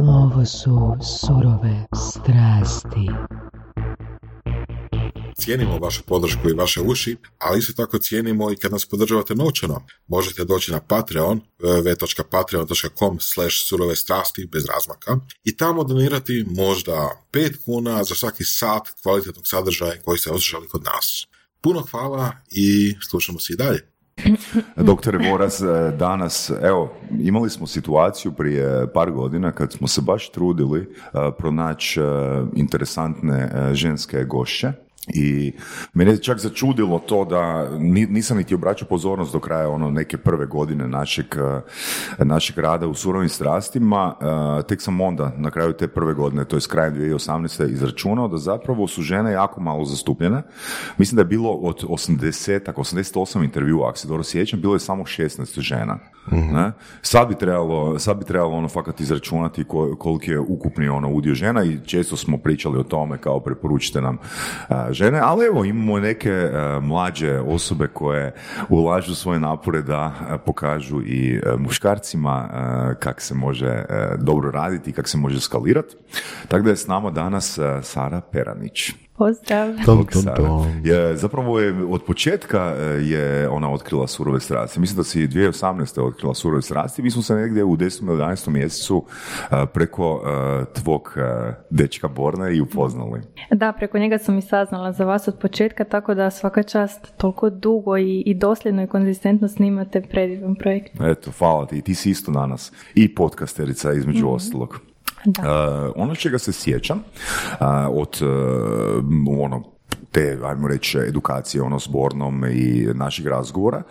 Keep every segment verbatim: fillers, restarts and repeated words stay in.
Ovo su surove strasti. Cijenimo vašu podršku i vaše uši, ali isto tako cijenimo i kad nas podržavate novčano. Možete doći na Patreon, www.patreon.com slash surove strasti bez razmaka i tamo donirati možda pet kuna za svaki sat kvalitetnog sadržaja koji ste osjećali kod nas. Puno hvala i slušamo se i dalje. Doktore Boras, danas, evo, imali smo situaciju prije par godina kad smo se baš trudili uh, pronaći uh, interesantne uh, ženske gošće. I mene je čak začudilo to da nisam niti obraćao pozornost do kraja ono neke prve godine našeg, našeg rada u surovim strastima, tek sam onda na kraju te prve godine, to je s krajem dvije tisuće osamnaeste izračunao da zapravo su žene jako malo zastupljene. Mislim da je bilo od osamdeset osamdeset osam intervjua, ako se dobro sjećam, bilo je samo šesnaest žena. Mm-hmm. Ne? Sad bi trebalo, sad bi trebalo ono fakat izračunati koliki je ukupni ono udio žena i često smo pričali o tome kao preporučite nam žene, ali evo imamo neke uh, mlađe osobe koje ulažu svoje napore da uh, pokažu i uh, muškarcima uh, kako se može uh, dobro raditi i kako se može skalirati. Tako da je s nama danas uh, Sara Peranić. Pozdrav. Tom, tom, tom. Je, zapravo je od početka je ona otkrila surove strasti. Mislim da si dvije tisuće osamnaeste otkrila surove strasti. Mi smo se negdje u desetom ili jedanaestom mjesecu preko tvog dečka Borna i upoznali. Da, preko njega sam i saznala za vas od početka, tako da svaka čast toliko dugo i, i dosljedno i konzistentno snimate predivan projekt. Eto, hvala ti. I ti si isto danas. I podcasterica između mm-hmm. ostalog. Da. Uh, ono čega se sjećam uh, od uh, ono te, ajmo reći, edukacije ono s Bornom i naših razgovora,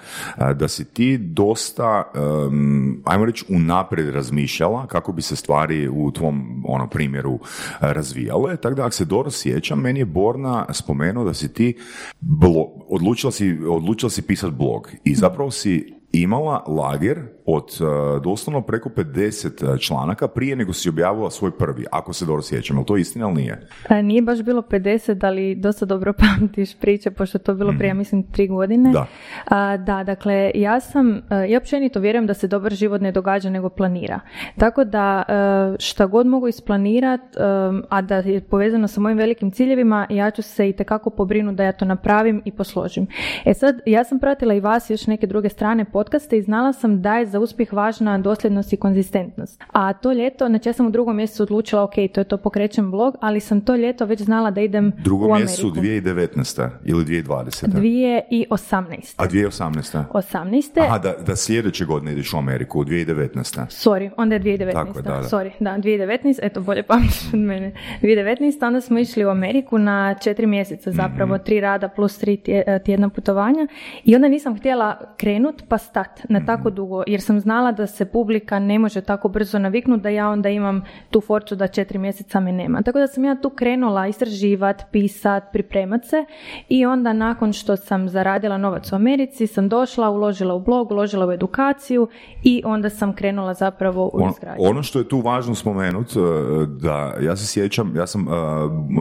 da si ti dosta, um, ajmo reći, unaprijed razmišljala kako bi se stvari u tvom ono, primjeru razvijale. Tako da, ako se dobro sjećam, meni je Borna spomenuo da si ti blog, odlučila si, odlučila si pisati blog i zapravo si imala lager od uh, doslovno preko pedeset članaka prije nego si objavila svoj prvi, ako se dobro sjećam. Je li to istina ili nije? A, nije baš bilo pedeset, ali dosta dobro pamtiš priče, pošto je to bilo prije, mm. mislim, tri godine. Da, A, da dakle, ja sam, ja općenito vjerujem da se dobar život ne događa nego planira. Tako da šta god mogu isplanirati, a da je povezano sa mojim velikim ciljevima, ja ću se itekako pobrinuti da ja to napravim i posložim. E sad, ja sam pratila i vas i još neke druge strane podcaste i znala sam da je za uspjeh važna dosljednost i konzistentnost. A to ljeto, znači ja sam u drugom mjesecu odlučila, ok, to je to, pokrećem blog, ali sam to ljeto već znala da idem Drugo u Ameriku. Drugom mjesecu dvije tisuće devetnaeste ili dvije tisuće dvadesete? dvije tisuće osamnaeste. A dvije tisuće osamnaeste? osamnaeste. Aha, da, da sljedeće godine ideš u Ameriku, u dvije tisuće devetnaeste. Sorry, onda je dvije tisuće devetnaeste. Tako, da, da. Sorry, da, dvije tisuće devetnaeste, eto, bolje pamtiš od mene. dvije tisuće devetnaeste, onda smo išli u Ameriku na četiri mjeseca, zapravo mm-hmm. tri rada plus tri tjedna putovanja i onda nisam htjela krenut pa stat na mm-hmm. tako dugo, jer sam znala da se publika ne može tako brzo naviknuti da ja onda imam tu forcu da četiri mjeseca me nema. Tako da sam ja tu krenula istraživati, pisati, pripremat se i onda nakon što sam zaradila novac u Americi sam došla, uložila u blog, uložila u edukaciju i onda sam krenula zapravo u izgradnju. Ono što je tu važno spomenuti, da ja se sjećam, ja sam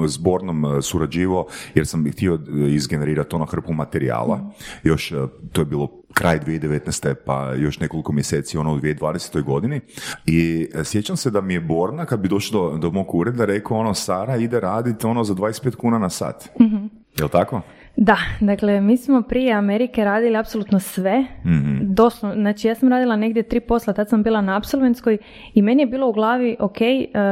s Bornom surađivao jer sam htio izgenerirati ono hrpu materijala. Mm. Još to je bilo kraj dvije tisuće devetnaeste pa još nekoliko mjeseci ono u dvije tisuće dvadesete godini i sjećam se da mi je Borna kad bi došlo do, do mog ureda rekao ono Sara ide raditi ono za dvadeset pet kuna na sat. Mm-hmm. Je li tako? Da, dakle, mi smo prije Amerike radili apsolutno sve, mm-hmm. doslovno, znači ja sam radila negdje tri posla, tad sam bila na apsolventskoj i meni je bilo u glavi, ok,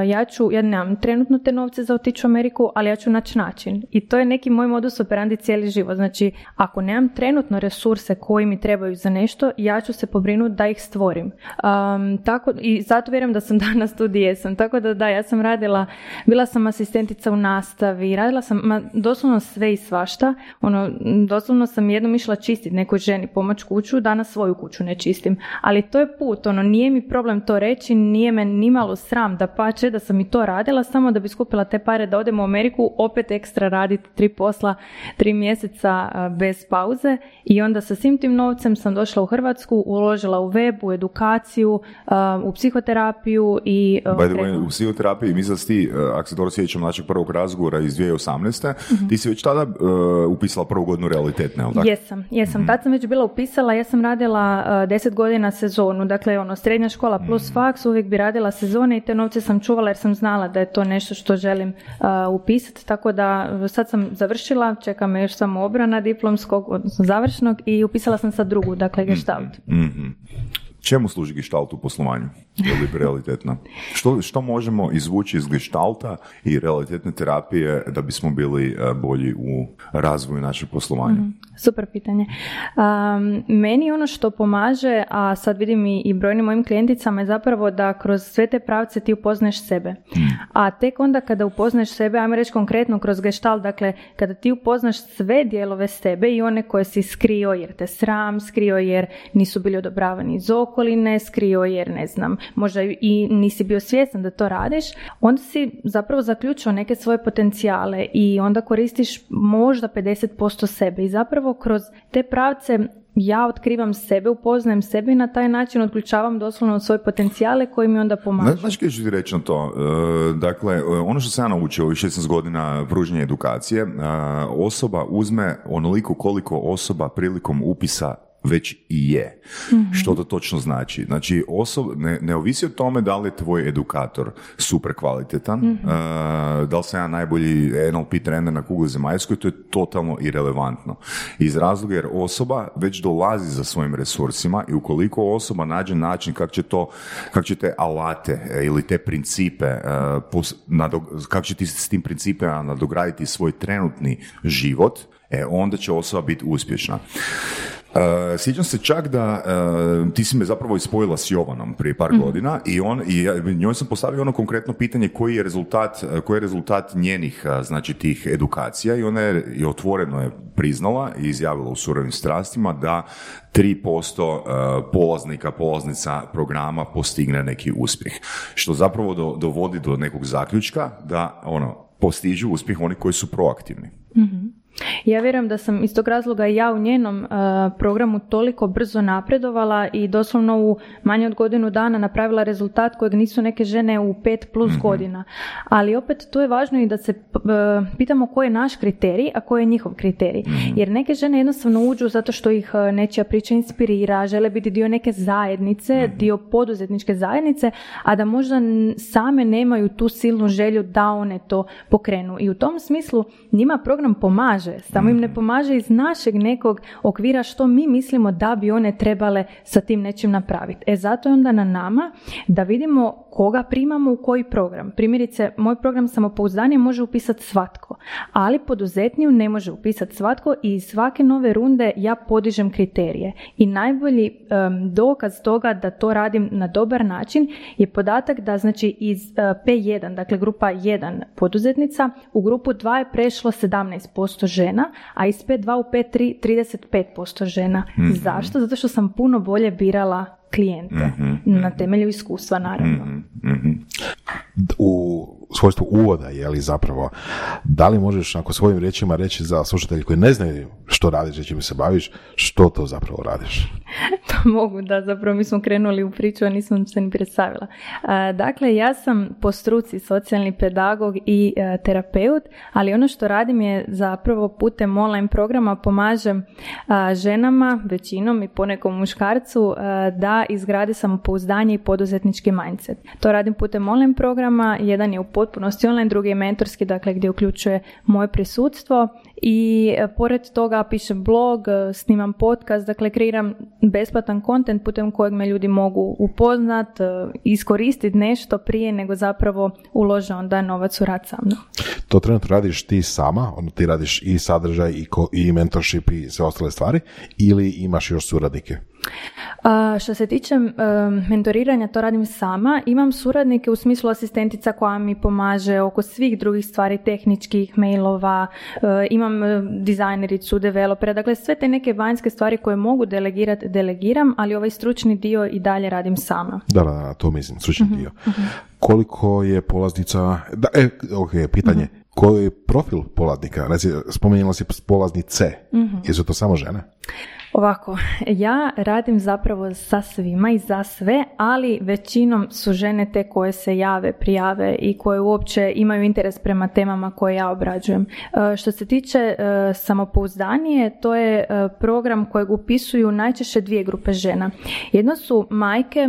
ja ću, ja nemam trenutno te novce za otići u Ameriku, ali ja ću naći način i to je neki moj modus operandi cijeli život, znači ako nemam trenutno resurse koji mi trebaju za nešto, ja ću se pobrinuti da ih stvorim. Um, tako, i zato vjerujem da sam danas tu gdje sam, tako da da, ja sam radila, bila sam asistentica u nastavi, radila sam ma, doslovno sve i svašta. Ono, doslovno sam jednom išla čistiti nekoj ženi pomoć kuću, danas svoju kuću ne čistim, ali to je put, ono, nije mi problem to reći, nije me ni malo sram, da pače da sam i to radila samo da bi skupila te pare da odem u Ameriku, opet ekstra raditi tri posla, tri mjeseca bez pauze i onda sa svim tim novcem sam došla u Hrvatsku, uložila u web, u edukaciju, u psihoterapiju i... By the way, u psihoterapiji, mislim da ti, ako se dobro sjećam našeg prvog razgovora iz dvije tisuće osamnaeste, mm-hmm. ti si već tada uh, upisala prvu godinu realitetne, ali tako? Jesam, jesam. Mm-hmm. Tad sam već bila upisala, ja sam radila radila deset godina sezonu, dakle ono srednja škola plus faks, uvijek bi radila sezone i te novce sam čuvala jer sam znala da je to nešto što želim uh, upisati, tako da sad sam završila, čeka me još samo obrana diplomskog, odnosno završnog, i upisala sam sad drugu, dakle Gestalt. Mm-hmm. Čemu služi Gestalt u poslovanju? Je li realitetna? Što, što možemo izvući iz Gestalta i realitetne terapije da bismo bili bolji u razvoju našeg poslovanja? Mm-hmm. Super pitanje. Um, meni ono što pomaže, a sad vidim i, i brojnim mojim klijenticama, je zapravo da kroz sve te pravce ti upoznaš sebe. A tek onda kada upoznaš sebe, ajmo reći konkretno kroz Gestalt, dakle kada ti upoznaš sve dijelove sebe i one koje si skrio jer te sram, skrio jer nisu bili odobravani iz okoline, skrio jer ne znam, možda i nisi bio svjestan da to radiš, onda si zapravo zaključio neke svoje potencijale i onda koristiš možda pedeset posto sebe i zapravo kroz te pravce ja otkrivam sebe, upoznajem sebe i na taj način odključavam doslovno svoje potencijale koji mi onda pomažu. Znaš kaj ću ti reći na to? Dakle, ono što sam ja naučio u šesnaest godina pružanja edukacije, osoba uzme onoliko koliko osoba prilikom upisa već i je. Mm-hmm. Što to točno znači? Znači, osoba, ne, ne ovisi o tome da li je tvoj edukator super kvalitetan, mm-hmm. uh, da li sam ja najbolji N L P trener na kugli zemaljskoj, to je totalno irelevantno. Iz razloga jer osoba već dolazi za svojim resursima i ukoliko osoba nađe način kako će to, kako će te alate ili te principe, uh, pos, nadog, kako će ti s tim principima nadograditi svoj trenutni život, e, onda će osoba biti uspješna. Uh, sjećam se čak da uh, ti si me zapravo ispojila s Jovanom prije par mm-hmm. godina i, on, i ja, njoj sam postavio ono konkretno pitanje koji je rezultat, koji je rezultat njenih znači, tih edukacija i ona je i otvoreno je priznala i izjavila u Surovim strastima da tri posto polaznika, polaznica programa postigne neki uspjeh. Što zapravo do, dovodi do nekog zaključka da ono, postižu uspjeh oni koji su proaktivni. Mm-hmm. Ja vjerujem da sam iz tog razloga ja u njenom uh, programu toliko brzo napredovala i doslovno u manje od godinu dana napravila rezultat kojeg nisu neke žene u pet plus mm-hmm. godina. Ali opet tu je važno i da se uh, pitamo koji je naš kriterij, a koji je njihov kriterij. Mm-hmm. Jer neke žene jednostavno uđu zato što ih uh, nečija priča inspirira, žele biti dio neke zajednice, mm-hmm. dio poduzetničke zajednice, a da možda n- same nemaju tu silnu želju da one to pokrenu. I u tom smislu njima program pomaže. Samo im ne pomaže iz našeg nekog okvira što mi mislimo da bi one trebale sa tim nečim napraviti. E zato je onda na nama da vidimo koga primamo u koji program. Primjerice, moj program samopouzdanje može upisati svatko, ali poduzetniju ne može upisati svatko i iz svake nove runde ja podižem kriterije. I najbolji um, dokaz toga da to radim na dobar način je podatak da znači iz uh, P jedan, dakle grupa jedan poduzetnica, u grupu dva je prešlo sedamnaest posto žena, a iz P dva u P tri trideset pet posto žena. Mm-hmm. Zašto? Zato što sam puno bolje birala klijente. Mm-hmm. Na temelju iskustva, naravno. Mm-hmm. U svojstvu uvoda, je li zapravo, da li možeš ako svojim riječima reći za slušatelje koji ne znaju što radiš i čime se baviš, što to zapravo radiš? To mogu, da, zapravo mi smo krenuli u priču, a nisam se ni predstavila. Dakle, ja sam po struci socijalni pedagog i terapeut, ali ono što radim je zapravo putem online programa pomažem ženama, većinom i ponekom muškarcu, da izgrade samopouzdanje i poduzetnički mindset. To radim putem online programa, jedan je u potpunosti online, drugi je mentorski, dakle gdje uključuje moje prisutstvo i pored toga pišem blog, snimam podcast, dakle kreiram besplatan kontent putem kojeg me ljudi mogu upoznat, iskoristiti nešto prije nego zapravo ulože onda novac u rad sa mnom. To trenutno radiš ti sama, ono ti radiš i sadržaj i, ko, i mentorship i sve ostale stvari ili imaš još suradnike? A, što se tiče um, mentoriranja, to radim sama. Imam suradnike u smislu asistentica koja mi pomaže oko svih drugih stvari, tehničkih, mailova, uh, imam dizajnericu, developera, dakle sve te neke vanjske stvari koje mogu delegirati, delegiram, ali ovaj stručni dio i dalje radim sama. Da, da, da, to mislim, stručni uh-huh, dio. Uh-huh. Koliko je polaznica, da, e, ok, pitanje, uh-huh. koji je profil polaznika? Znači, spomenula si polaznice, uh-huh. jesu to samo žene? Ovako, ja radim zapravo sa svima i za sve, ali većinom su žene te koje se jave, prijave i koje uopće imaju interes prema temama koje ja obrađujem. E, što se tiče e, samopouzdanije, to je e, program kojeg upisuju najčešće dvije grupe žena. Jedno su majke,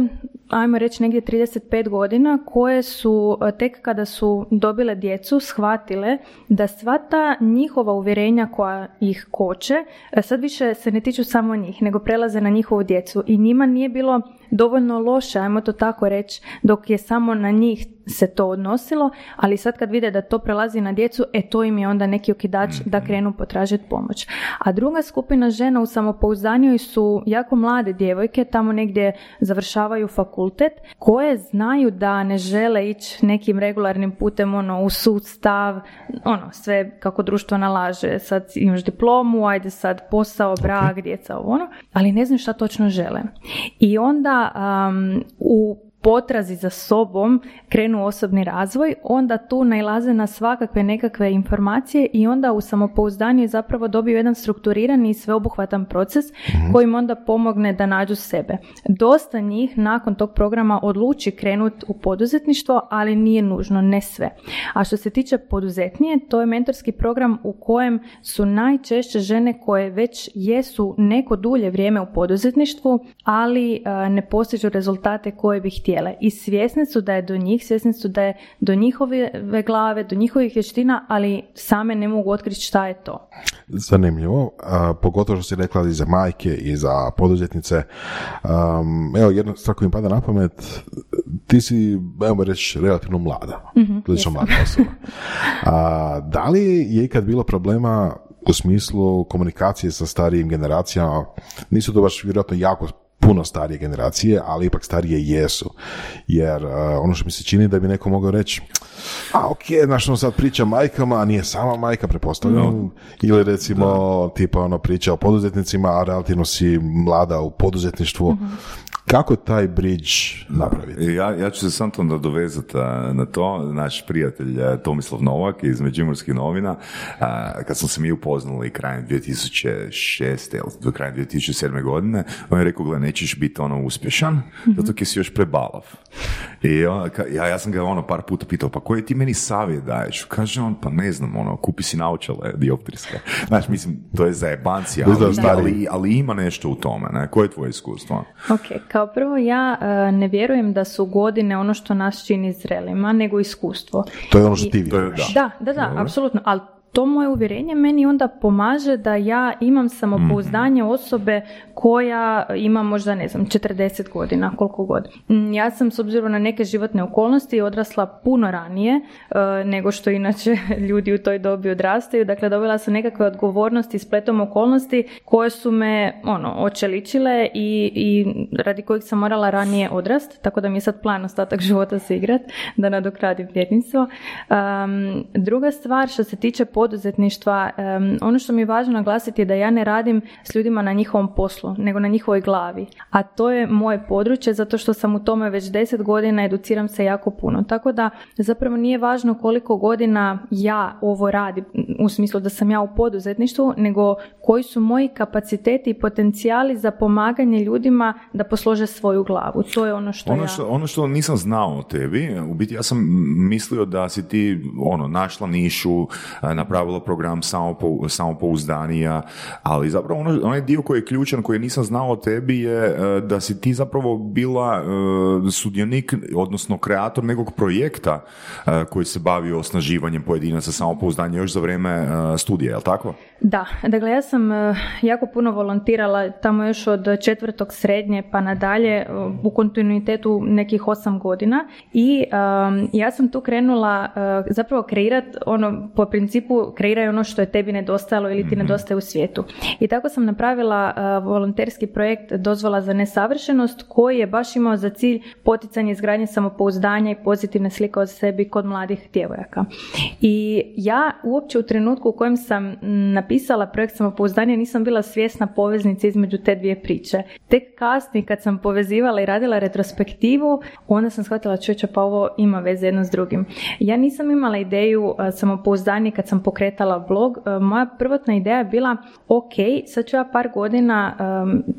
ajmo reći negdje trideset pet godina, koje su tek kada su dobile djecu shvatile da sva ta njihova uvjerenja koja ih koče, sad više se ne tiču samo njih, nego prelaze na njihovu djecu i njima nije bilo dovoljno loše, ajmo to tako reći, dok je samo na njih se to odnosilo, ali sad kad vide da to prelazi na djecu, e to im je onda neki okidač da krenu potražiti pomoć. A druga skupina žena u samopouzdanju su jako mlade djevojke, tamo negdje završavaju fakultet, koje znaju da ne žele ići nekim regularnim putem ono, u sustav, ono, sve kako društvo nalaže, sad imaš diplomu, ajde sad posao, brak, okay, djeca, ono, ali ne znaju šta točno žele. I onda Um, u potrazi za sobom krenu osobni razvoj, onda tu nailaze na svakakve nekakve informacije i onda u samopouzdanju zapravo dobiju jedan strukturirani i sveobuhvatan proces koji im onda pomogne da nađu sebe. Dosta njih nakon tog programa odluči krenuti u poduzetništvo, ali nije nužno, ne sve. A što se tiče poduzetnije, to je mentorski program u kojem su najčešće žene koje već jesu neko dulje vrijeme u poduzetništvu, ali a, ne postižu rezultate koje bi htjeli. I svjesni su da je do njih, svjesni su da je do njihove glave, do njihovih vještina, ali same ne mogu otkriti šta je to. Zanimljivo, a, pogotovo što si rekla i za majke i za poduzetnice. Um, evo, jedno stvar koja mi pada na pamet, ti si, evo reći, relativno mlada, mm-hmm, prilično mlada osoba. A, da li je ikad bilo problema u smislu komunikacije sa starijim generacijama? Nisu to baš vjerojatno jako puno starije generacije, ali ipak starije jesu. Jer uh, ono što mi se čini da bi neko mogao reći, a ok, znaš, ono sad priča majkama, a nije sama majka, prepostavljam. Mm. Ili recimo, da, tipa ono priča o poduzetnicima, a relativno si mlada u poduzetništvu. Mm-hmm. Kako taj bridge napraviti? Ja, ja ću se sam to nadovezati na to. Naš prijatelj Tomislav Novak iz Međimurskih novina, a, kad smo se mi upoznali krajem dvije tisuće šeste ili do kraja dvije tisuće sedme godine, on je rekao, gledaj, nećeš biti ono uspješan, mm-hmm, zato ki si još prebalav. I on, ka, ja, ja sam ga ono par puta pitao, pa koji ti meni savjet daješ? Kaže on, pa ne znam, ono, kupi si naočale dioptrijske. Znaš, mislim, to je zajebancija, ali, ali, ali ima nešto u tome, ne? Koje je tvoje iskustvo? Okay. Kao prvo, ja ne vjerujem da su godine ono što nas čini zrelima, nego iskustvo. To je ono što ti vjeruješ. Da, da, da, dobre, apsolutno, ali to moje uvjerenje meni onda pomaže da ja imam samopouzdanje osobe koja ima možda, ne znam, četrdeset godina, koliko god. Ja sam s obzirom na neke životne okolnosti odrasla puno ranije e, nego što inače ljudi u toj dobi odrastaju. Dakle, dobila sam nekakve odgovornosti spletom okolnosti koje su me ono, očeličile i, i radi kojih sam morala ranije odrast, tako da mi je sad plan ostatak života se igrat, da nadokradim djetinjstvo. Um, druga stvar što se tiče poduzetništva, um, ono što mi je važno naglasiti je da ja ne radim s ljudima na njihovom poslu, nego na njihovoj glavi. A to je moje područje zato što sam u tome već deset godina, educiram se jako puno. Tako da zapravo nije važno koliko godina ja ovo radim, u smislu da sam ja u poduzetništvu, nego koji su moji kapaciteti i potencijali za pomaganje ljudima da poslože svoju glavu. To je ono što ono ja... Što, ono što nisam znao o tebi, u biti ja sam mislio da si ti ono, našla nišu, napravila program samopou, samopouzdanija, ali zapravo ono, onaj dio koji je ključan, koji nisam znao o tebi je da si ti zapravo bila uh, sudionik, odnosno kreator nekog projekta uh, koji se bavi osnaživanjem pojedinaca samopouzdanja još za vrijeme uh, studija, je li tako? Da, dakle ja sam uh, jako puno volontirala tamo još od četvrtog srednje pa nadalje uh, u kontinuitetu nekih osam godina i um, ja sam tu krenula uh, zapravo kreirat ono po principu kreiraju ono što je tebi nedostajalo ili ti nedostaje u svijetu. I tako sam napravila uh, volonterski projekt Dozvola za nesavršenost koji je baš imao za cilj poticanje izgradnje samopouzdanja i pozitivne slike o sebi kod mladih djevojaka. I ja uopće u trenutku u kojem sam napisala projekt samopouzdanja nisam bila svjesna poveznice između te dvije priče. Tek kasnije kad sam povezivala i radila retrospektivu, onda sam shvatila čovječe pa ovo ima veze jedno s drugim. Ja nisam imala ideju uh, samopouzdanja kad sam pokretala blog, moja prvotna ideja je bila ok, sad ću ja par godina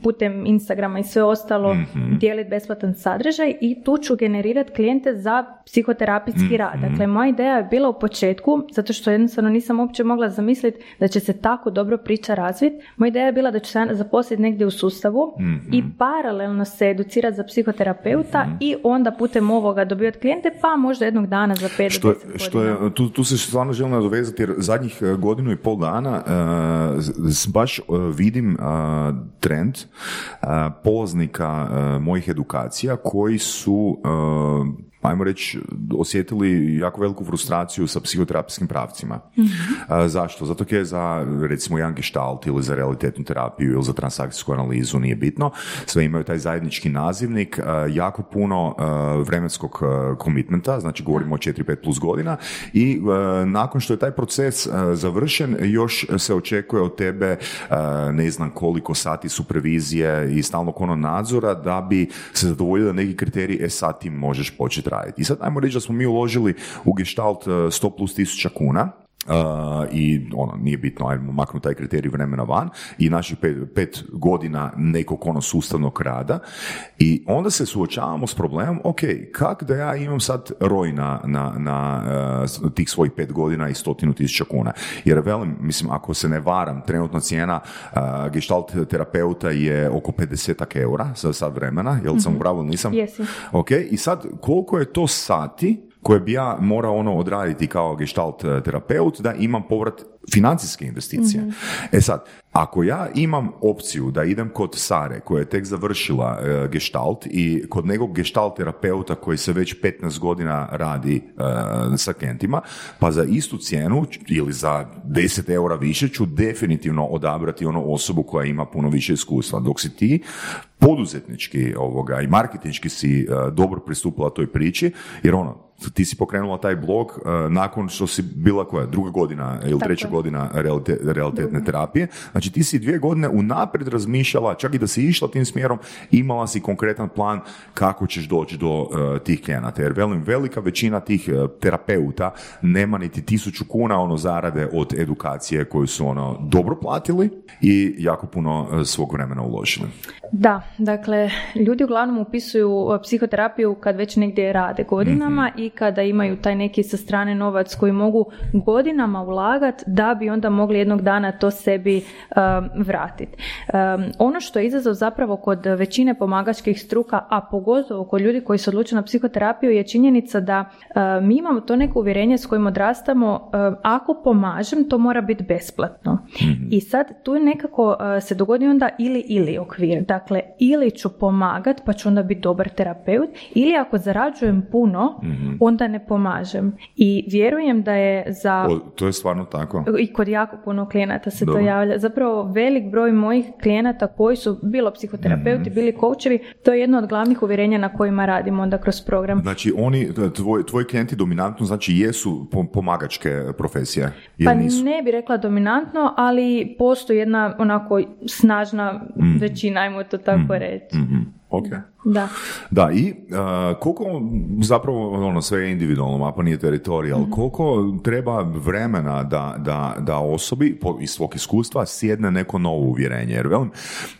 putem Instagrama i sve ostalo mm-hmm. dijeliti besplatan sadržaj i tu ću generirati klijente za psihoterapijski mm-hmm. rad. Dakle, moja ideja je bila u početku, zato što jednostavno nisam uopće mogla zamisliti da će se tako dobro priča razviti. Moja ideja je bila da ću se zaposliti negdje u sustavu mm-hmm. i paralelno se educirati za psihoterapeuta mm-hmm. i onda putem ovoga dobivati klijente, pa možda jednog dana za pet što, do deset godina. Što je, tu, tu se stvarno želim nadovezati jer zadnjih godinu i pol dana uh, baš vidim uh, trend uh, polaznika uh, mojih edukacija koji su... Uh, ajmo reći, osjetili jako veliku frustraciju sa psihoterapijskim pravcima. Mm-hmm. A, zašto? Zato je za, recimo, jedan Gestalt ili za realitetnu terapiju ili za transakcijsku analizu, nije bitno. Sve imaju taj zajednički nazivnik, a, jako puno a, vremenskog komitmenta, znači govorimo o četiri pet plus godina i a, nakon što je taj proces a, završen, još se očekuje od tebe a, ne znam koliko sati supervizije i stalnog ono nadzora da bi se zadovoljila neki kriterij, e sad ti možeš početi raditi. I sad ajmo reći da smo mi uložili u Gestalt sto plus tisuća kuna uh, i ono, nije bitno, ajmo maknuti taj kriterij vremena van i naših pet, pet godina nekog ono sustavnog rada i onda se suočavamo s problemom, ok, kak da ja imam sad roj na, na, na uh, tih svojih pet godina i stotinu tisuća kuna. Jer velim, mislim, ako se ne varam, trenutna cijena uh, Gestalt terapeuta je oko pedesetak eura za sad vremena, jel mm-hmm. sam upravo nisam? Jesi. Ok, i sad koliko je to sati koje bi ja morao ono odraditi kao Gestalt terapeut da imam povrat financijske investicije. Mm-hmm. E sad, ako ja imam opciju da idem kod Sare koja je tek završila e, Gestalt i kod nekog Gestalt terapeuta koji se već petnaest godina radi e, sa klijentima, pa za istu cijenu ili za deset eura više ću definitivno odabrati ono osobu koja ima puno više iskustva. Dok si ti poduzetnički ovoga, i marketinški si e, dobro pristupila toj priči, jer ono, ti si pokrenula taj blog uh, nakon što si bila koja druga godina ili treća godina realite, realitetne terapije. Znači ti si dvije godine unaprijed razmišljala, čak i da si išla tim smjerom, imala si konkretan plan kako ćeš doći do uh, tih klijenata. Jer velim, velika većina tih uh, terapeuta nema niti tisuću kuna ono zarade od edukacije koju su ono dobro platili i jako puno uh, svog vremena uložili. Da, dakle, ljudi uglavnom upisuju psihoterapiju kad već negdje rade godinama mm-hmm. i kada imaju taj neki sa strane novac koji mogu godinama ulagati da bi onda mogli jednog dana to sebi um, vratiti. Um, ono što je izazov zapravo kod većine pomagačkih struka, a pogotovo kod ljudi koji se odlučuju na psihoterapiju je činjenica da um, mi imamo to neko uvjerenje s kojim odrastamo, um, ako pomažem to mora biti besplatno. Mm-hmm. I sad tu nekako uh, se dogodi onda ili ili okvir. Dakle, ili ću pomagati pa ću onda biti dobar terapeut ili ako zarađujem puno mm-hmm. onda ne pomažem. I vjerujem da je za... O, to je stvarno tako. I kod jako puno klijenata se Dobar. To javlja. Zapravo velik broj mojih klijenata koji su bilo psihoterapeuti, mm-hmm. bili koučevi, to je jedno od glavnih uvjerenja na kojima radimo onda kroz program. Znači oni, tvoj, tvoji klijenti dominantno znači jesu pomagačke profesije? Pa nisu? Ne bi rekla dominantno, ali postoji jedna onako snažna mm-hmm. većina, ajmo to tako mm-hmm. reći. Mm-hmm. Okay. Da. Da, i uh, koliko zapravo, ono, sve je individualno, mapa nije teritorija, ali mm-hmm. koliko treba vremena da, da, da osobi po, iz svog iskustva sjedne neko novo uvjerenje, jer velim,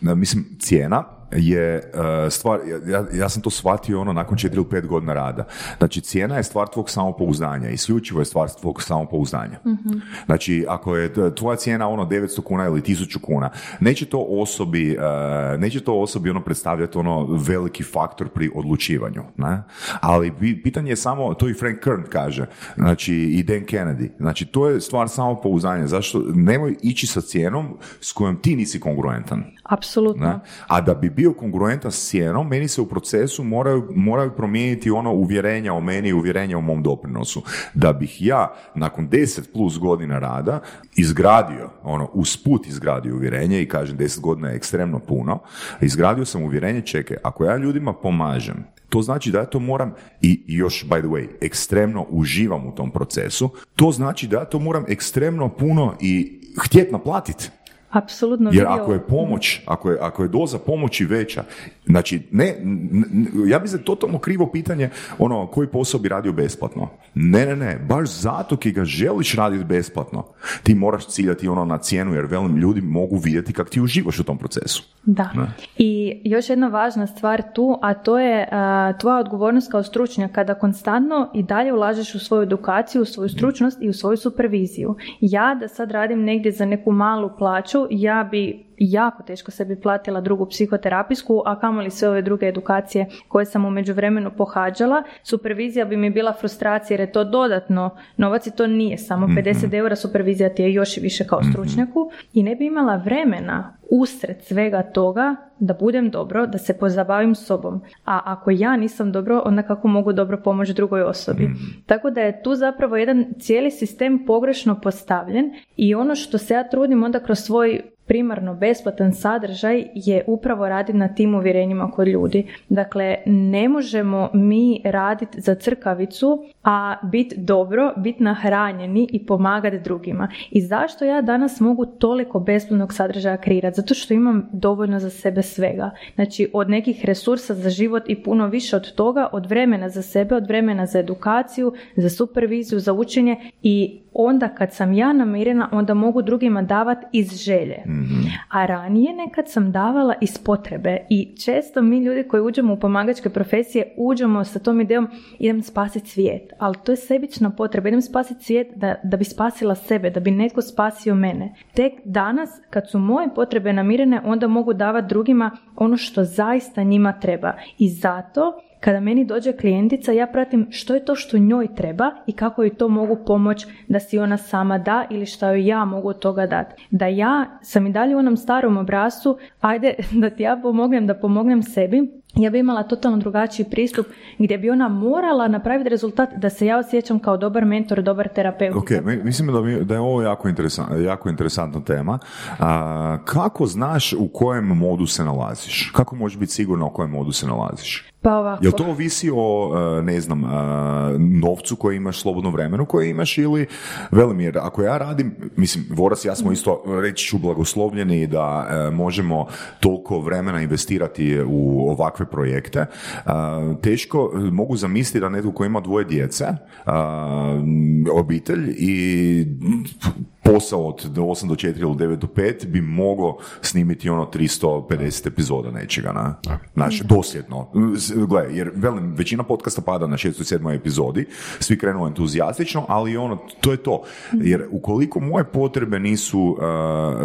mislim, cijena je uh, stvar, ja, ja sam to shvatio ono nakon četiri ili pet godina rada. Znači cijena je stvar tvog samopouzdanja, isključivo je stvar tvog samopouzdanja. Mm-hmm. Znači ako je tvoja cijena ono devetsto kuna ili tisuću kuna, neće to osobi, uh, neće to osobi ono predstavljati ono veliki faktor pri odlučivanju, ne? Ali pitanje je samo, to i Frank Kern kaže, znači i Dan Kennedy, znači to je stvar samopouzdanja. Zašto? Nemoj ići sa cijenom s kojom ti nisi kongruentan. Apsolutno. Ne? A da bi bio kongruentan s cijenom, meni se u procesu moraju, moraju promijeniti ono uvjerenja o meni i uvjerenja o mom doprinosu. Da bih ja nakon deset plus godina rada izgradio, ono, usput izgradio uvjerenje i kažem deset godina je ekstremno puno, izgradio sam uvjerenje, čekaj, ako ja ljudima pomažem, to znači da ja to moram, i još, by the way, ekstremno uživam u tom procesu, to znači da ja to moram ekstremno puno i htjet naplatiti. Apsolutno. Jer ako je pomoć, ako je, ako je doza pomoći veća, Znači, ne, ne, ja bi se totalno krivo pitanje, ono, koji posao bi radio besplatno? Ne, ne, ne, baš zato ki ga želiš raditi besplatno, ti moraš ciljati ono na cijenu, jer velim, ljudi mogu vidjeti kako ti uživaš u tom procesu. Da. Ne? I još jedna važna stvar tu, a to je a, tvoja odgovornost kao stručnjaka da konstantno i dalje ulažeš u svoju edukaciju, u svoju stručnost i u svoju superviziju. Ja da sad radim negdje za neku malu plaću, ja bi jako teško sebi platila drugu psihoterapijsku, a kamoli sve ove druge edukacije koje sam u međuvremenu pohađala. Supervizija bi mi bila frustracija jer je to dodatno novac i to nije samo pedeset eura, supervizija ti je još i više kao stručnjaku i ne bi imala vremena usred svega toga da budem dobro, da se pozabavim sobom. A ako ja nisam dobro, onda kako mogu dobro pomoći drugoj osobi. Mm. Tako da je tu zapravo jedan cijeli sistem pogrešno postavljen i ono što se ja trudim onda kroz svoj primarno besplatan sadržaj je upravo raditi na tim uvjerenjima kod ljudi. Dakle, ne možemo mi raditi za crkavicu, a biti dobro, biti nahranjeni i pomagati drugima. I zašto ja danas mogu toliko besplatnog sadržaja kreirati? Zato što imam dovoljno za sebe svega. Znači, od nekih resursa za život i puno više od toga, od vremena za sebe, od vremena za edukaciju, za superviziju, za učenje i onda kad sam ja namirena, onda mogu drugima davati iz želje. Mm-hmm. A ranije nekad sam davala iz potrebe i često mi ljudi koji uđemo u pomagačke profesije uđemo sa tom idejom idem spasiti svijet, ali to je sebična potreba, idem spasiti svijet da, da bi spasila sebe, da bi netko spasio mene. Tek danas kad su moje potrebe namirene, onda mogu davati drugima ono što zaista njima treba i zato kada meni dođe klijentica, ja pratim što je to što njoj treba i kako joj to mogu pomoći da si ona sama da ili šta joj ja mogu od toga dati. Da ja sam i dalje u onom starom obrascu, ajde da ti ja pomognem, da pomognem sebi, ja bi imala totalno drugačiji pristup gdje bi ona morala napraviti rezultat da se ja osjećam kao dobar mentor, dobar terapeut. Ok, mislim da, mi, da je ovo jako, interesant, jako interesantna tema. A, kako znaš u kojem modu se nalaziš? Kako možeš biti sigurna u kojem modu se nalaziš? Pa ovako. Jel to ovisi o, ne znam, novcu koji imaš, slobodnom vremenu koje imaš ili, velim, jer ako ja radim, mislim, Voras i ja smo isto, reći ću, blagoslovljeni da možemo toliko vremena investirati u ovakve projekte. Teško mogu zamisliti da netko koji ima dvoje djece, obitelj i posao od osam do četiri ili devet do pet bi mogao snimiti ono tristo pedeset epizoda nečega, na, znači, dosljedno. Gle, jer velim, većina podcasta pada na šestoj sedmoj epizodi, svi krenu entuzijastično, ali ono, to je to. Jer ukoliko moje potrebe nisu uh,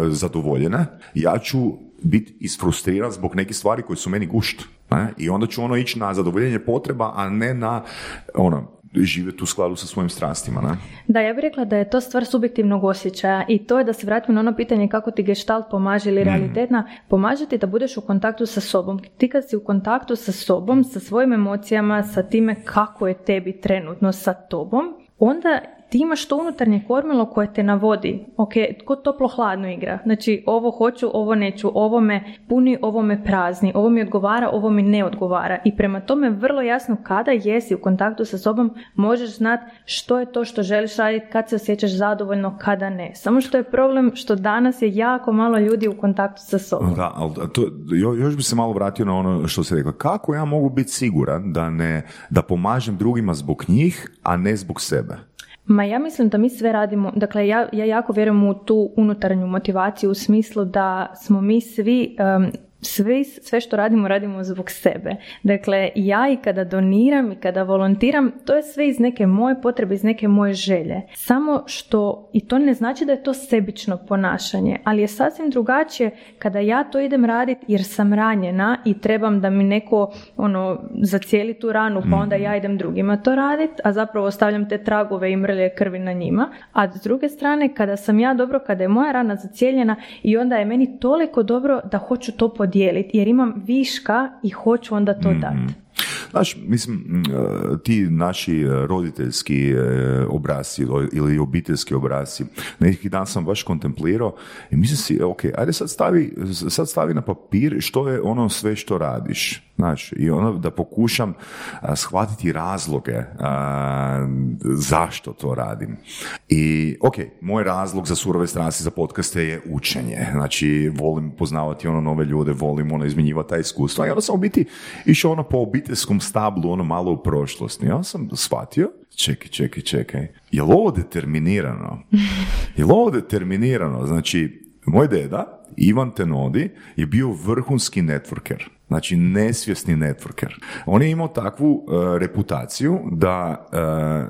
zadovoljene, ja ću biti isfrustriran zbog nekih stvari koje su meni gušt. Ne? I onda ću ono ići na zadovoljenje potreba, a ne na ono, živjeti u skladu sa svojim strastima, ne? Da, ja bih rekla da je to stvar subjektivnog osjećaja i to je da se vratimo na ono pitanje kako ti gestalt pomaže ili realitetna, mm. pomaže ti da budeš u kontaktu sa sobom. Ti kad si u kontaktu sa sobom, sa svojim emocijama, sa time kako je tebi trenutno sa tobom, onda ti imaš to unutarnje kormilo koje te navodi, ok, ko toplo hladno igra, znači ovo hoću, ovo neću, ovo me puni, ovo me prazni, ovo mi odgovara, ovo mi ne odgovara i prema tome vrlo jasno kada jesi u kontaktu sa sobom možeš znati što je to što želiš raditi, kad se osjećaš zadovoljno, kada ne. Samo što je problem što danas je jako malo ljudi u kontaktu sa sobom. Da, ali to, još bi se malo vratio na ono što se rekla, kako ja mogu biti siguran da, ne, da pomažem drugima zbog njih, a ne zbog sebe? Ma ja mislim da mi sve radimo, dakle ja, ja jako vjerujem u tu unutarnju motivaciju u smislu da smo mi svi, um, svi, sve što radimo, radimo zbog sebe. Dakle ja i kada doniram i kada volontiram, to je sve iz neke moje potrebe, iz neke moje želje. Samo što, i to ne znači da je to sebično ponašanje, ali je sasvim drugačije kada ja to idem raditi jer sam ranjena i trebam da mi neko ono, zacijeli tu ranu pa onda ja idem drugima to raditi, a zapravo ostavljam te tragove i mrlje krvi na njima. A s druge strane, kada sam ja dobro, kada je moja rana zacijeljena i onda je meni toliko dobro da hoću to podijeliti. Dijeliti, jer imam viška i hoću onda to mm-hmm. dati. Znaš, mislim, ti naši roditeljski obrasci ili obiteljski obrasci, neki dan sam baš kontemplirao i mislim si, ok, ajde sad stavi, sad stavi na papir što je ono sve što radiš. Znaš, i ono da pokušam a, shvatiti razloge a, zašto to radim. I ok, moj razlog za surove strasti, za podcaste je učenje. Znači, volim poznavati ono nove ljude, volim ono izmjenjivati ta iskustva. I onda sam u biti išao ono po obiteljskom stablu, ono malo u prošlosti. I onda sam shvatio, čekaj, čekaj, čekaj, je li ovo determinirano? Je li ovo determinirano? Znači, moj deda, Ivan Tenodi, je bio vrhunski networker. Znači, nesvjesni networker. On je imao takvu uh, reputaciju da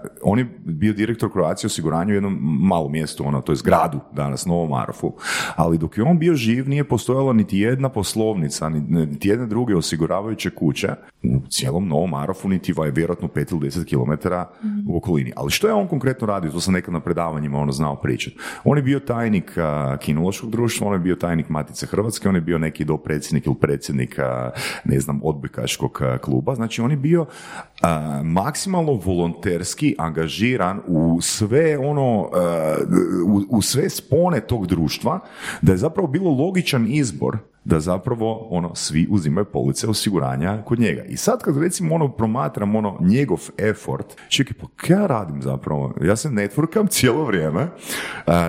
uh, on je bio direktor Croatia osiguranju u jednom malom mjestu, ono, to je gradu danas, Novom Marofu. Ali dok je on bio živ, nije postojala niti jedna poslovnica, niti jedne druge osiguravajuće kuće u cijelom Novom Marofu, niti va je vjerojatno pet ili deset kilometara u okolini. Ali što je on konkretno radio? To sam nekad na predavanjima ono znao pričati. On je bio tajnik uh, kinološkog društva, on je bio tajnik Matice Hrvatske, on je bio neki dopredsjednik ili predsjednik uh, ne znam, odbojkaškog kluba. Znači, on je bio a, maksimalno volonterski angažiran u sve ono, a, u, u sve spone tog društva, da je zapravo bilo logičan izbor da zapravo ono svi uzimaju police osiguranja kod njega. I sad kad recimo ono promatram ono njegov effort, čekaj, pa kaj ja radim zapravo? Ja se networkam cijelo vrijeme,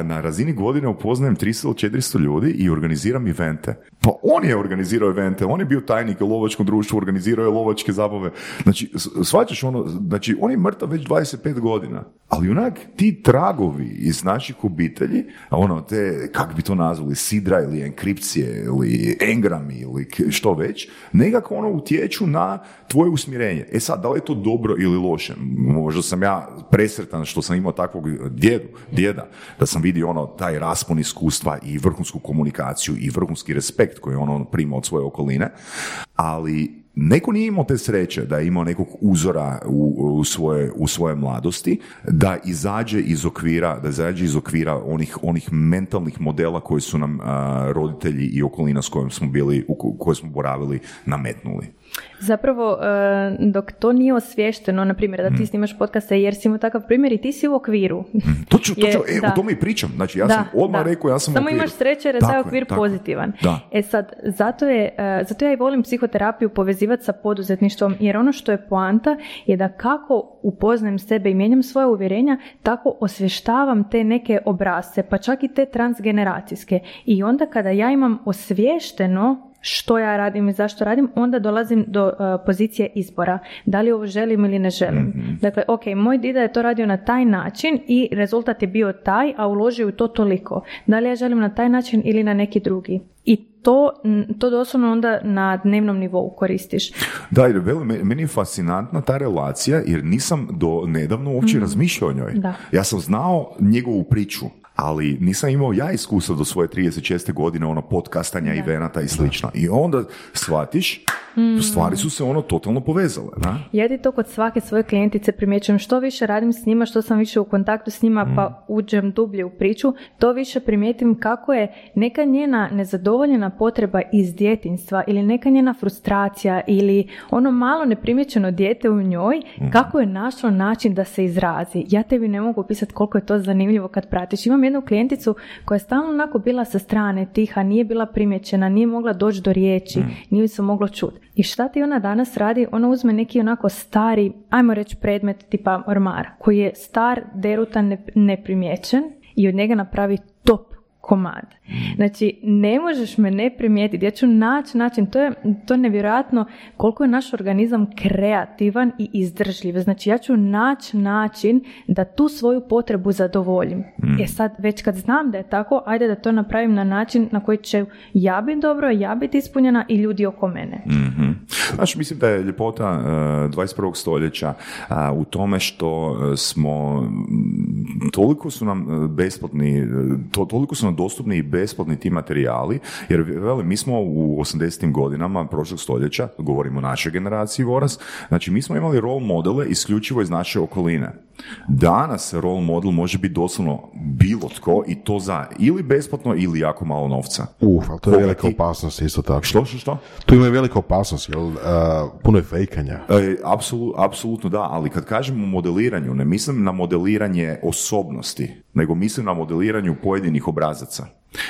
na razini godine upoznajem tristo ili četiristo ljudi i organiziram evente. Pa on je organizirao evente, on je bio tajnik u lovačkom društvu, organizirao je lovačke zabave. Znači, shvaćaš ono, znači on je mrtav već dvadeset pet godina, ali onak ti tragovi iz naših obitelji, ono te, kako bi to nazvali, sidra ili enkripcije ili engrami ili što već, nekako ono utječu na tvoje usmjerenje. E sad, da li je to dobro ili loše? Možda sam ja presretan što sam imao takvog djedu, djeda, da sam vidio ono taj raspon iskustva i vrhunsku komunikaciju i vrhunski respekt koji on, on prima od svoje okoline, ali neko nije imao te sreće da je imao nekog uzora u, u, svoje, u svoje mladosti, da izađe iz okvira, da izađe iz okvira onih, onih mentalnih modela koji su nam a, roditelji i okolina s kojom smo bili, u kojoj smo boravili, nametnuli. Zapravo, dok to nije osviješteno, na primjer, da ti snimaš podcaste jer si mu takav primjer i ti si u okviru. To ću, to ću, e, o tome i pričam. Znači, ja da, sam odmah da. rekao, ja sam u okviru. Samo imaš sreće jer je taj okvir tako pozitivan. Da. E sad, zato, je, zato ja i volim psihoterapiju povezivati sa poduzetništvom, jer ono što je poanta je da kako upoznajem sebe i mijenjam svoje uvjerenja, tako osvještavam te neke obrasce, pa čak i te transgeneracijske. I onda kada ja imam osviješteno što ja radim i zašto radim, onda dolazim do uh, pozicije izbora. Da li ovo želim ili ne želim. Mm-hmm. Dakle, ok, moj dida je to radio na taj način i rezultat je bio taj, a uložio u to toliko. Da li ja želim na taj način ili na neki drugi? I to, to doslovno onda na dnevnom nivou koristiš. Da, meni je fascinantna ta relacija jer nisam do nedavno uopće mm-hmm. razmišljao o njoj. Da. Ja sam znao njegovu priču, ali nisam imao ja iskustva do svoje trideset šeste godine, ono, podcastanja, da, evenata i slično. I onda shvatiš, mm. stvari su se ono totalno povezale. Da? Ja ti to kod svake svoje klijentice primjećujem. Što više radim s njima, što sam više u kontaktu s njima, mm. pa uđem dublje u priču, to više primijetim kako je neka njena nezadovoljena potreba iz djetinjstva ili neka njena frustracija ili ono malo neprimjećeno dijete u njoj, mm. kako je našlo način da se izrazi. Ja tebi ne mogu opisati koliko je to zanimljivo kad pratiš. Imam jednu klijenticu koja je stalno onako bila sa strane, tiha, nije bila primjećena, nije mogla doći do riječi, mm. nije se moglo čuti. I šta ti ona danas radi? Ona uzme neki onako stari, ajmo reći predmet tipa ormara, koji je star, derutan, neprimjećen i od njega napravi top komad. Znači, ne možeš me ne primijetiti. Ja ću naći način, to je, to je nevjerojatno koliko je naš organizam kreativan i izdržljiv. Znači, ja ću naći način da tu svoju potrebu zadovoljim. Mm. E sad, već kad znam da je tako, ajde da to napravim na način na koji će ja biti dobro, ja biti ispunjena i ljudi oko mene. Mm-hmm. Znaš, mislim da je ljepota uh, dvadeset prvog stoljeća uh, u tome što smo, toliko su nam besplatni, to, toliko su nam dostupni i besplatni ti materijali, jer veli, mi smo u osamdesetim godinama prošlog stoljeća, govorimo o našoj generaciji Voras, znači mi smo imali role modele isključivo iz naše okoline. Danas role model može biti doslovno bilo tko i to za ili besplatno ili jako malo novca. Uf, ali to je Bogati... velika opasnost isto tako. Što, što, što? Tu ima velika opasnost, jel, uh, puno je fejkanja. E, apsolu, apsolutno da, ali kad kažemo o modeliranju, ne mislim na modeliranje osobnosti, nego mislim na modeliranju pojedinih obrazaca.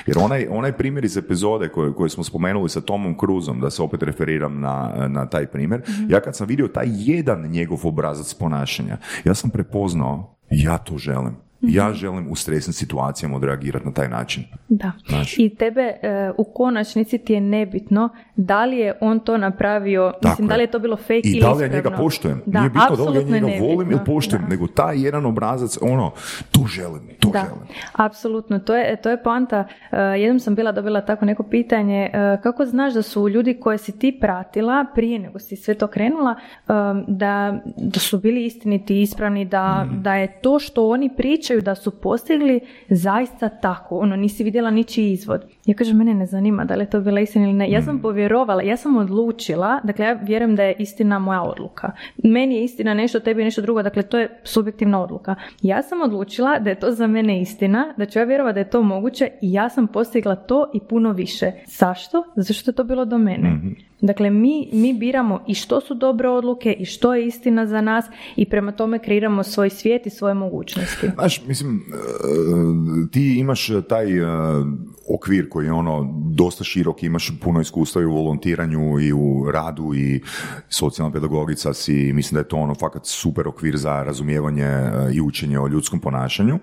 Jer onaj, onaj primjer iz epizode koje, koje smo spomenuli sa Tomom Cruzom, da se opet referiram na, na taj primjer, mm-hmm. ja kad sam vidio taj jedan njegov obrazac ponašanja, ja sam prepoznao, ja to želim. Mm-hmm. Ja želim u stresnim situacijama odreagirati na taj način. Da. Znači. I tebe e, u konačnici ti je nebitno da li je on to napravio, tako mislim, je. Da li je to bilo fake i ili ispravno. I da li ja njega poštujem. Da, nije bitno da li ja njega nebitno. Volim ili poštujem, da. Nego taj jedan obrazac, ono, to želim, to da. Želim. Apsolutno, to je, to je poanta. E, jednom sam bila dobila tako neko pitanje, e, kako znaš da su ljudi koje si ti pratila prije nego si sve to krenula, e, da, da su bili istiniti, ispravni, da, mm. da je to što oni pričaju da su postigli zaista tako, ono, nisi vidjela ničiji izvod. Ja kažem, mene ne zanima da li je to bila istina ili ne. Ja sam povjerovala, ja sam odlučila, dakle ja vjerujem da je istina moja odluka. Meni je istina nešto, tebi je nešto drugo, dakle to je subjektivna odluka. Ja sam odlučila da je to za mene istina, da ću ja vjerovati da je to moguće i ja sam postigla to i puno više. Zašto? Zato što je to bilo do mene. Mm-hmm. Dakle, mi, mi biramo i što su dobre odluke i što je istina za nas i prema tome kreiramo svoj svijet i svoje mogućnosti. Znaš, mislim, ti imaš taj okvir koji je ono dosta širok, imaš puno iskustva i u volontiranju i u radu i socijalna pedagogica si, mislim da je to ono fakat super okvir za razumijevanje i učenje o ljudskom ponašanju,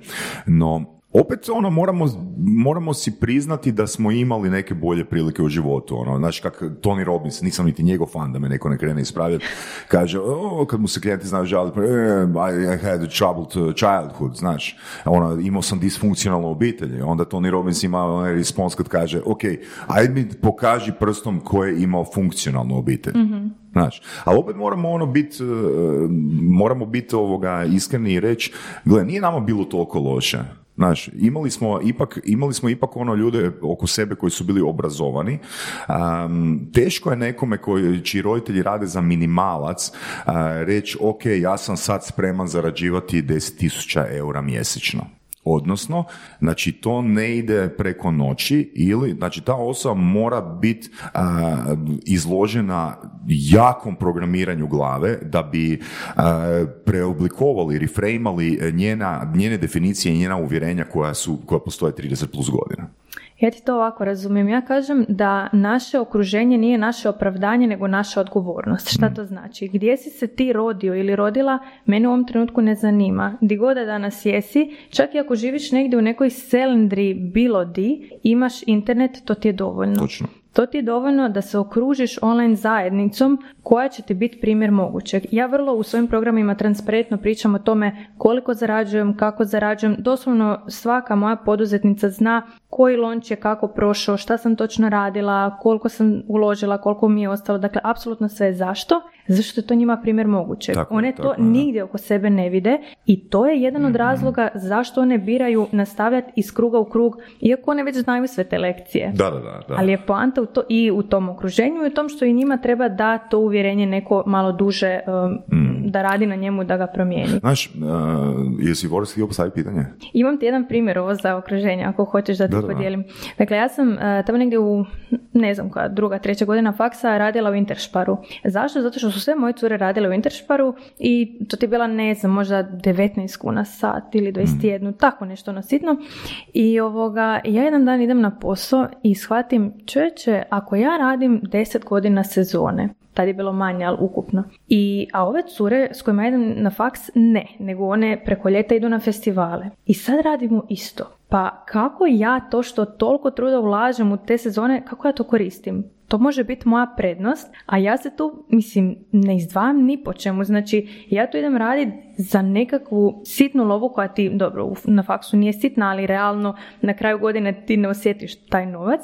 no opet ono moramo, moramo si priznati da smo imali neke bolje prilike u životu. Ono, znaš kak Tony Robbins, nisam niti njegov fan da me neko ne krene ispravljati, kaže, oh, kad mu se klijenti znaju žaliti, I had a troubled childhood, znaš, ono, imao sam disfunkcionalnu obitelj. Onda Tony Robbins ima onaj respons kad kaže, ok, ajde mi pokaži prstom ko je imao funkcionalnu obitelj. Mm-hmm. Znaš, ali opet moramo ono biti, moramo biti ovoga iskreni i reći, gle, nije nama bilo toliko loše. Znaš, imali smo ipak, imali smo ipak ono ljude oko sebe koji su bili obrazovani. Um, teško je nekome koji, čiji roditelji rade za minimalac uh, reći, ok, ja sam sad spreman zarađivati deset tisuća eura mjesečno. Odnosno, znači to ne ide preko noći ili, znači ta osoba mora biti uh, izložena jakom programiranju glave da bi uh, preoblikovali, refrejmali njena, njene definicije i njena uvjerenja koja, su, koja postoje trideset plus godina. Ja ti to ovako razumijem. Ja kažem da naše okruženje nije naše opravdanje, nego naša odgovornost. Šta to znači? Gdje si se ti rodio ili rodila, mene u ovom trenutku ne zanima. Di god da danas jesi, čak i ako živiš negdje u nekoj selendri bilo di, imaš internet, to ti je dovoljno. Točno. To ti je dovoljno da se okružiš online zajednicom koja će ti biti primjer mogućeg. Ja vrlo u svojim programima transparentno pričam o tome koliko zarađujem, kako zarađujem. Doslovno svaka moja poduzetnica zna koji launch je kako prošao, šta sam točno radila, koliko sam uložila, koliko mi je ostalo. Dakle, apsolutno sve. Zašto? Zašto je to njima primjer mogućeg. Tako, one tako, to ne. Nigdje oko sebe ne vide i to je jedan od razloga zašto one biraju nastavljati iz kruga u krug, iako one već znaju sve te lekcije. Da, da, da, da. Ali je poanta u to, i u tom okruženju i u tom što i njima treba da to uvjerenje neko malo duže um, mm. da radi na njemu, da ga promijeni. Znaš, uh, jesi Boris htio postaviti pitanje? Imam ti jedan primjer ovo za okruženje, ako hoćeš da ti da, da, podijelim. Da. Dakle, ja sam uh, tamo negdje u, ne znam koja, druga, treća godina faksa radila u Interšparu. Zašto? Zato što su sve moje cure radile u Interšparu i to ti je bila, ne znam, možda devetnaest kuna sat ili dvadeset jedan, mm. tako nešto ono sitno. I ovoga, ja jedan dan idem na posao i shvatim, čovječe, ako ja radim deset godina sezone, tad je bilo manje, ali ukupno. I, a ove cure s kojima idem na faks, ne, nego one preko ljeta idu na festivale. I sad radimo isto. Pa kako ja to što toliko truda ulažem u te sezone, kako ja to koristim? To može biti moja prednost, a ja se tu, mislim, ne izdvajam ni po čemu. Znači, ja tu idem raditi za nekakvu sitnu lovu koja ti, dobro, na faksu nije sitna, ali realno na kraju godine ti ne osjetiš taj novac.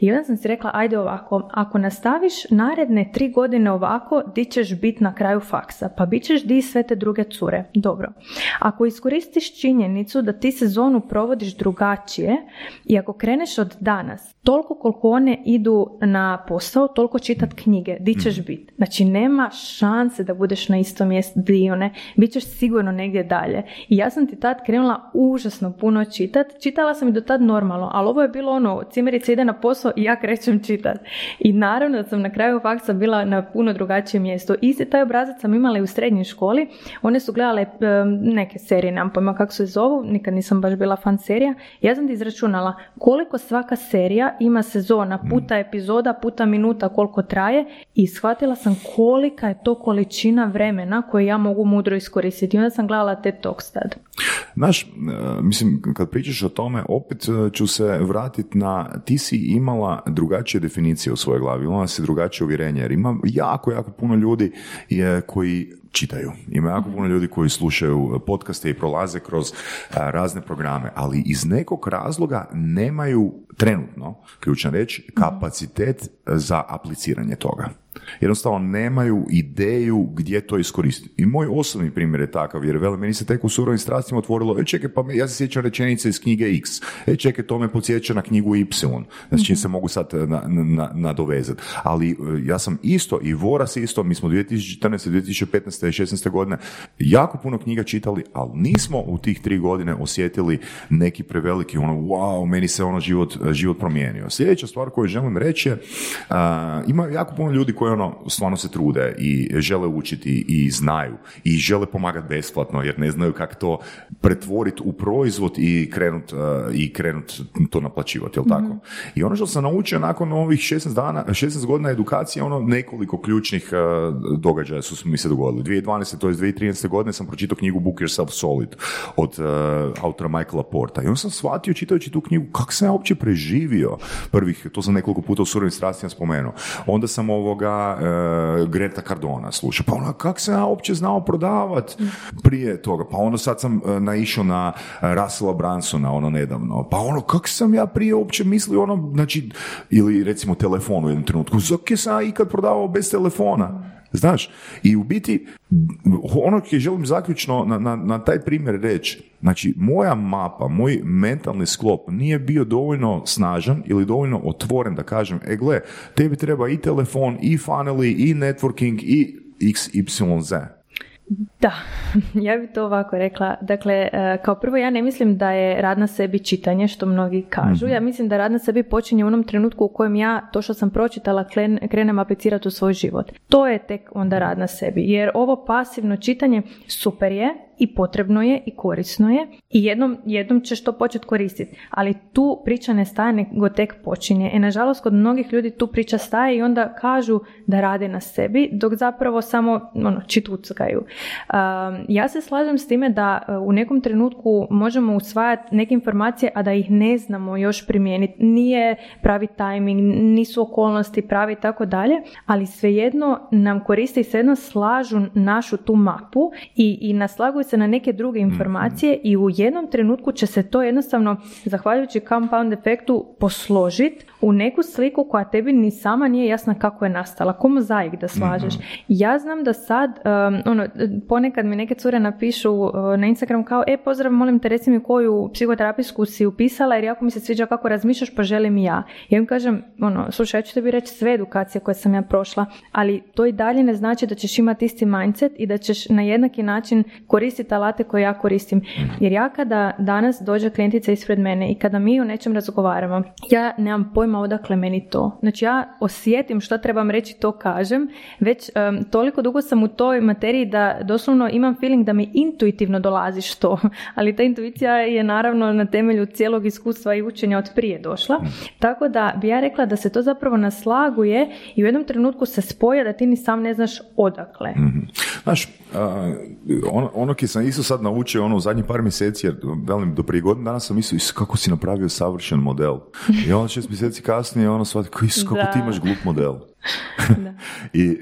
I onda sam si rekla, ajde ovako, ako nastaviš naredne tri godine ovako, di ćeš biti na kraju faksa, pa bit ćeš di sve te druge cure. Dobro. Ako iskoristiš činjenicu da ti sezonu provodiš drugačije i ako kreneš od danas, toliko koliko one idu na posao, toliko čitat knjige, di ćeš biti. Znači, nema šanse da budeš na istom mjestu di one, bit ćeš sigurno negdje dalje. I ja sam ti tad krenula užasno puno čitat. Čitala sam i do tad normalno, ali ovo je bilo ono, cimerica ide na posao i ja krećem čitat. I naravno da sam na kraju faksa bila na na puno drugačije mjesto. Isti taj obrazac sam imala i u srednjoj školi. One su gledale neke serije, nam pojma kako se zovu, nikad nisam baš bila fan serija. Ja sam ti izračunala koliko svaka serija ima sezona, puta epizoda, puta minuta, koliko traje, i shvatila sam kolika je to količina vremena koje ja mogu mudro iskoristiti. I onda sam gledala te Talks tad. Znaš, mislim, kad pričaš o tome, opet ću se vratiti na, ti si imala drugačije definicije u svojoj glavi, imala si drugačije uvjerenje, jer ima jako, jako puno ljudi je, koji čitaju. Ima jako puno ljudi koji slušaju podcaste i prolaze kroz a, razne programe, ali iz nekog razloga nemaju trenutno, ključna reč, kapacitet za apliciranje toga. Jednostavno nemaju ideju gdje to iskoristiti. I moj osobni primjer je takav, jer vele, meni se tek u Surovim strastima otvorilo, e čekaj, pa ja se sjećam rečenice iz knjige X, e čekaj, to me podsjeća na knjigu Y, znači čim se mogu sad nadovezati. Na, na Ali ja sam isto, i Voras isto, mi smo dvije tisuće četrnaeste, dvije tisuće petnaeste i šesnaeste godine jako puno knjiga čitali, ali nismo u tih tri godine osjetili neki preveliki, ono, wow, meni se ono život, život promijenio. Sljedeća stvar koju želim reći je, uh, ima jako puno ljudi koji ono, stvarno se trude i žele učiti i znaju i žele pomagati besplatno jer ne znaju kako to pretvoriti u proizvod i krenuti uh, i krenut to naplaćivati, jel tako? Mm-hmm. I ono što sam naučio nakon ovih šesnaest, dana, šesnaest godina edukacije, ono nekoliko ključnih uh, događaja su mi se dogodili. dvije tisuće dvanaeste, to je dvije tisuće trinaeste godine sam pročitao knjigu Book Yourself Solid od uh, autora Michaela Porta i onda sam shvatio čitajući tu knjigu kako sam ja uopće preživio prvih, to sam nekoliko puta u Surovim strastima spomenuo. Onda sam ovoga Uh, Greta Cardona sluša, pa ono, kak se ja uopće znao prodavat prije toga, pa ono sad sam uh, naišao na Russella Brunsona ono nedavno, pa ono, kak sam ja prije uopće mislio ono, znači, ili recimo telefon u jednom trenutku, zakaj sam ja ikad prodavao bez telefona? Znaš, i u biti, ono koje želim zaključno na, na, na taj primjer reći, znači moja mapa, moj mentalni sklop nije bio dovoljno snažan ili dovoljno otvoren da kažem, e gle, tebi treba i telefon, i funneli, i networking, i iks, ipsilon, zet. Da, ja bih to ovako rekla. Dakle, kao prvo ja ne mislim da je rad na sebi čitanje, što mnogi kažu. Mm-hmm. Ja mislim da rad na sebi počinje u onom trenutku u kojem ja to što sam pročitala krenem aplicirati u svoj život. To je tek onda rad na sebi, jer ovo pasivno čitanje super je i potrebno je i korisno je i jednom, jednom ćeš to početi koristiti, ali tu priča ne staje nego tek počinje. E nažalost kod mnogih ljudi tu priča staje i onda kažu da rade na sebi dok zapravo samo ono, čituckaju. Um, ja se slažem s time da u nekom trenutku možemo usvajati neke informacije, a da ih ne znamo još primijeniti. Nije pravi tajming, nisu okolnosti pravi i tako dalje, ali svejedno nam koriste i svejedno slažu našu tu mapu i, i naslaguju se na neke druge informacije i u jednom trenutku će se to jednostavno, zahvaljujući compound efektu, posložiti u neku sliku koja tebi ni sama nije jasna kako je nastala, ko mozaik da slažeš. Ja znam da sad, um, ono, ponekad mi neke cure napišu uh, na Instagram kao, e pozdrav, molim te reci mi koju psihoterapijsku si upisala jer jako mi se sviđa kako razmišljaš pa želim i ja. Ja im kažem, ono, slušaj, ja ću tebi reći sve edukacije koje sam ja prošla, ali to i dalje ne znači da ćeš imati isti mindset i da ćeš na jednaki način koristiti alate koje ja koristim. Jer ja kada danas dođe klijentica ispred mene i kada mi o nečem razgovaramo, ja nemam pojma odakle meni to. Znači ja osjetim što trebam reći, to kažem, već um, toliko dugo sam u toj materiji da doslovno imam feeling da mi intuitivno dolazi što, ali ta intuicija je naravno na temelju cijelog iskustva i učenja od prije došla. Tako da bi ja rekla da se to zapravo naslaguje i u jednom trenutku se spoja da ti ni sam ne znaš odakle. Mm-hmm. Znaš, uh, ono, ono ki sam isto sad naučio ono u zadnjih par mjeseci, jer velim do prije godine danas sam mislio, kako si napravio savršen model. I onda šest mjeseci kasnije ono shvatio, kako ti imaš glup model. Da. I,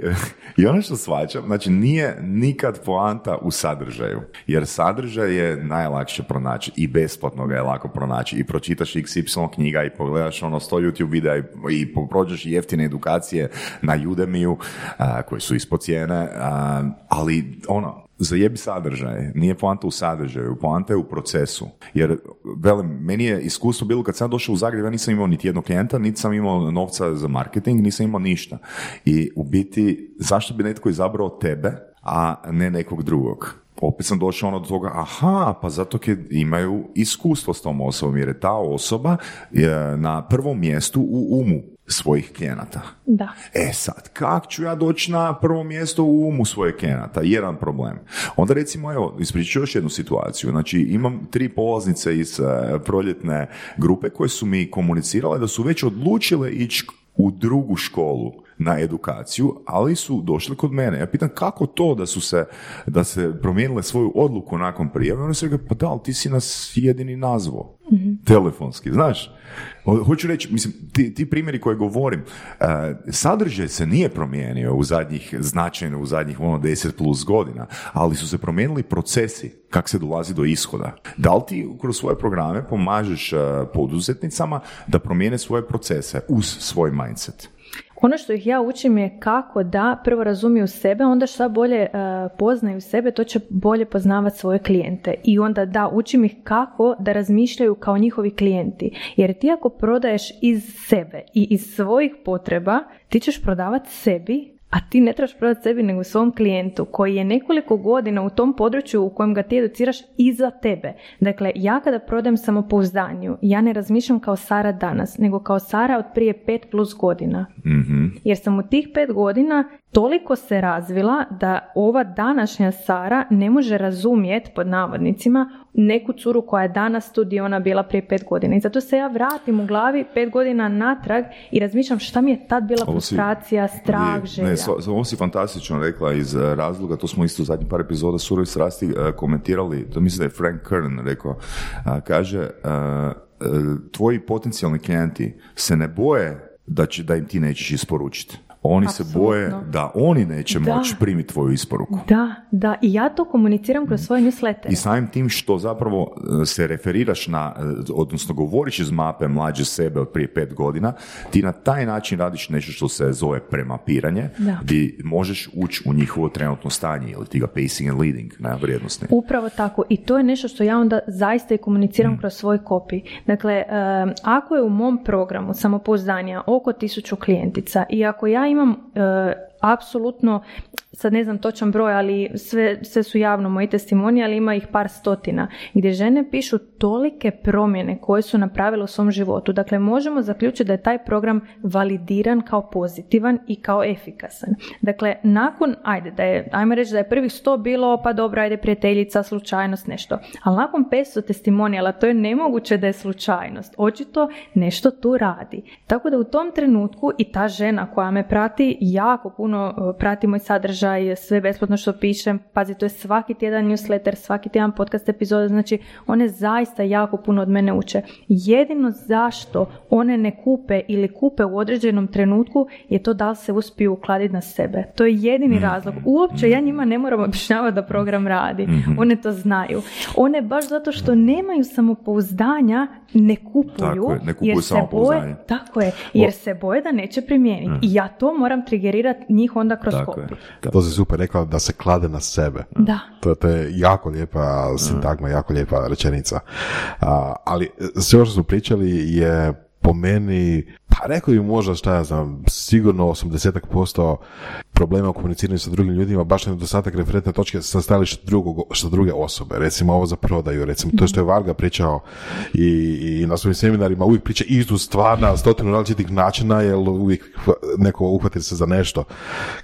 I ono što shvaćam, znači nije nikad poanta u sadržaju, jer sadržaj je najlakše pronaći i besplatno ga je lako pronaći i pročitaš iks ipsilon knjiga i pogledaš ono sto YouTube videa i, i prođeš jeftine edukacije na Udemiju a, koje su ispod cijene, a, ali ono, zajebi sadržaj, nije poanta u sadržaju, poanta je u procesu. Jer, velim, meni je iskustvo bilo kad sam došao u Zagreb, ja nisam imao niti jednog klijenta, niti sam imao novca za marketing, nisam imao ništa. I u biti, zašto bi netko izabrao tebe, a ne nekog drugog? Opet sam došao ono do toga, aha, pa zato kad imaju iskustvo s tom osobom, jer je ta osoba na prvom mjestu u umu. svojih klijenata. Da. E sad, kako ću ja doći na prvo mjesto u umu svojih klijenata? Jedan problem. Onda recimo, evo, ispričat ću još jednu situaciju. Znači, imam tri polaznice iz proljetne grupe koje su mi komunicirale da su već odlučile ići u drugu školu na edukaciju, ali su došli kod mene. Ja pitam kako to da su se, da se promijenile svoju odluku nakon prijave. Oni se rekao, pa da, ali ti si nas jedini nazvao. Mm-hmm. Telefonski, znaš. Hoću reći, mislim, ti, ti primjeri koje govorim, uh, sadržaj se nije promijenio u zadnjih, značajno u zadnjih ono, deset plus godina, ali su se promijenili procesi kako se dolazi do ishoda. Da li ti kroz svoje programe pomažeš uh, poduzetnicama da promijene svoje procese uz svoj mindset? Ono što ih ja učim je kako da prvo razumiju sebe, onda šta bolje e, poznaju sebe, to će bolje poznavati svoje klijente. I onda da, učim ih kako da razmišljaju kao njihovi klijenti. Jer ti ako prodaješ iz sebe i iz svojih potreba, ti ćeš prodavati sebi, a ti ne trebaš prodati sebi nego svom klijentu koji je nekoliko godina u tom području u kojem ga ti educiraš iza tebe. Dakle, ja kada prodajem samopouzdanju, ja ne razmišljam kao Sara danas, nego kao Sara od prije pet plus godina. Mm-hmm. Jer sam u tih pet godina toliko se razvila da ova današnja Sara ne može razumjeti, pod navodnicima, neku curu koja je danas tu di ona bila prije pet godina. I zato se ja vratim u glavi pet godina natrag i razmišljam šta mi je tad bila frustracija, strah, želja. Ne, ovo si fantastično rekla iz razloga, to smo isto u zadnjih par epizoda Surove strasti komentirali, to mislim da je Frank Kern rekao, kaže, tvoji potencijalni klijenti se ne boje da, će, da im ti nećeš isporučiti. Oni Absolutno. se boje da oni neće da. moći primiti tvoju isporuku. Da, da. I ja to komuniciram kroz svoje newsletter. I samim tim što zapravo se referiraš na, odnosno govoriš iz mape mlađe sebe od prije pet godina, ti na taj način radiš nešto što se zove premapiranje, da. Gdje možeš ući u njihovo trenutno stanje ili ti ga pacing and leading na vrijednosti. Upravo tako. I to je nešto što ja onda zaista i komuniciram mm. kroz svoj copy. Dakle, um, ako je u mom programu samopouzdanja oko tisuću klijentica i ako ja imam e, apsolutno, sad ne znam točan broj, ali sve, sve su javno moji testimoni, ali ima ih par stotina, gdje žene pišu tolike promjene koje su napravile u svom životu. Dakle, možemo zaključiti da je taj program validiran kao pozitivan i kao efikasan. Dakle, nakon, ajde, da je, ajmo reći da je prvih sto bilo, pa dobro, ajde, prijateljica, slučajnost, nešto. Ali nakon petsto testimonijala, to je nemoguće da je slučajnost. Očito nešto tu radi. Tako da u tom trenutku i ta žena koja me prati, jako puno prati moj sadržaj, sve besplatno što pišem, pazi, to je svaki tjedan newsletter, svaki tjedan podcast epizoda, znači one zaista jako puno od mene uče. Jedino zašto one ne kupe ili kupe u određenom trenutku je to da li se uspiju ukladiti na sebe. To je jedini razlog. Uopće ja njima ne moram objašnjavati da program radi. One to znaju. One baš zato što nemaju samopouzdanja ne kupuju, tako je, ne kupuju jer se boje, tako je, jer se boje da neće primijeniti. I ja to moram trigerirati njih onda kroz kopi. To se super rekla da se klade na sebe. Da. To, to je jako lijepa sintagma, jako lijepa rečenica. A, ali sve što su pričali je po meni, pa rekao bi možda šta ja znam, sigurno osamdeset posto problema u komuniciranju sa drugim ljudima, baš nedostatak referentne točke sa stajališta druge osobe. Recimo ovo za prodaju, recimo to što je Varga pričao i, i na svojim seminarima uvijek priča istu stvar na stotinu različitih načina, jer uvijek neko uhvati se za nešto.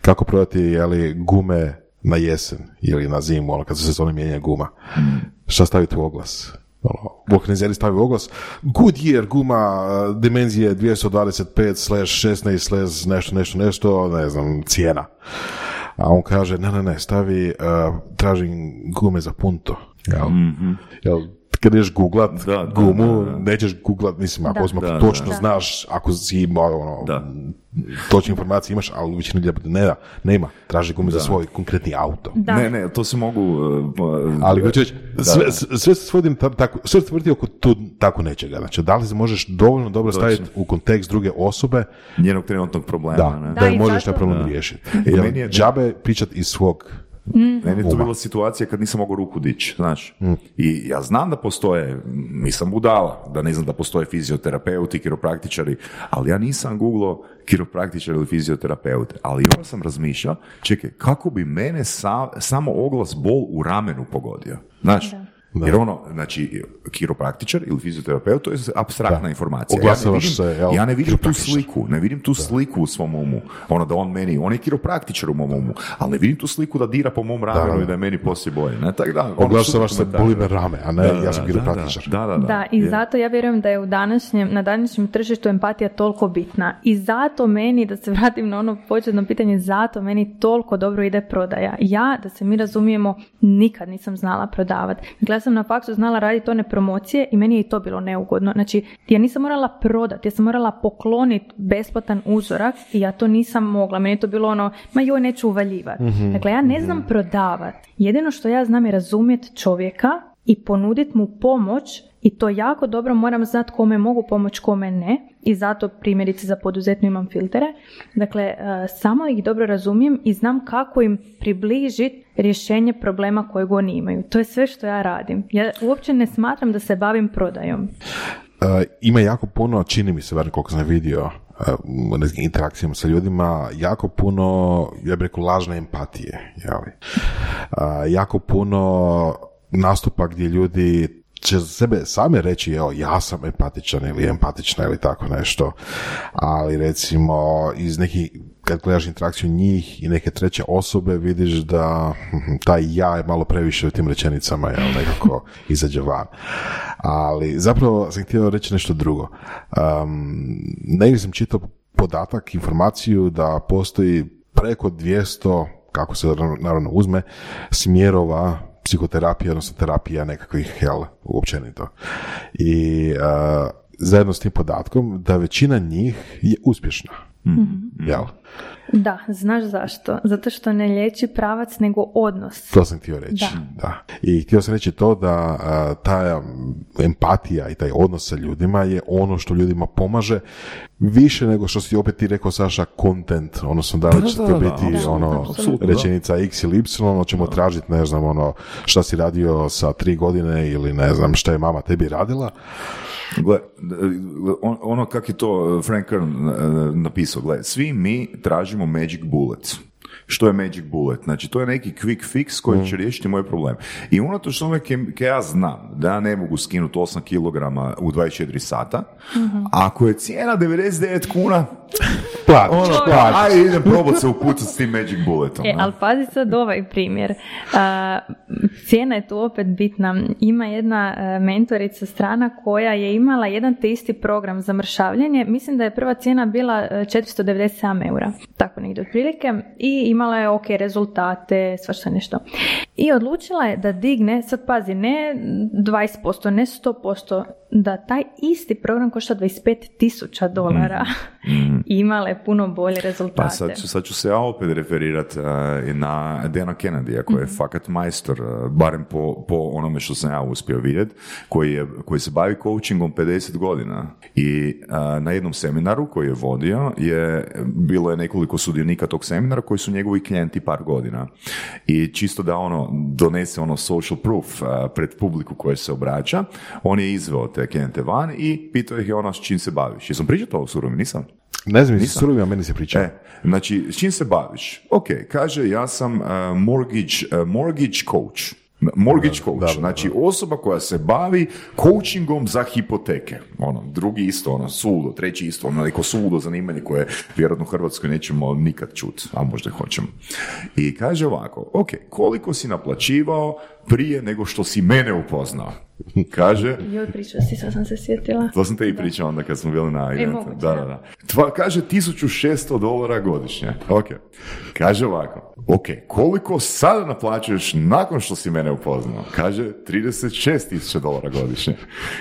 Kako prodati jeli, gume na jesen ili na zimu, ono kad se sezone mijenja guma. Šta staviti u oglas? Vulkanizeri stavio oglas Goodyear guma dimenzije dvjesto dvadeset pet šesnaest nešto, nešto, nešto, ne znam, cijena. A on kaže, ne, ne, ne, stavi uh, tražim gume za punto. Jel? Mm-hmm. Jel? Kad ideš googlat da, gumu, da, da, da. nećeš googlat, mislim, ako da, da, točno da. znaš, ako si ono, točne informacije imaš, ali većina ljudi ne da, nema, traži gume da. za svoj konkretni auto. Da. Ne, ne, to se mogu... Uh, ali hoću reći, sve, sve se svodim tako, sve se tvrti oko tu, tako nečega, znači, da li se možeš dovoljno dobro staviti u kontekst druge osobe njenog trenutnog problema, da, ne? Da, da je možeš taj problem riješiti. Jer džabe pričati iz svog... Mm. Meni je to bila situacija kad nisam mogao ruku dići, znaš. Mm. I ja znam da postoje, nisam budala, da ne znam da postoje fizioterapeuti, kiropraktičari, ali ja nisam googlao kiropraktičar ili fizioterapeut, ali onda sam razmišljao, čekaj, kako bi mene sa, samo oglas bol u ramenu pogodio, znaš. Da. Da. Jer ono, znači, kiropraktičar ili fizioterapeut, to je apstraktna da. informacija. Ja ne vidim, se, ja ne vidim tu sliku, ne vidim tu da. sliku u svom umu. Ono da on meni, on je kiropraktičar u mom umu, ali ne vidim tu sliku da dira po mom ramenu da, da. i da je meni poslije boje. Oglašavaš se, boli me rame, a ne, da, ja sam kiropraktičar. Da, da, da, da. Da, i je. zato ja vjerujem da je u današnjem, na današnjem tržištu empatija toliko bitna. I zato meni, da se vratim na ono početno pitanje, zato meni toliko dobro ide prodaja. Ja, da se mi razumijemo, nikad nisam znala prodavati. Ja sam na faksu znala raditi one promocije i meni je i to bilo neugodno. Znači, ja nisam morala prodati, ja sam morala pokloniti besplatan uzorak i ja to nisam mogla. Meni je to bilo ono, ma joj, neću uvaljivati. Mm-hmm. Dakle, ja ne znam mm-hmm. prodavati. Jedino što ja znam je razumjeti čovjeka i ponuditi mu pomoć, i to jako dobro moram znati kome mogu pomoći, kome ne. I zato primjerice za poduzetnu imam filtere. Dakle, samo ih dobro razumijem i znam kako im približiti rješenje problema kojeg oni imaju. To je sve što ja radim. Ja uopće ne smatram da se bavim prodajom. Uh, ima jako puno, čini mi se, bar koliko sam vidio, interakcijama sa ljudima, jako puno, ja bih rekao, lažne empatije. Jeli? Uh, jako puno nastupa gdje ljudi će za sebe same reći, evo, ja sam empatičan ili empatična ili tako nešto, ali recimo iz nekih, kad gledaš interakciju njih i neke treće osobe, vidiš da taj ja je malo previše u tim rečenicama, jel, nekako izađe van. Ali zapravo sam htio reći nešto drugo. Um, negdje sam čitao podatak, informaciju da postoji preko dvjesto, kako se naravno uzme, smjerova psihoterapija, odnosno terapija nekakvih, jel, uopćenito. I uh, zajedno s tim podatkom da većina njih je uspješna. Mm-hmm. Jel? Da, znaš zašto? Zato što ne liječi pravac, nego odnos. To sam htio reći. Da. Da. I htio sam reći to da uh, ta empatija i taj odnos sa ljudima je ono što ljudima pomaže više nego što si opet ti rekao, Saša, content, odnosno da li će to biti da, ono, da, rečenica x ili y, ono ćemo tražiti, ne znam, ono, šta si radio sa tri godine ili ne znam šta je mama tebi radila. Gle, ono kak je to Frank Kern napisao, gle, svi mi tražimo magic bullets. Što je magic bullet? Znači, to je neki quick fix koji će riješiti moj problem. I unatoč tome kaj ja znam da ja ne mogu skinuti osam kilograma u dvadeset četiri sata, mm-hmm. ako je cijena devedeset devet kuna, platiš, ono, platiš. Ajde, idem probat se upucati s tim magic bulletom. E, ali pazi sad ovaj primjer. Uh, cijena je tu opet bitna. Ima jedna mentorica strana koja je imala jedan te isti program za mršavljenje. Mislim da je prva cijena bila četiristo devedeset sedam eura. Tako negdje otprilike. I imala je ok rezultate, svašta nešto. I odlučila je da digne, sad pazi, ne dvadeset posto, ne sto posto, da taj isti program košta dvadeset pet tisuća dolara. Mm. Imala je puno bolje rezultate. Pa sad, sad ću se ja opet referirati uh, na Dana Kennedyja, koji je mm. fakat majstor, uh, barem po, po onome što sam ja uspio vidjeti, koji, je, koji se bavi coachingom pedeset godina. I uh, na jednom seminaru koji je vodio, je, bilo je nekoliko sudionika tog seminara koji su njegovi klijenti par godina. I čisto da ono donese ono social proof uh, pred publiku koja se obraća, on je izveo te klijente van i pitao ih je ono s čim se baviš. Jesam pričao to o Surovi? Nisam. Ne znam, nisam. Surovi, a meni se pričao. E, znači, s čim se baviš? Ok, kaže, ja sam uh, mortgage, uh, mortgage coach. Mortgage coach, da, da, da. Znači osoba koja se bavi coachingom za hipoteke. Ono, drugi isto, ono, suludo, treći isto, ono, neko suludo zanimanje koje vjerojatno u Hrvatskoj nećemo nikad čuti, a možda hoćemo. I kaže ovako, ok, koliko si naplaćivao prije nego što si mene upoznao? Kaže... Joj, pričao si, sad sam se sjetila. To sam te i pričao onda kad smo bili na eventu. Da, da, da. Tva, kaže tisuću šesto dolara godišnje. Ok. Kaže ovako. Ok, koliko sada naplaćuješ nakon što si mene upoznao? Kaže trideset šest tisuća dolara godišnje.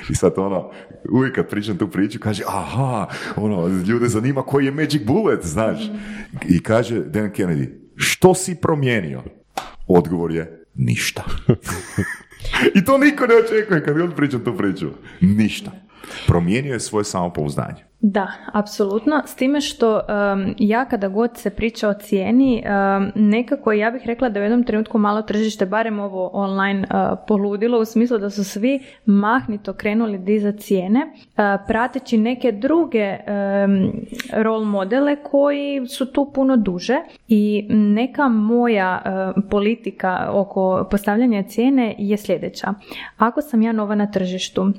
I sad ono, uvijek kad pričam tu priču, kaže, aha, ono, ljude zanima koji je magic bullet, znaš. I kaže Dan Kennedy, što si promijenio? Odgovor je ništa. I to niko ne očekuje kad on priča tu priču. Ništa. Promijenio je svoje samopouzdanje. Da, apsolutno. S time što um, ja kada god se priča o cijeni, um, nekako ja bih rekla da u jednom trenutku malo tržište, barem ovo online, uh, poludilo u smislu da su svi mahnito krenuli dizati cijene, uh, prateći neke druge um, role modele koji su tu puno duže, i neka moja uh, politika oko postavljanja cijene je sljedeća. Ako sam ja nova na tržištu, uh,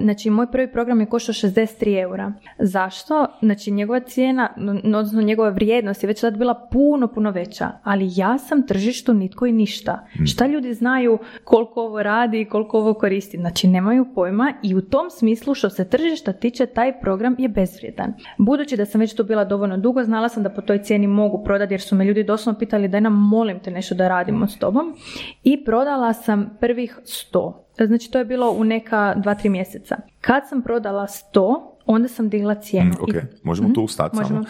znači moj prvi program je koštao šezdeset tri eura. Zašto? Znači njegova cijena, odnosno njegova vrijednost je već sad bila puno, puno veća, ali ja sam tržištu nitko i ništa. Hmm. Šta ljudi znaju koliko ovo radi i koliko ovo koristi? Znači nemaju pojma, i u tom smislu što se tržišta tiče taj program je bezvrijedan. Budući da sam već tu bila dovoljno dugo, znala sam da po toj cijeni mogu prodati jer su me ljudi doslovno pitali da nam molim te nešto da radimo s tobom, i prodala sam prvih sto. Znači to je bilo u neka dva tri mjeseca. Kad sam prodala sto, onda sam digla cijenu. Mm, ok, možemo mm, tu ustati samo. Uh,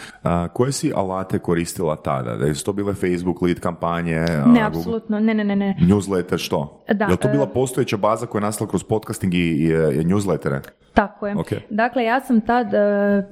koje si alate koristila tada? Da su to bile Facebook lead kampanje? Ne, uh, apsolutno. Ne, ne, ne, ne. Newsletter, što? Da, je li to bila uh, postojeća baza koja je nastala kroz podcasting i, i, i newslettere? Tako je. Okay. Dakle, ja sam tad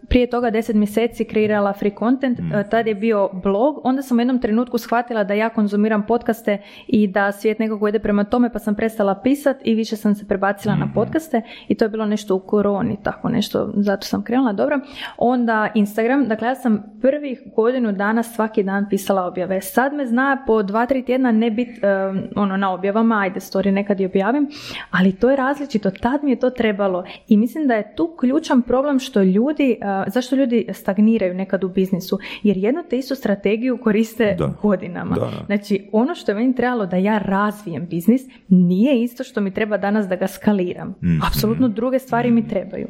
prije toga deset mjeseci kreirala free content, mm. tad je bio blog, onda sam u jednom trenutku shvatila da ja konzumiram podcaste i da svijet nekako ide prema tome, pa sam prestala pisat i više sam se prebacila mm. na podcaste, i to je bilo nešto u koroni, tako nešto, zato sam krenula, dobro. Onda Instagram, dakle ja sam prvih godinu dana svaki dan pisala objave. Sad me zna po dva, tri tjedna ne biti um, ono, na objavama, ajde story nekad i objavim, ali to je različito, tad mi je to trebalo, i mislim Mislim da je tu ključan problem što ljudi, zašto ljudi stagniraju nekad u biznisu, jer jednu te istu strategiju koriste da. godinama. Da. Znači ono što je meni trebalo da ja razvijem biznis nije isto što mi treba danas da ga skaliram. Mm. Apsolutno mm. druge stvari mm. mi trebaju.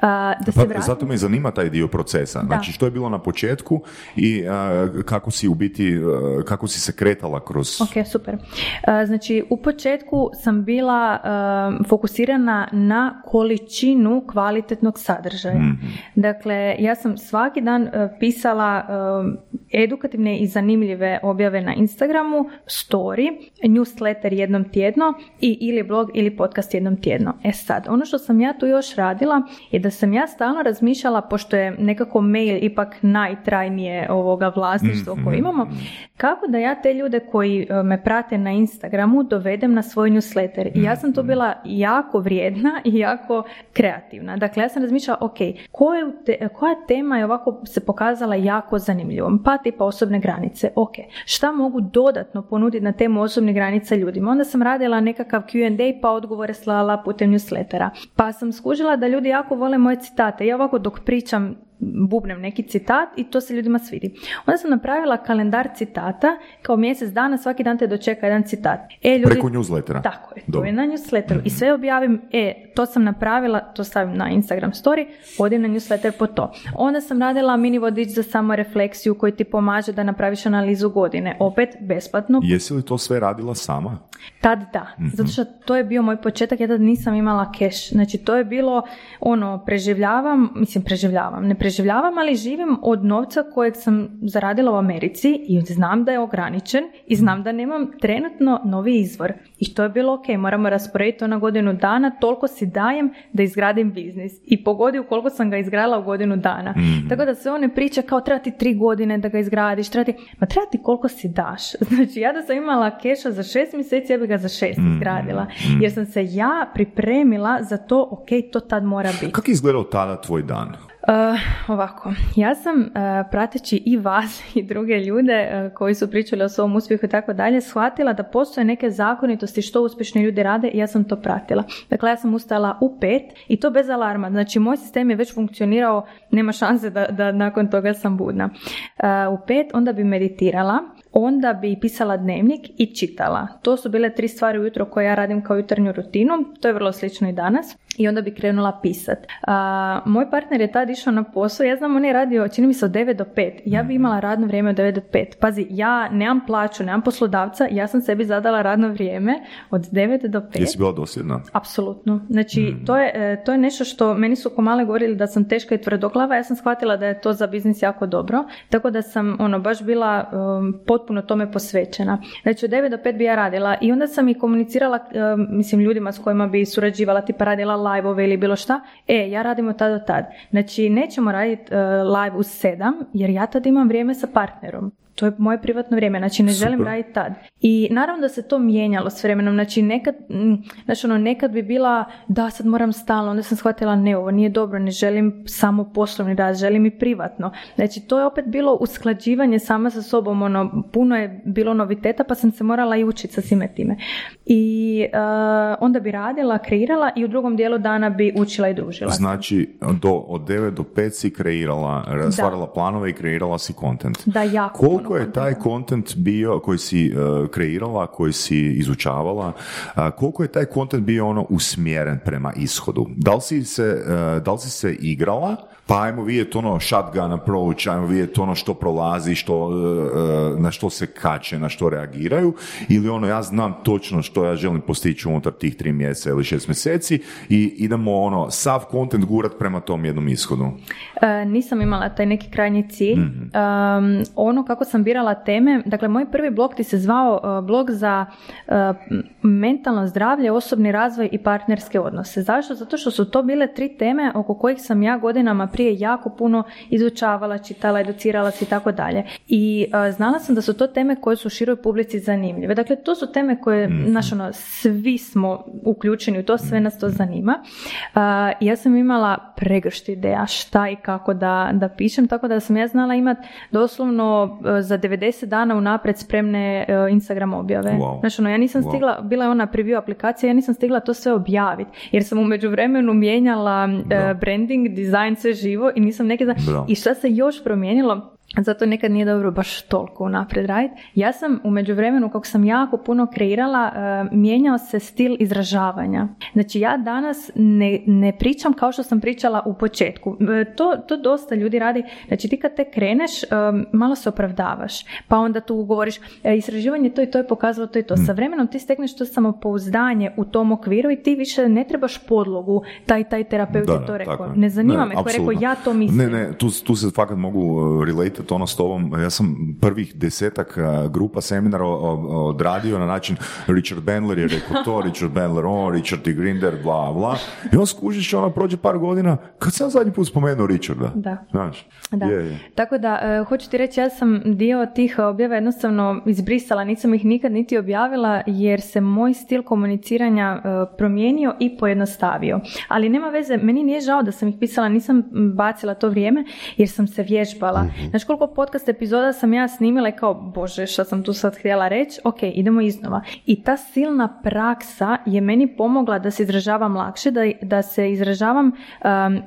Da se pa, vratim... Zato me zanima taj dio procesa. Da. Znači što je bilo na početku i kako si u biti, kako si se kretala kroz... Ok, super. Znači u početku sam bila fokusirana na količinu kvalitetnog sadržaja. Mm-hmm. Dakle, ja sam svaki dan uh, pisala uh, edukativne i zanimljive objave na Instagramu, story, newsletter jednom tjedno i ili blog ili podcast jednom tjedno. E sad, ono što sam ja tu još radila je da sam ja stalno razmišljala, pošto je nekako mail ipak najtrajnije ovoga vlasništva mm-hmm. koje imamo, kako da ja te ljude koji uh, me prate na Instagramu dovedem na svoj newsletter. I ja sam tu bila jako vrijedna i jako kreativna. Dakle, ja sam razmišljala, ok, koju te, koja tema je ovako se pokazala jako zanimljivom? Pa tipa osobne granice. Ok, šta mogu dodatno ponuditi na temu osobne granice ljudima? Onda sam radila nekakav Q and A pa odgovore slala putem newslettera. Pa sam skužila da ljudi jako vole moje citate. Ja ovako dok pričam bubnem neki citat i to se ljudima svidi. Onda sam napravila kalendar citata, kao mjesec dana, svaki dan te dočeka jedan citat. E, ljudi, preko newslettera. Tako je, to je na newsletteru. I sve objavim, e, to sam napravila, to stavim na Instagram story, odim na newsletter po to. Onda sam radila mini vodič za samorefleksiju koji ti pomaže da napraviš analizu godine. Opet, besplatno. Jesi li to sve radila sama? Tad da, mm-hmm. zato što to je bio moj početak, ja tad nisam imala cash. Znači, to je bilo, ono, preživljavam, mislim, preživljavam, ne preživljavam, ali živim od novca kojeg sam zaradila u Americi i znam da je ograničen i znam da nemam trenutno novi izvor. I to je bilo ok, moramo rasporediti to na godinu dana, toliko si dajem da izgradim biznis. I pogodio koliko sam ga izgradila u godinu dana. Mm-hmm. Tako da sve one priče kao treba ti tri godine da ga izgradiš, treba ti, ma treba ti koliko si daš. Znači ja da sam imala keša za šest mjeseci, ja bi ga za šest mm-hmm. izgradila. Jer sam se ja pripremila za to, ok, to tad mora biti. Kako je izgledao tada tvoj dan? Uh, ovako, ja sam uh, prateći i vas i druge ljude uh, koji su pričali o svom uspjehu i tako dalje, shvatila da postoje neke zakonitosti što uspješni ljudi rade i ja sam to pratila. Dakle, ja sam ustala u pet i to bez alarma. Znači, moj sistem je već funkcionirao, nema šanse da, da nakon toga sam budna. Uh, u pet onda bi meditirala, onda bi pisala dnevnik i čitala. To su bile tri stvari ujutro koje ja radim kao jutarnju rutinu, to je vrlo slično i danas. I onda bi krenula pisat. A, moj partner je tad išao na posao, ja znam, on je radio, čini mi se, od devet do pet. Ja bi imala radno vrijeme od devet do pet. Pazi, ja nemam plaću, nemam poslodavca, ja sam sebi zadala radno vrijeme od devet do pet. Jesi bila dosljedna? Apsolutno. Znači, mm. to, je, to je nešto što meni su komale govorili da sam teška i tvrdoglava, ja sam shvatila da je to za biznis jako dobro. Tako da sam, ono, baš bila um, pot potpuno tome posvećena. Znači od devet do pet bi ja radila i onda sam i komunicirala, mislim, ljudima s kojima bi surađivala, tipa radila live-ove ili bilo šta. E, ja radimo tad do tad. Znači nećemo raditi live u sedam jer ja tad imam vrijeme sa partnerom. To je moje privatno vrijeme, znači ne Super. Želim raditi tad. I naravno da se to mijenjalo s vremenom, znači nekad, znači ono, nekad bi bila da sad moram stalno, onda sam shvatila ne, ovo nije dobro, ne želim samo poslovni rad, želim i privatno. Znači to je opet bilo usklađivanje sama sa sobom, ono, puno je bilo noviteta pa sam se morala i učiti sa svime time. I uh, onda bi radila, kreirala i u drugom dijelu dana bi učila i družila. Znači do, od devet do pet si kreirala, stvarala planove i kreirala si kontent. Da, jako. Koliko Koliko je taj content bio koji si uh, kreirala, koji si izučavala, uh, koliko je taj content bio ono usmjeren prema ishodu? Da li si se, uh, da li si se igrala? Pa ajmo vidjeti ono shotgun approach, ajmo vidjeti ono što prolazi, što, na što se kače, na što reagiraju, ili ono ja znam točno što ja želim postići unutar tih tri mjeseca ili šest mjeseci i idemo ono sav content gurat prema tom jednom ishodu. E, nisam imala taj neki krajnji cilj. Mm-hmm. Um, ono kako sam birala teme, dakle moj prvi blog ti se zvao uh, blog za uh, mentalno zdravlje, osobni razvoj i partnerske odnose. Zašto? Zato što su to bile tri teme oko kojih sam ja godinama prije jako puno izučavala, čitala, educirala se i tako dalje. I uh, znala sam da su to teme koje su široj publici zanimljive. Dakle, to su teme koje, mm. znaš, ono, svi smo uključeni u to, sve nas to zanima. Uh, ja sam imala pregršt ideja šta i kako da, da pišem, tako da sam ja znala imati doslovno uh, za devedeset dana unaprijed spremne uh, Instagram objave. Wow. Znaš, ono, ja nisam wow. stigla, bila je ona preview aplikacija, ja nisam stigla to sve objaviti, jer sam u međuvremenu mijenjala uh, branding, dizajn, sve živo i nisam neke za... Bro. I šta se još promijenilo? Zato nekad nije dobro baš toliko unaprijed raditi. Ja sam u međuvremenu, kako sam jako puno kreirala, mijenjao se stil izražavanja. Znači ja danas ne, ne pričam kao što sam pričala u početku. To, to dosta ljudi radi. Znači ti kad te kreneš, malo se opravdavaš. Pa onda tu govoriš, istraživanje to i to je pokazalo to i to. Sa vremenom ti stekneš to samopouzdanje u tom okviru i ti više ne trebaš podlogu. Taj, taj terapeut da, je to rekao. Ne zanima ne, me ko je rekao, ja to mislim. Ne, ne, tu, tu se fakat mogu relate to ono s tobom, ja sam prvih desetak grupa seminara odradio na način Richard Bandler je rekao to, Richard Bandler on, Richard i Grinder, bla, bla. I on skužiš, ono prođe par godina, kad sam zadnji put spomenuo Richarda. Da. Znaš? Da. Je, je. Tako da, hoću ti reći, ja sam dio tih objava jednostavno izbrisala, nisam ih nikad niti objavila, jer se moj stil komuniciranja promijenio i pojednostavio. Ali nema veze, meni nije žao da sam ih pisala, nisam bacila to vrijeme, jer sam se vježbala. Mm-hmm. Znači koliko podcast epizoda sam ja snimila i kao, bože, šta sam tu sad htjela reći, ok, idemo iznova. I ta silna praksa je meni pomogla da se izražavam lakše, da, da se izražavam um,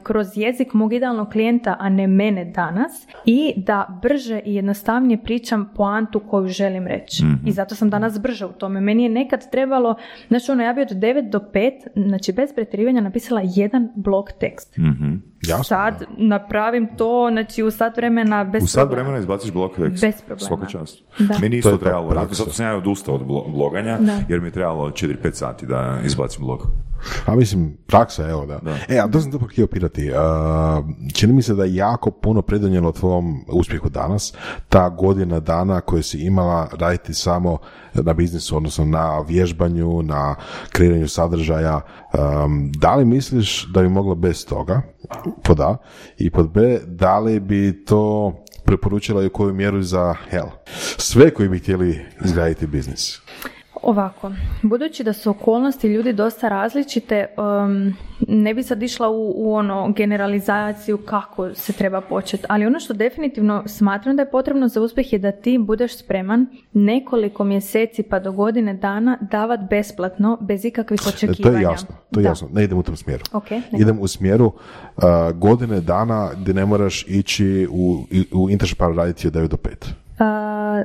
kroz jezik mog idealnog klijenta, a ne mene danas, i da brže i jednostavnije pričam poantu koju želim reći. Mm-hmm. I zato sam danas brže u tome. Meni je nekad trebalo, znači ono, ja bi od devet do pet, znači bez pretjerivanja, napisala jedan blog tekst. Mm-hmm. Jasno, sad da. Napravim to, znači u sat vremena bez u sat vremena izbaciš blog tekst. Bez problema. Svaka čast. Da. Meni isto trebalo, zato sam se ja odustao od bloganja, da. Jer mi je trebalo četiri do pet sati da izbacim blog. A mislim, praksa, evo da. da. E, a to sam dobro htio pitati. Uh, čini mi se da je jako puno pridonijelo tvojom uspjehu danas, ta godina dana koju si imala raditi samo na biznisu, odnosno na vježbanju, na kreiranju sadržaja. Um, da li misliš da bi mogla bez toga? Pod A. I pod B, da li bi to preporučila i u koju mjeru za hell? Sve koji bi htjeli izgraditi biznis. Ovako, budući da su okolnosti ljudi dosta različite, um, ne bi sad išla u, u ono generalizaciju kako se treba početi, ali ono što definitivno smatram da je potrebno za uspjeh je da ti budeš spreman nekoliko mjeseci pa do godine dana davat besplatno, bez ikakvih očekivanja. To je jasno, to je jasno. Ne idem u tom smjeru. Okay, idem u smjeru uh, godine dana gdje ne moraš ići u, u Interspar raditi od devet do pet.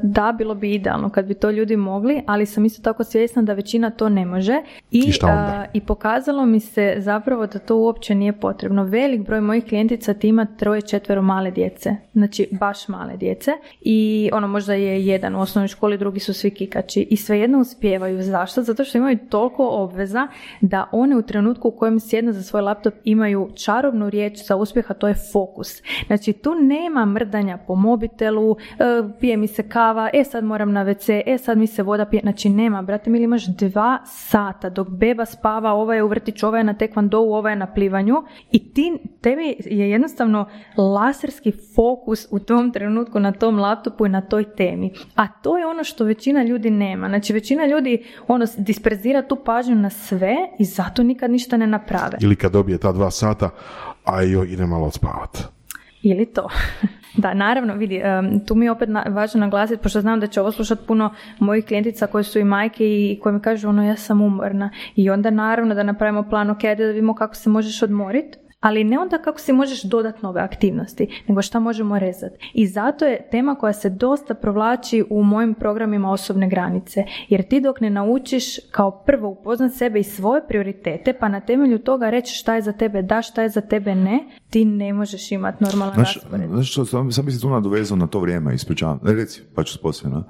Da, bilo bi idealno kad bi to ljudi mogli, ali sam isto tako svjesna da većina to ne može i, I, a, i pokazalo mi se zapravo da to uopće nije potrebno. Velik broj mojih klijentica ti ima troje, četvero male djece, znači baš male djece, i ono možda je jedan u osnovnoj školi, drugi su svi kikači i svejedno uspijevaju. Zašto? Zato što imaju toliko obveza da one u trenutku u kojem sjednu za svoj laptop imaju čarobnu riječ za uspjeh, a to je fokus. Znači tu nema mrdanja po mobitelu, e, pije mi se kava, e sad moram na ve ce, e sad mi se voda pije. Znači nema, brate, mi imaš dva sata dok beba spava, ova je u vrtiću, ova je na tekvandou, ova je na plivanju i ti, tebi je jednostavno laserski fokus u tom trenutku na tom laptopu i na toj temi. A to je ono što većina ljudi nema. Znači većina ljudi ono, disperzira tu pažnju na sve i zato nikad ništa ne naprave. Ili kad dobije ta dva sata, a joj ide malo odspavati. Ili to. Da, naravno, vidi, tu mi je opet važno naglasiti, pošto znam da će ovo slušati puno mojih klijentica koje su i majke i koje mi kažu ono ja sam umorna. I onda naravno da napravimo plan, ok, da vidimo kako se možeš odmoriti, ali ne onda kako si možeš dodatno ove aktivnosti, nego šta možemo rezati. I zato je tema koja se dosta provlači u mojim programima osobne granice. Jer ti dok ne naučiš kao prvo upoznat sebe i svoje prioritete, pa na temelju toga reći šta je za tebe da, šta je za tebe ne, ti ne možeš imati normalan raspored. Znaš što, sam, sam bi se tu nadovezao na to vrijeme, ispričavam, reci, pa ću posebno.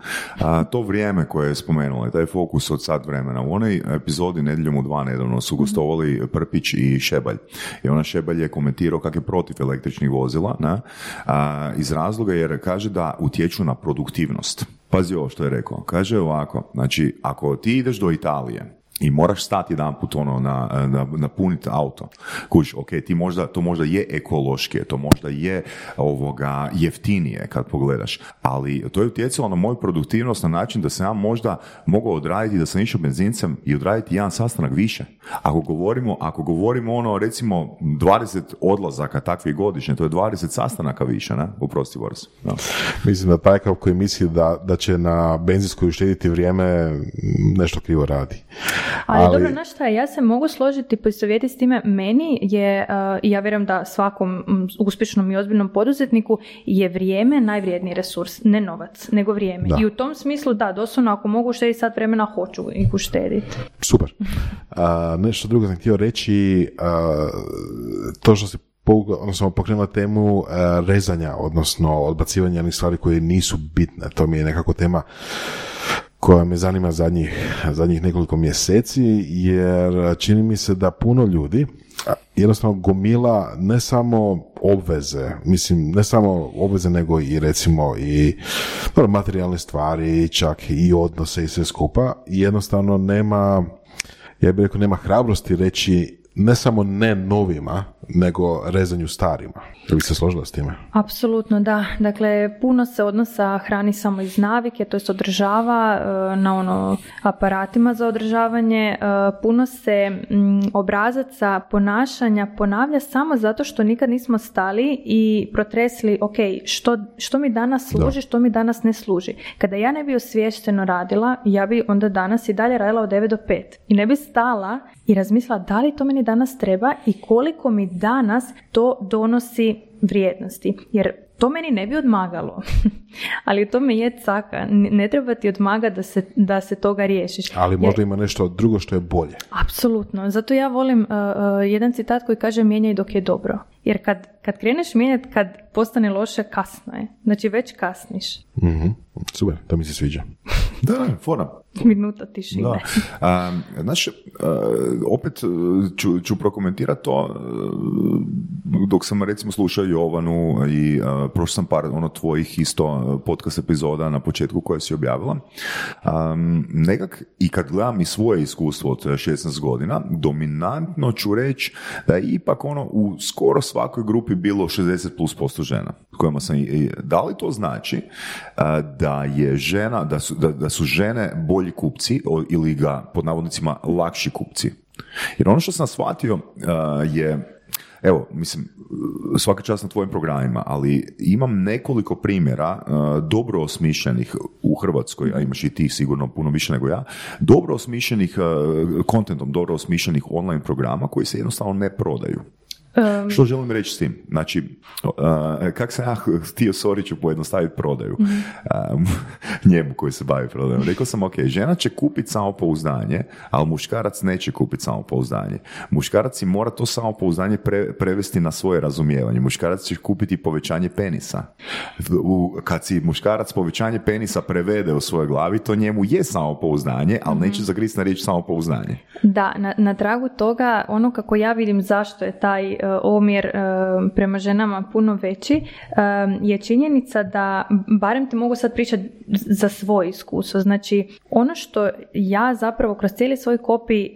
To vrijeme koje je spomenula, taj fokus od sat vremena, u onoj epizodi Nedjeljom u dva nedavno su gostovali Prpić i Šebalj. I ona Šebalj je komentirao kak je protiv električnih vozila, ne? A, iz razloga jer kaže da utječu na produktivnost. Pazi ovo što je rekao. Kaže ovako, znači ako ti ideš do Italije i moraš stati jedan put ono, na, na, na puniti auto. Kuš, ok, ti možda, to možda je ekološki, to možda je ovoga, jeftinije kad pogledaš, ali to je utjecalo na moju produktivnost na način da sam ja možda mogao odraditi, da sam išao benzincem i odraditi jedan sastanak više. Ako govorimo, ako govorimo ono, recimo dvadeset odlazaka takvih godišnje, to je dvadeset sastanaka više, ne? Uprosti, Boris. No. Mislim da taj kao koji misli da, da će na benzinskoj uštediti vrijeme, nešto krivo radi. Ali, ali dobro, znaš šta, ja se mogu složiti i poistovjeti s time, meni je, i ja vjerujem da svakom uspješnom i ozbiljnom poduzetniku je vrijeme najvrijedniji resurs, ne novac, nego vrijeme. Da. I u tom smislu, da, doslovno, ako mogu uštediti sad vremena, hoću ih uštediti. Super. A, nešto drugo sam htio reći, a, to što si odnosno pokrenula temu uh, rezanja, odnosno odbacivanja onih stvari koje nisu bitne, to mi je nekako tema koja me zanima zadnjih, zadnjih nekoliko mjeseci, jer čini mi se da puno ljudi jednostavno gomila ne samo obveze, mislim ne samo obveze nego i recimo i no, materijalne stvari, čak i odnose i sve skupa, jednostavno nema, ja bih rekao, nema hrabrosti reći ne samo ne novima, nego rezanju starima. Da bi se složila s time? Apsolutno, da. Dakle, puno se odnosa hrani samo iz navike, to jest održava na ono aparatima za održavanje. Puno se obrazaca ponašanja ponavlja samo zato što nikad nismo stali i protresli, ok, što, što mi danas služi, da. Što mi danas ne služi. Kada ja ne bi osvješteno radila, ja bi onda danas i dalje radila od devet do pet. I ne bi stala i razmislila da li to meni danas treba i koliko mi danas to donosi vrijednosti. Jer to meni ne bi odmagalo. Ali u tome je caka. Ne treba ti odmaga da se, da se toga riješiš. Ali možda jer ima nešto drugo što je bolje. Apsolutno. Zato ja volim uh, jedan citat koji kaže mijenjaj dok je dobro. Jer kad, kad kreneš mijenjati, kad postane loše, kasno je. Znači već kasniš. Mm-hmm. Super, to mi se sviđa. Da, fora. Minuta tišine. Da. A, znaš, opet ću, ću prokomentirati to dok sam recimo slušao Jovanu i prošao sam par ono tvojih isto podcast epizoda na početku koje si objavila. A, nekak i kad gledam i svoje iskustvo od šesnaest godina, dominantno ću reći da je ipak ono u skoro svakoj grupi bilo šezdeset plus posto žena. Kojima sam i, da li to znači da je žena, da su, da, da su žene bolji kupci ili ga, pod navodnicima, lakši kupci. Jer ono što sam shvatio uh, je, evo, mislim, svaka čast na tvojim programima, ali imam nekoliko primjera uh, dobro osmišljenih u Hrvatskoj, a imaš i ti sigurno puno više nego ja, dobro osmišljenih uh, kontentom, dobro osmišljenih online programa koji se jednostavno ne prodaju. Um, Što želim reći s tim? Znači, uh, kak sam ja htio Soriću pojednostaviti prodaju um, njemu koji se bavi prodajom. Rekao sam, ok, žena će kupiti samopouzdanje, ali muškarac neće kupiti samopouzdanje. Muškarac si mora to samopouzdanje pre, prevesti na svoje razumijevanje. Muškarac će kupiti povećanje penisa. U, kad si muškarac povećanje penisa prevede u svojoj glavi, to njemu je samopouzdanje, ali mm-hmm. neće zagristi na riječ samopouzdanje. Da, na, na tragu toga, ono kako ja vidim zašto je taj omjer prema ženama puno veći, je činjenica da, barem ti mogu sad pričati za svoje iskustvo, znači ono što ja zapravo kroz cijeli svoj kopij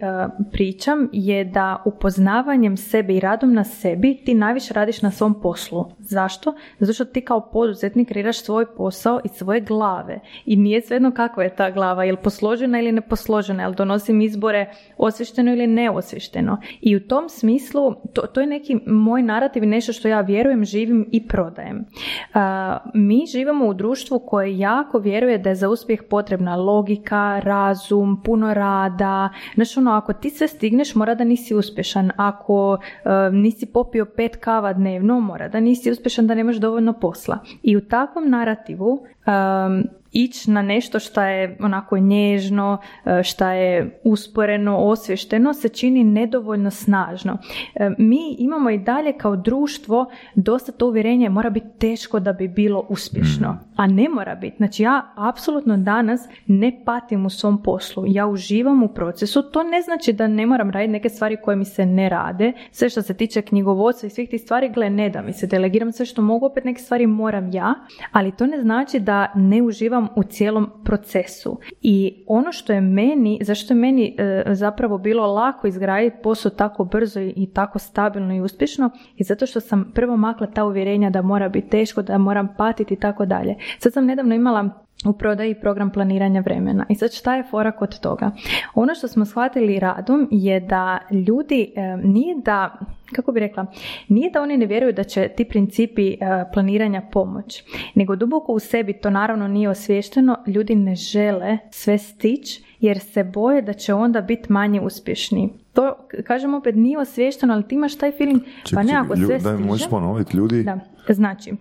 pričam je da upoznavanjem sebe i radom na sebi ti najviše radiš na svom poslu. Zašto? Zato što ti kao poduzetnik kreiraš svoj posao i svoje glave i nije svejedno kakva je ta glava, je li posložena ili neposložena, je li donosim izbore osviješteno ili neosviješteno. I u tom smislu to, to je neki moj narativ, nešto što ja vjerujem, živim i prodajem. Uh, mi živimo u društvu koje jako vjeruje da je za uspjeh potrebna logika, razum, puno rada. Znači ono, ako ti sve stigneš, mora da nisi uspješan. Ako uh, nisi popio pet kava dnevno, mora da nisi uspješan, da nemaš dovoljno posla. I u takvom narativu um, ići na nešto što je onako nježno, što je usporeno, osvješteno, se čini nedovoljno snažno. Mi imamo i dalje kao društvo dosta to uvjerenje, mora biti teško da bi bilo uspješno, a ne mora biti. Znači ja apsolutno danas ne patim u svom poslu, ja uživam u procesu, to ne znači da ne moram raditi neke stvari koje mi se ne rade, sve što se tiče knjigovodstva i svih tih stvari, gle, ne da mi se, delegiram sve što mogu, opet neke stvari moram ja, ali to ne znači da ne uživam u cijelom procesu. I ono što je meni, zašto je meni e, zapravo bilo lako izgraditi posao tako brzo i tako stabilno i uspješno, je zato što sam prvo makla ta uvjerenja da mora biti teško, da moram patiti i tako dalje. Sad sam nedavno imala u prodaji program planiranja vremena. I sad šta je fora kod toga? Ono što smo shvatili radom je da ljudi e, nije da, kako bi rekla, nije da oni ne vjeruju da će ti principi e, planiranja pomoć, nego duboko u sebi to naravno nije osviješteno, ljudi ne žele sve stići jer se boje da će onda biti manje uspješni. To, kažem opet, nije osviješteno, ali ti imaš taj feeling, pa nekako sve ljub, stiže. Daj, možeš ponoviti, ljudi? Da, znači,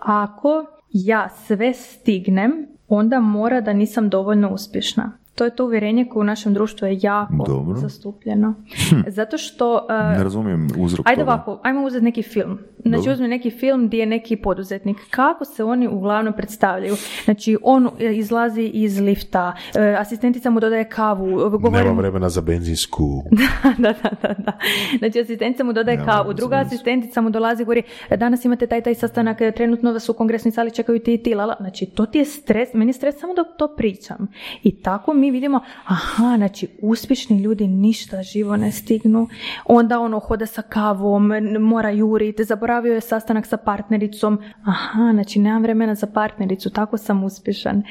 ako ja sve stignem, onda mora da nisam dovoljno uspješna. To je to uvjerenje koje u našem društvu je jako Dobro. zastupljeno. Hm. Zato što... Uh, ne razumijem uzrok ajde toga. Ajde ovako, ajmo uzeti neki film. Znači uzmi neki film gdje je neki poduzetnik. Kako se oni uglavnom predstavljaju? Znači on izlazi iz lifta, asistentica mu dodaje kavu. Govorim... Nema vremena za benzinsku. da, da, da, da. Znači asistentica mu dodaje Nema kavu. Druga asistentica mu dolazi i govori, danas imate taj taj sastanak, trenutno vas u kongresnoj sali čekaju ti i ti. Lala. Znači to ti je stres, meni je stres samo dok to pričam. I tako mi vidimo, aha, znači uspješni ljudi ništa živo ne stignu. Onda ono hoda sa kavom, mora juriti, zaboravio je sastanak sa partnericom. Aha, znači nemam vremena za partnericu, tako sam uspješan.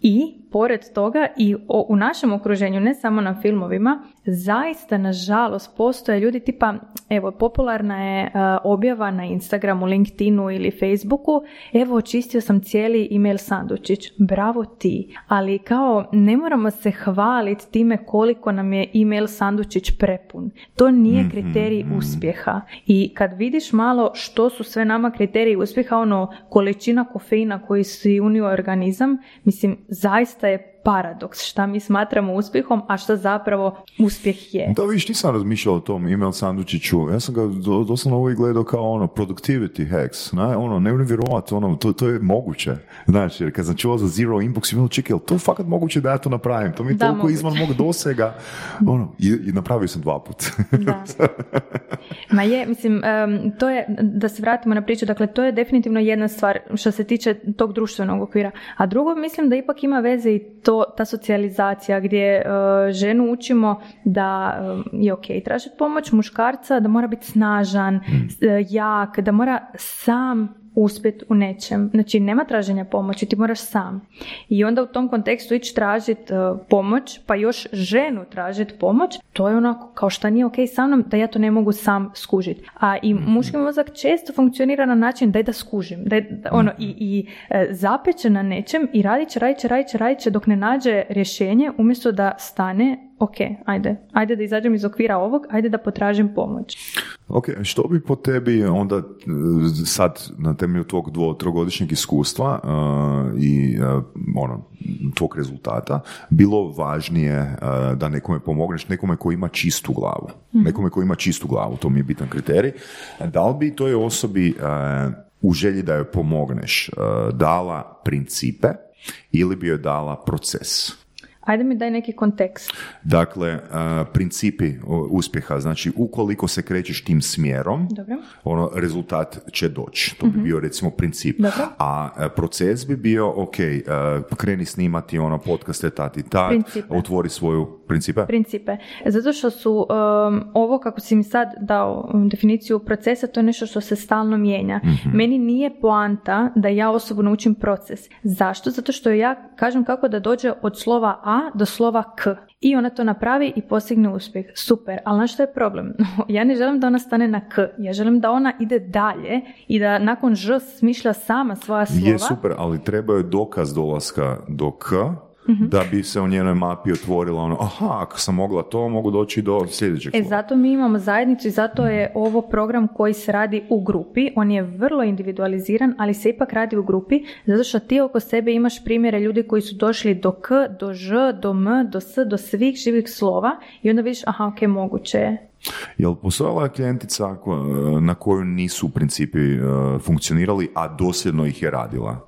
I pored toga i o, u našem okruženju, ne samo na filmovima, zaista nažalost postoje ljudi tipa, evo, popularna je uh, objava na Instagramu, LinkedInu ili Facebooku, evo, očistio sam cijeli email sandučić, bravo ti, ali kao ne moramo se hvaliti time koliko nam je email sandučić prepun. To nije kriterij uspjeha. I kad vidiš malo što su sve nama kriteriji uspjeha, ono, količina kofeina koji si unio organizam, mislim, zaista je paradoks šta mi smatramo uspjehom, a šta zapravo uspjeh je. Da, viš, nisam razmišljao o tom email sandučiću. Ja sam ga do, doslovno uvijek gledao kao ono productivity hacks. Ne, ono, nevjerojatno, ono, to, to je moguće. Znači, jer kad sam čuo za zero inbox, imao čekaj, to je fakat moguće da ja to napravim. To mi je da, toliko moguće. Izvan mog dosega. Ono, i, i napravio sam dva put. Da. Ma je, mislim, um, to je, da se vratimo na priču, dakle, to je definitivno jedna stvar što se tiče tog društvenog okvira. A drugo, mislim da ipak ima veze i to To, ta socijalizacija gdje uh, ženu učimo da uh, je ok tražiti pomoć, muškarca da mora biti snažan, mm. uh, jak, da mora sam uspjeti u nečem. Znači nema traženja pomoći, ti moraš sam. I onda u tom kontekstu ići tražiti uh, pomoć, pa još ženu tražiti pomoć, to je onako kao šta nije ok sa mnom, da ja to ne mogu sam skužiti. A i muški mozak često funkcionira na način daj da skužim, daj, ono, i, i e, zapeče na nečem i radit će, radit će, radit će, radit će dok ne nađe rješenje, umjesto da stane, ok, ajde, ajde da izađem iz okvira ovog, ajde da potražim pomoć. Ok, što bi po tebi onda sad na temelju tvog dvo, trogodišnjeg iskustva uh, i uh, ono, tvog rezultata bilo važnije uh, da nekome pomogneš, nekome koji ima čistu glavu, mm-hmm. nekome koji ima čistu glavu, to mi je bitan kriterij, da li bi toj osobi uh, u želji da joj pomogneš uh, dala principe ili bi joj dala proces? Ajde mi daj neki kontekst. Dakle, principi uspjeha, znači ukoliko se krećeš tim smjerom, Dobro. ono, rezultat će doći. To bi mm-hmm. bio recimo princip. Dobro. A proces bi bio, ok, kreni snimati ono podcaste tati tak, otvori svoju principe. Principe. Zato što su um, ovo, kako si mi sad dao definiciju procesa, to je nešto što se stalno mijenja. Mm-hmm. Meni nije poanta da ja osobno učim proces. Zašto? Zato što ja kažem kako da dođe od slova A do slova K. I ona to napravi i postigne uspjeh. Super, ali znaš što je problem? Ja ne želim da ona stane na K. Ja želim da ona ide dalje i da nakon Ž smišlja sama svoja slova. Je super, ali treba je dokaz dolaska do K, mm-hmm. da bi se u njenoj mapi otvorila ono, aha, ako sam mogla to, mogu doći do sljedećeg slova. E, zato mi imamo zajednicu i zato je ovo program koji se radi u grupi. On je vrlo individualiziran, ali se ipak radi u grupi, zato što ti oko sebe imaš primjere ljudi koji su došli do K, do Ž, do M, do S, do svih živih slova i onda vidiš, aha, ok, moguće je. Jel postojala klijentica na koju nisu u principi funkcionirali, a dosljedno ih je radila?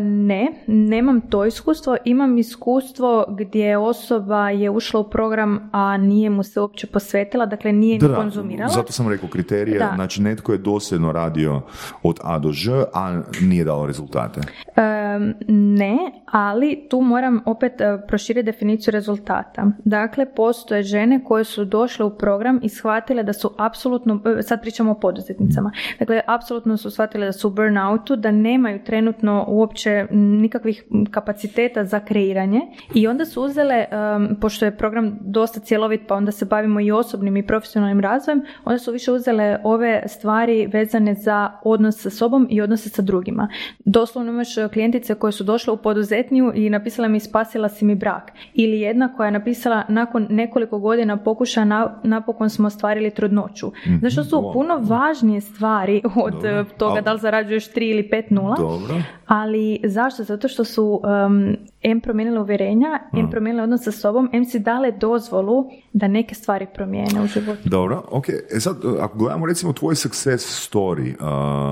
Ne, nemam to iskustvo. Imam iskustvo gdje osoba je ušla u program, a nije mu se uopće posvetila, dakle nije da, ni konzumirala. Zato sam rekao kriterije, da. Znači netko je dosljedno radio od A do Ž, a nije dalo rezultate. Um, ne, ali tu moram opet proširiti definiciju rezultata. Dakle, postoje žene koje su došle u program i shvatile da su apsolutno, sad pričamo o poduzetnicama, dakle, apsolutno su shvatile da su u burnoutu, da nemaju trenutno u uopće nikakvih kapaciteta za kreiranje i onda su uzele, um, pošto je program dosta cjelovit pa onda se bavimo i osobnim i profesionalnim razvojem, onda su više uzele ove stvari vezane za odnos sa sobom i odnose sa drugima. Doslovno imaš klijentice koje su došle u poduzetniju i napisala mi spasila si mi brak. Ili jedna koja je napisala nakon nekoliko godina pokuša na, napokon smo ostvarili trudnoću. Mm-hmm. Znaš što su Dobro. puno važnije stvari od Dobro. toga da li zarađuješ tri ili pet nula. Dobro. Ali zašto? Zato što su um, em promijenile uvjerenja, em promijenile odnos sa sobom, em si dale dozvolu da neke stvari promijene u životu. Dobro, ok. E sad, ako gledamo recimo tvoj success story,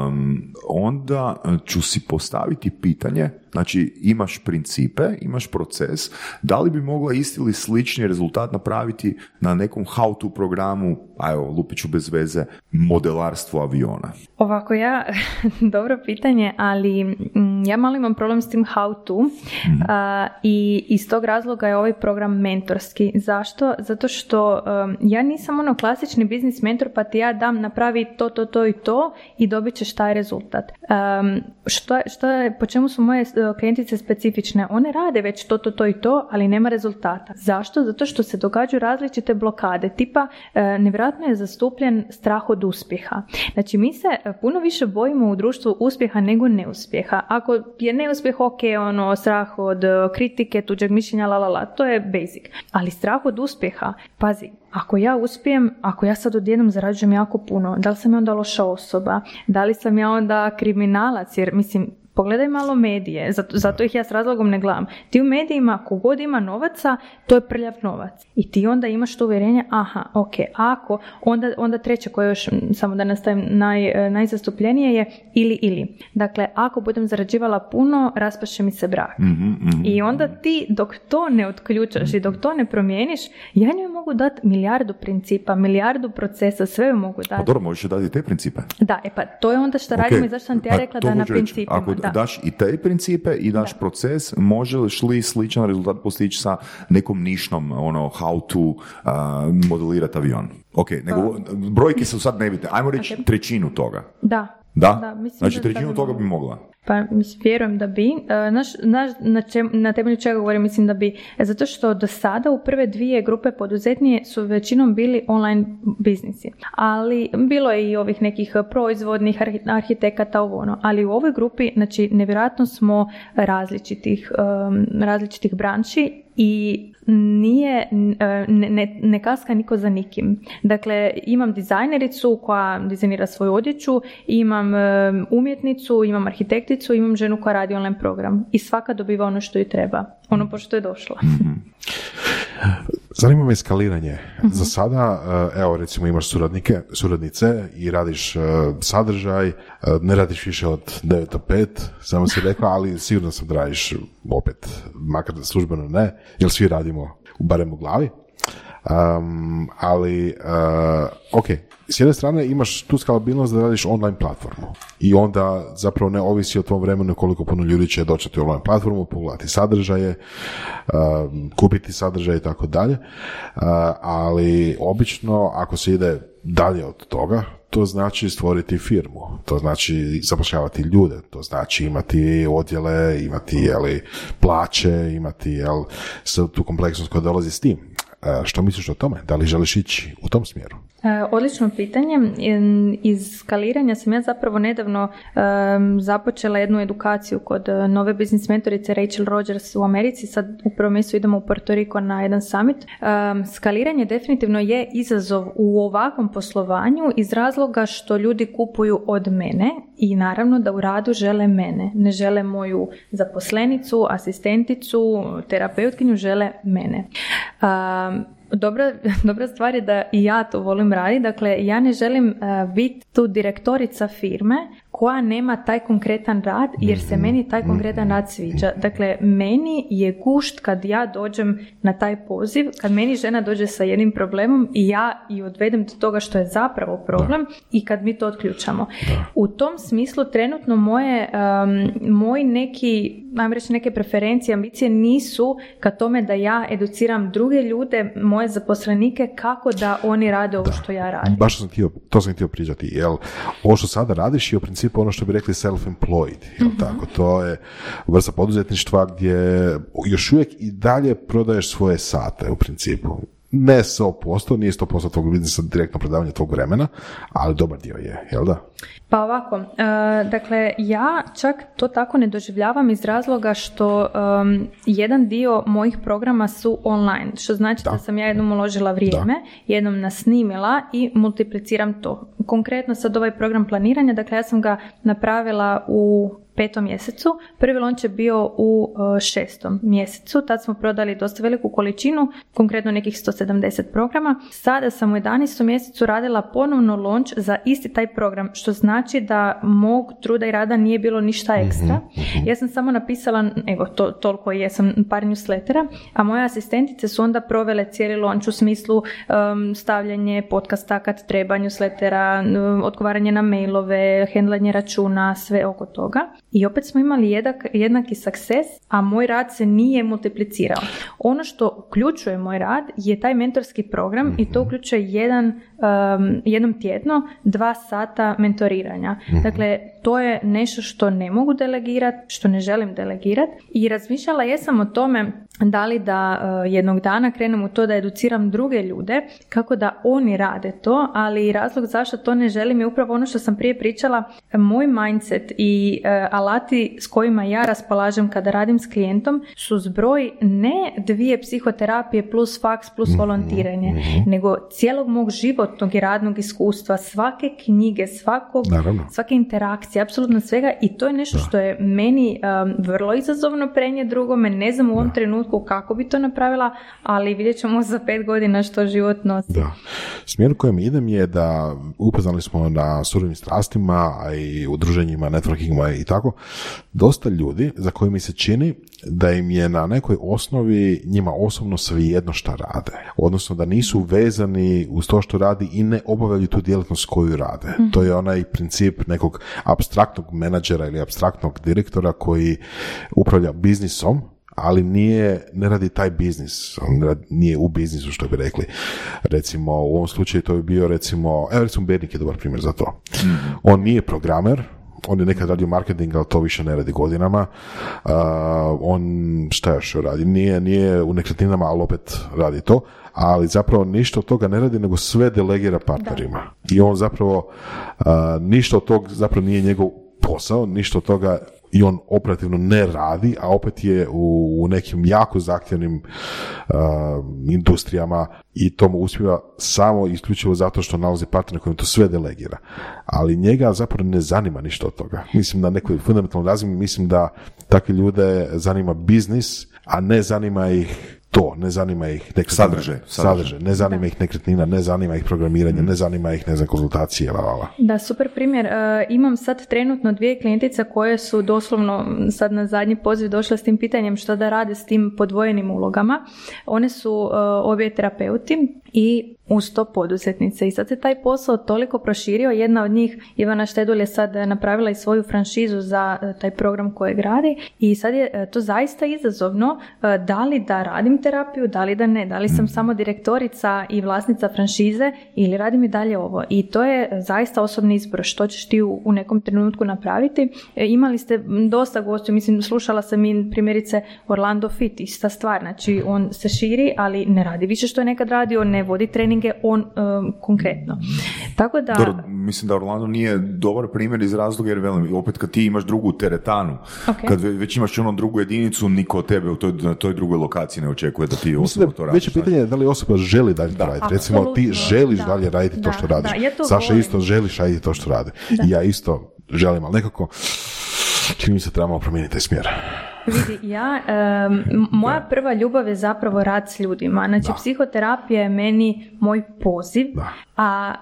um, onda ću si postaviti pitanje, znači imaš principe, imaš proces, da li bi mogla isti ili slični rezultat napraviti na nekom how to programu, a evo, lupiću bez veze, modelarstvo aviona? Ovako ja, dobro pitanje, ali ja malo imam problem s tim how to mm-hmm. a, i iz tog razloga je ovaj program mentorski. Zašto? Zato što um, ja nisam ono klasični biznis mentor pa ti ja dam napravi to, to, to i to i dobit ćeš taj rezultat. Um, što, što je, po čemu su moje klijentice specifične? One rade već to, to, to i to, ali nema rezultata. Zašto? Zato što se događaju različite blokade, tipa e, nevjerojatno je zastupljen strah od uspjeha. Znači mi se puno više bojimo u društvu uspjeha nego neuspjeha. Ako je neuspjeh, ok, ono, strah od kritike, tuđeg mišljenja, la, la, la, to je basic. Ali strah od uspjeha, pazi, ako ja uspijem, ako ja sad odjednom zarađujem jako puno, da li sam ja onda loša osoba, da li sam ja onda kriminalac, jer mislim, pogledaj malo medije, zato, zato ih ja s razlogom ne gledam. Ti u medijima, ako god ima novaca, to je prljav novac. I ti onda imaš to uvjerenje, aha, ok, ako, onda, onda treće koje još, samo da nastavim, naj, najzastupljenije je ili, ili. Dakle, ako budem zarađivala puno, raspaše mi se brak. Mm-hmm, mm-hmm. I onda ti, dok to ne otključaš mm-hmm. i dok to ne promijeniš, ja njoj mogu dati milijardu principa, milijardu procesa, sve joj mogu dati. Pa dobro, možeš dati te principe. Da, e pa, to je onda što okay. radimo i zašto sam ti ja rekla da na principima. Reći, Da. daš i te principe i daš da. proces, možeš li sličan rezultat postići sa nekom nišnom, ono, how to uh, modelirati avion? Ok, nego, brojke su sad nebitne, ajmo reći okay. trećinu toga. Da. Da? Da, mislim, znači trećinu da toga bi mogla. Pa mislim, vjerujem da bi. Naš, naš, na, čem, na temelju čega govorim, mislim da bi. Zato što do sada u prve dvije grupe poduzetnije su većinom bili online biznisi. Ali bilo je i ovih nekih proizvodnih arhitekata, ovo ono. Ali u ovoj grupi, znači, nevjerojatno smo različitih, um, različitih branši i nije, ne, ne, ne kaska niko za nikim. Dakle, imam dizajnericu koja dizajnira svoju odjeću, imam umjetnicu, imam arhitekticu, imam ženu koja radi online program i svaka dobiva ono što joj treba, ono po što je došla. Zanima me eskaliranje. Mm-hmm. Za sada, evo recimo imaš suradnike, suradnice i radiš sadržaj, ne radiš više od devet do pet, samo si rekla, ali sigurno sam da radiš opet, makar da službeno ne, jer svi radimo barem u glavi. Um, ali, uh, ok, s jedne strane imaš tu skalabilnost da radiš online platformu i onda zapravo ne ovisi o tom vremenu koliko puno ljudi će dočeti online platformu, pogledati sadržaje, um, kupiti sadržaje i tako dalje, ali obično ako se ide dalje od toga, to znači stvoriti firmu, to znači zapošljavati ljude, to znači imati odjele, imati jeli, plaće, imati jel, tu kompleksnost koja dolazi s tim. Što misliš o tome? Da li želiš ići u tom smjeru? E, odlično pitanje. Iz skaliranja sam ja zapravo nedavno e, započela jednu edukaciju kod nove biznis mentorice Rachel Rogers u Americi. Sad upravo mi su idemo u Puerto Rico na jedan summit. E, skaliranje definitivno je izazov u ovakvom poslovanju iz razloga što ljudi kupuju od mene i naravno da u radu žele mene. Ne žele moju zaposlenicu, asistenticu, terapeutkinju, žele mene. E, Dobra, dobra stvar je da i ja to volim raditi, dakle ja ne želim uh, biti tu direktorica firme koja nema taj konkretan rad jer se meni taj konkretan rad sviđa. Dakle, meni je gušt kad ja dođem na taj poziv, kad meni žena dođe sa jednim problemom i ja ju odvedem do toga što je zapravo problem da. I kad mi to otključamo. Da. U tom smislu trenutno moje, um, moji neki, ajmo reći neke preferencije, ambicije nisu ka tome da ja educiram druge ljude, moje zaposlenike, kako da oni rade ovo da. Što ja radim. Baš sam htio, to sam htio pričati, jel ovo što sada radiš je u principu ono što bi rekli self-employed, jel mm-hmm. tako? To je vrsta poduzetništva gdje još uvijek i dalje prodaješ svoje sate u principu. Ne sto posto, nije sto posto tvog biznisa direktno predavanje tvog vremena, ali dobar dio je, jel da? Pa ovako, e, dakle ja čak to tako ne doživljavam iz razloga što um, jedan dio mojih programa su online, što znači da, da sam ja jednom uložila vrijeme, da. Jednom nasnimila i multipliciram to. Konkretno sad ovaj program planiranja, dakle ja sam ga napravila u petom mjesecu, prvi launch je bio u šestom mjesecu, tad smo prodali dosta veliku količinu, konkretno nekih sto sedamdeset programa. Sada sam u jedanaestom mjesecu radila ponovno launch za isti taj program, što znači da mog truda i rada nije bilo ništa ekstra. Ja sam samo napisala, evo to, toliko jesam, par newslettera, a moje asistentice su onda provele cijeli launch u smislu um, stavljanje podcasta kad treba, newslettera, um, odgovaranje na mailove, handlanje računa, sve oko toga. I opet smo imali jednak, jednaki sukces, a moj rad se nije multiplicirao. Ono što uključuje moj rad je taj mentorski program mm-hmm. i to uključuje jedan, um, jednom tjedno dva sata mentoriranja. Mm-hmm. Dakle, to je nešto što ne mogu delegirati, što ne želim delegirati i razmišljala jesam o tome da li da uh, jednog dana krenem u to da educiram druge ljude, kako da oni rade to, ali razlog zašto to ne želim je upravo ono što sam prije pričala, moj mindset i uh, alati s kojima ja raspolažem kada radim s klijentom su zbroj ne dvije psihoterapije plus faks plus volontiranje, mm-hmm. nego cijelog mog životnog i radnog iskustva, svake knjige, svakog, svake interakcije, apsolutno svega i to je nešto da. Što je meni um, vrlo izazovno prenije drugome, ne znam u ovom da. Trenutku kako bi to napravila, ali vidjet ćemo za pet godina što život nosi. Da. Smjer u kojem idem je da upoznali smo na surovim strastima, a i u druženjima, networkingima i tako, dosta ljudi za koje mi se čini da im je na nekoj osnovi njima osobno svejedno šta rade. Odnosno da nisu vezani uz to što radi i ne obavljaju tu djelatnost koju rade. Mm-hmm. To je onaj princip nekog apstraktnog menadžera ili apstraktnog direktora koji upravlja biznisom, ali nije, ne radi taj biznis, on radi, nije u biznisu što bi rekli. Recimo u ovom slučaju to bi bio recimo, evo recimo Bernik je dobar primjer za to. Mm-hmm. On nije programer, on je nekad radio marketing, ali to više ne radi godinama. Uh, on šta još radi? Nije, nije u nekretninama, ali opet radi to. Ali zapravo ništa od toga ne radi, nego sve delegira partnerima. Da. I on zapravo, uh, ništa od toga zapravo nije njegov posao, ništa od toga i on operativno ne radi, a opet je u, u nekim jako zahtjevnim uh, industrijama i to mu uspjeva samo isključivo zato što nalazi partner koji to sve delegira. Ali njega zapravo ne zanima ništa od toga. Mislim na nekoj fundamentalnoj razini, mislim da takve ljude zanima biznis, a ne zanima ih to, ne zanima ih sadržaj, sadržaj, ne zanima da. ih nekretnina, ne zanima ih programiranje, mm. ne zanima ih ne za konzultacije, lavala. Da, super primjer. E, imam sad trenutno dvije klijentice koje su doslovno sad na zadnji poziv došle s tim pitanjem što da rade s tim podvojenim ulogama. One su e, obje terapeuti i uz to poduzetnice. I sad se taj posao toliko proširio. Jedna od njih, Ivana Štedulje, sad napravila i svoju franšizu za taj program kojeg radi i sad je to zaista izazovno, da li da radim terapiju, da li da ne, da li sam samo direktorica i vlasnica franšize ili radim i dalje ovo. I to je zaista osobni izbor, što ćeš ti u nekom trenutku napraviti. Imali ste dosta gostiju, mislim, slušala sam i primjerice Orlando Fit, ista stvar, znači on se širi, ali ne radi više što je nekad radio, ne vodi treninge, on um, konkretno. Tako da... Dobro, mislim da Orlando nije dobar primjer iz razloga jer velim, opet kad ti imaš drugu teretanu, okay. kad već imaš ono drugu jedinicu, niko od tebe u toj, na toj drugoj lokaciji ne očekuje da ti osoba da to radiš. Već je pitanje da li osoba želi dalje da. raditi. Recimo ti želiš da. dalje raditi da. to što radiš. Da, ja to Saša volim. Isto želiš raditi to što radi. Da. I ja isto želim, ali nekako čini mi se trebamo promijeniti taj smjer. Vidi, ja, um, moja prva ljubav je zapravo rad s ljudima. Znači, da. psihoterapija je meni moj poziv, da. a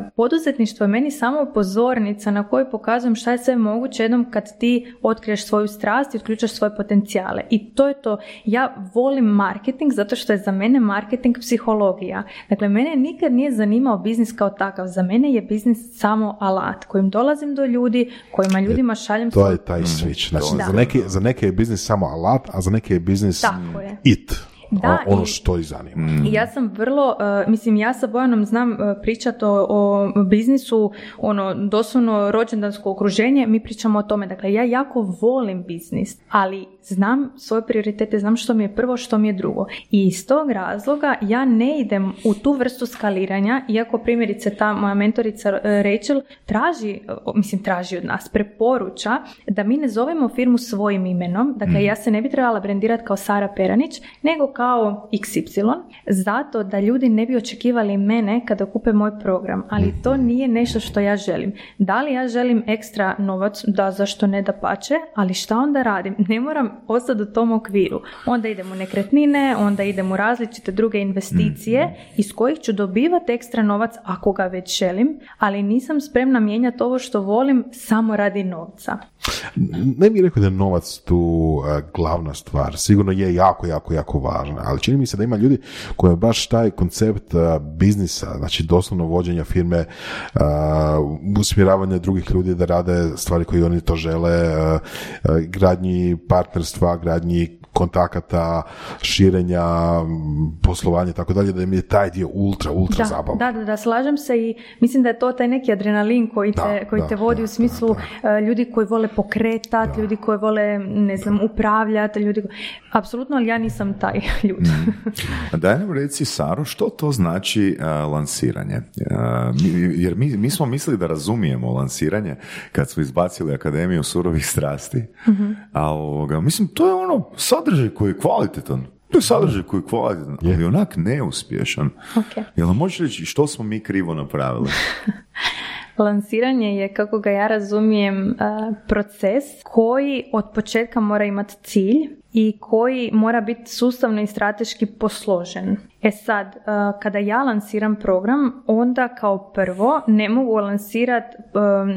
uh, poduzetništvo je meni samo pozornica na kojoj pokazujem šta je sve moguće jednom kad ti otkriješ svoju strast i otključaš svoje potencijale. I to je to. Ja volim marketing zato što je za mene marketing psihologija. Dakle, mene nikad nije zanimao biznis kao takav. Za mene je biznis samo alat kojim dolazim do ljudi, kojima ljudima šaljem... To svoj... je taj switch. Znači, za neke, za neke je biznis samo alat, a za neke je biznis it. Da, ono što i zanima. I ja sam vrlo, uh, mislim, ja sa Bojanom znam uh, pričati o, o biznisu, ono, doslovno rođendansko okruženje, mi pričamo o tome. Dakle, ja jako volim biznis, ali znam svoje prioritete, znam što mi je prvo, što mi je drugo. I iz tog razloga ja ne idem u tu vrstu skaliranja, iako primjerice ta moja mentorica Rachel traži, mislim, traži od nas, preporuča da mi ne zovemo firmu svojim imenom, dakle, mm. ja se ne bi trebala brendirati kao Sara Peranić, nego kao kao iks ipsilon, zato da ljudi ne bi očekivali mene kada kupe moj program, ali to nije nešto što ja želim. Da li ja želim ekstra novac? Da, zašto ne, da pače, ali šta onda radim? Ne moram ostati u tom okviru. Onda idem u nekretnine, onda idem u različite druge investicije iz kojih ću dobivati ekstra novac ako ga već želim, ali nisam spremna mijenjati ovo što volim samo radi novca. Ne bih rekao da je novac tu uh, glavna stvar. Sigurno je jako, jako, jako važna, ali čini mi se da ima ljudi koji baš taj koncept uh, biznisa, znači doslovno vođenja firme, uh, usmjeravanje drugih ljudi da rade stvari koje oni to žele, uh, uh, gradnji partnerstva, gradnji kontakata, širenja, poslovanja i tako dalje, da mi je taj dio ultra, ultra zabavan. Da, da, da, slažem se i mislim da je to taj neki adrenalin koji te, da, koji da, te vodi da, u smislu da, da. ljudi koji vole pokretati, ljudi koji vole, ne znam, upravljati, ljudi koji... Apsolutno, ali ja nisam taj ljud. Mm. Daj nam reci, Saro, što to znači uh, lansiranje? Uh, jer mi, mi smo mislili da razumijemo lansiranje kad smo izbacili Akademiju surovih strasti, mm-hmm. a ovoga, mislim, to je ono sadržaj koji je kvalitetan. To je sadržaj koji je kvalitetan, ali je. onak neuspješan. Okay. Jel možeš reći što smo mi krivo napravili? Lansiranje je, kako ga ja razumijem, proces koji od početka mora imati cilj i koji mora biti sustavno i strateški posložen. E sad, kada ja lansiram program, onda kao prvo ne mogu lansirati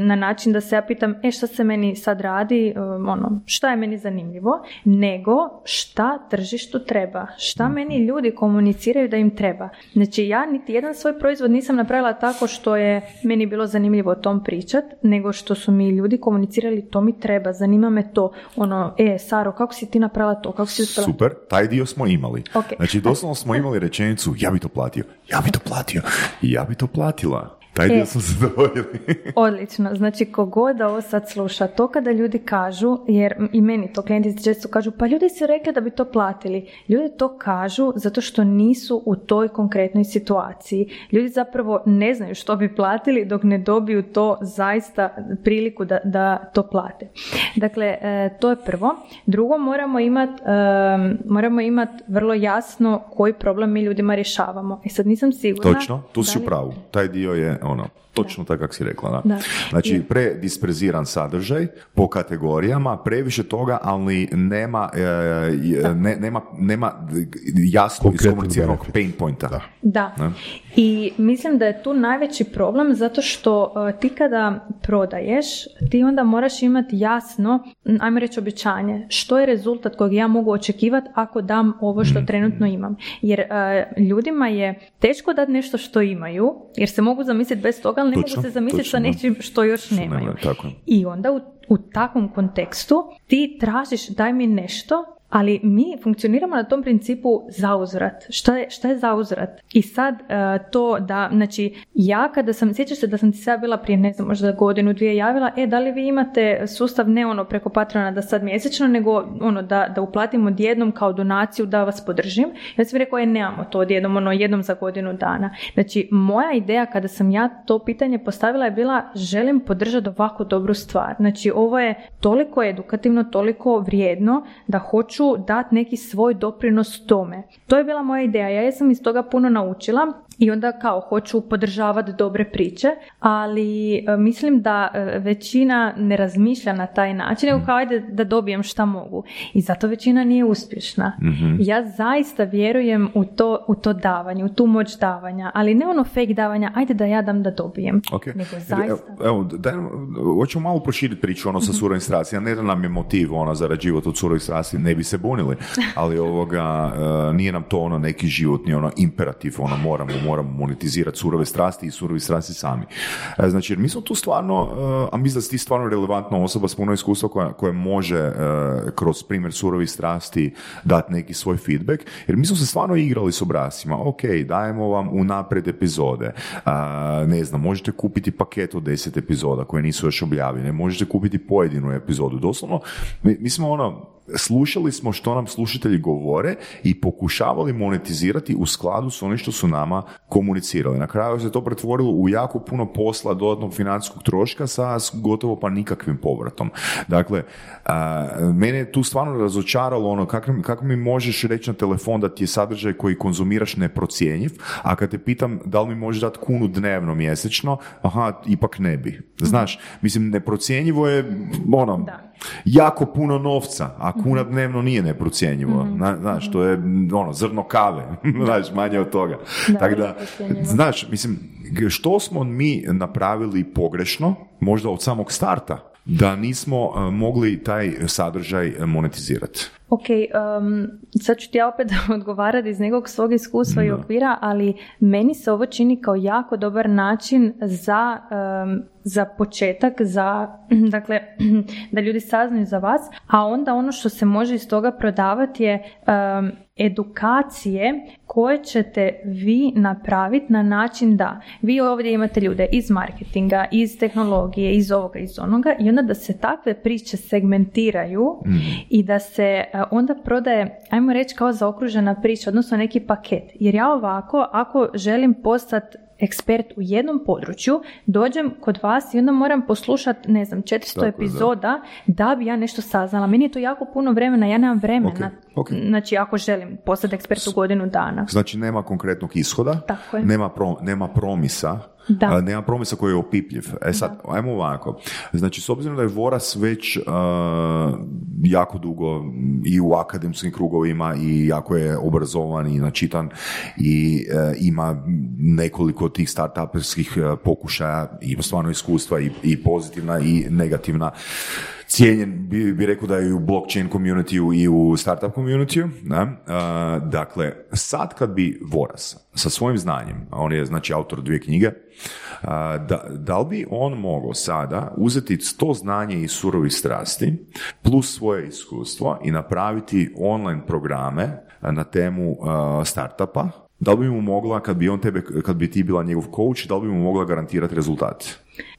na način da se ja pitam e šta se meni sad radi, ono, šta je meni zanimljivo, nego šta tržištu treba, šta meni ljudi komuniciraju da im treba. Znači ja niti jedan svoj proizvod nisam napravila tako što je meni bilo zanimljivo o tom pričat, nego što su mi ljudi komunicirali to mi treba, zanima me to, ono, e Saro, kako si ti napravila to, kako si uspjela? Super, taj dio smo imali. Okay. Znači doslovno smo imali reći Čenicu, ja bi to platio, ja bi to platio, ja bi to platila. Taj dio e, smo se dovoljili. Odlično, znači kogod ovo sad sluša, to kada ljudi kažu, jer i meni to klijenti često kažu, pa ljudi su rekli da bi to platili. Ljudi to kažu zato što nisu u toj konkretnoj situaciji. Ljudi zapravo ne znaju što bi platili dok ne dobiju to zaista priliku da, da to plate. Dakle, to je prvo. Drugo, moramo imati moramo imat vrlo jasno koji problem mi ljudima rješavamo. I sad nisam sigurna... Točno, tu si u pravu. Taj dio je ono, točno tako kako si rekla. Da. Da. Znači, predisperziran sadržaj po kategorijama, previše toga, ali nema, e, ne, nema, nema jasno iskomuniciranog pain pointa. Da. Da. Da. I mislim da je tu najveći problem zato što uh, ti kada prodaješ, ti onda moraš imati jasno, ajmo reći obećanje, što je rezultat kojeg ja mogu očekivati ako dam ovo što trenutno imam. Jer uh, ljudima je teško dati nešto što imaju, jer se mogu zamisliti bez toga, ali ne točno, mogu se zamisliti sa nečim što još nemaju. Nema, tako. I onda u, u takvom kontekstu ti tražiš daj mi nešto, ali mi funkcioniramo na tom principu zauzvrat. Šta je, šta je zauzvrat? I sad uh, to da, znači, ja kada sam, sjećaš se da sam ti se javila prije, ne znam, možda godinu, dvije javila, e, da li vi imate sustav ne ono preko Patrona da sad mjesečno, nego ono da, da uplatim odjednom kao donaciju da vas podržim. Ja sam rekao, e, nemamo to odjednom, ono jednom za godinu dana. Znači, moja ideja kada sam ja to pitanje postavila je bila, želim podržati ovako dobru stvar. Znači, ovo je toliko edukativno, toliko vrijedno da hoću dati neki svoj doprinos tome. To je bila moja ideja. Ja sam iz toga puno naučila i onda kao hoću podržavati dobre priče, ali mislim da većina ne razmišlja na taj način, nego kao ajde da dobijem šta mogu. I zato većina nije uspješna. Mm-hmm. Ja zaista vjerujem u to, u to davanje, u tu moć davanja, ali ne ono fake davanja, ajde da ja dam da dobijem. Okay. Nego zaista. Evo, evo daj, hoću malo proširiti priču ono sa surovim strastima. Ne da nam je motiv ona zarađivati od surovih strasti, ne bi se bunili, ali ovoga uh, nije nam to ono neki životni ono imperativ, ono moramo, moramo monetizirati surove strasti i surovi strasti sami. E, znači, jer mi smo tu stvarno, uh, a mislim da si ti stvarno relevantna osoba s puno iskustva koja, koja može uh, kroz primjer surovi strasti dati neki svoj feedback, jer mi smo se stvarno igrali s obrascima, ok, dajemo vam unaprijed epizode, uh, ne znam, možete kupiti paket od deset epizoda koje nisu još objavljene, možete kupiti pojedinu epizodu, doslovno, mi, mi smo ono, slušali smo što nam slušatelji govore i pokušavali monetizirati u skladu s onim što su nama komunicirali. Na kraju se to pretvorilo u jako puno posla, dodatnog financijskog troška sa gotovo pa nikakvim povratom. Dakle, a, mene je tu stvarno razočaralo ono kako, kako mi možeš reći na telefon da ti je sadržaj koji konzumiraš neprocjenjiv, a kad te pitam da li mi možeš dati kunu dnevno, mjesečno, aha, ipak ne bi. Znaš, mislim, neprocjenjivo je ono... Da. Jako puno novca, a kuna dnevno nije neprocjenjivo. Mm-hmm. Znaš, to je ono, zrno kave, znaš, manje od toga. Da, tako da, znaš, mislim, što smo mi napravili pogrešno, možda od samog starta, da nismo uh, mogli taj sadržaj monetizirati. Ok, um, sad ću ti ja opet odgovarati iz nekog svog iskustva no. i okvira, ali meni se ovo čini kao jako dobar način za, um, za početak, za, dakle, da ljudi saznaju za vas, a onda ono što se može iz toga prodavati je um, edukacije koje ćete vi napraviti na način da vi ovdje imate ljude iz marketinga, iz tehnologije, iz ovoga, iz onoga i onda da se takve priče segmentiraju mm. i da se onda prodaje, ajmo reći kao zaokružena priča, odnosno neki paket. Jer ja ovako, ako želim postati ekspert u jednom području, dođem kod vas i onda moram poslušati, ne znam, četiristo tako, epizoda da. da bi ja nešto saznala. Meni je to jako puno vremena, ja nemam vremena. Okay, okay. Znači, ako želim postati ekspert u godinu dana. Znači, nema konkretnog ishoda, nema, pro, nema promisa, Da. nema promisa koji je opipljiv. E sad, da. ajmo ovako. Znači, s obzirom da je Voras već uh, jako dugo i u akademskim krugovima i jako je obrazovan i načitan i uh, ima nekoliko tih startuperskih uh, pokušaja i stvarno iskustva i, i pozitivna i negativna. Cijenjen bi, bi rekao da je i u blockchain community-u i u startup community-u. Da? Uh, dakle, sad kad bi Voras sa svojim znanjem, on je znači autor dvije knjige, uh, da, da li bi on mogao sada uzeti to znanje iz surovih strasti plus svoje iskustvo i napraviti online programe na temu uh, startupa, da li bi mu mogla, kad bi on tebe, kad bi ti bila njegov coach, da li bi mu mogla garantirati rezultat?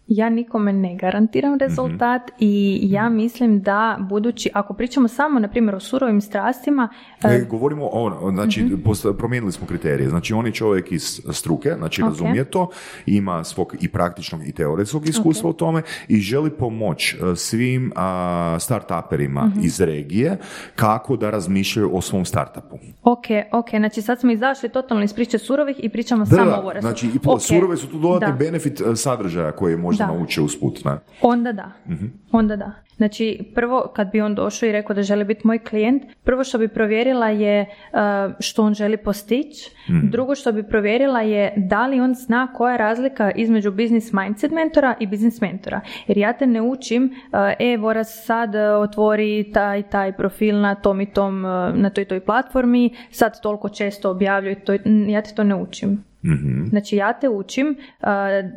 Ja nikome ne garantiram rezultat, mm-hmm. i ja mislim da budući, ako pričamo samo, na primjer, o surovim strastima... Ne, govorimo o, znači, mm-hmm. posta, promijenili smo kriterije. Znači, on je čovjek iz struke, znači, okay. razumije to, ima svog i praktičnog i teoretskog iskustva okay. u tome i želi pomoć svim a, start-uperima mm-hmm. iz regije kako da razmišljaju o svom start-upu. Ok, ok, znači sad smo izašli totalno iz priče surovih i pričamo da, samo o resu. Znači, i po, okay. surove su tu dodatni benefit sadržaja koji je možda da nauče usput, ne? Onda da. Mm-hmm. Onda da. Znači, prvo kad bi on došao i rekao da želi biti moj klijent, prvo što bi provjerila je uh, što on želi postići, mm-hmm. drugo što bi provjerila je da li on zna koja je razlika između business mindset mentora i business mentora. Jer ja te ne učim, uh, evo raz sad otvori taj taj profil na tom i tom, uh, na toj toj platformi, sad toliko često objavljuj, toj, ja te to ne učim. Mm-hmm. Znači ja te učim uh,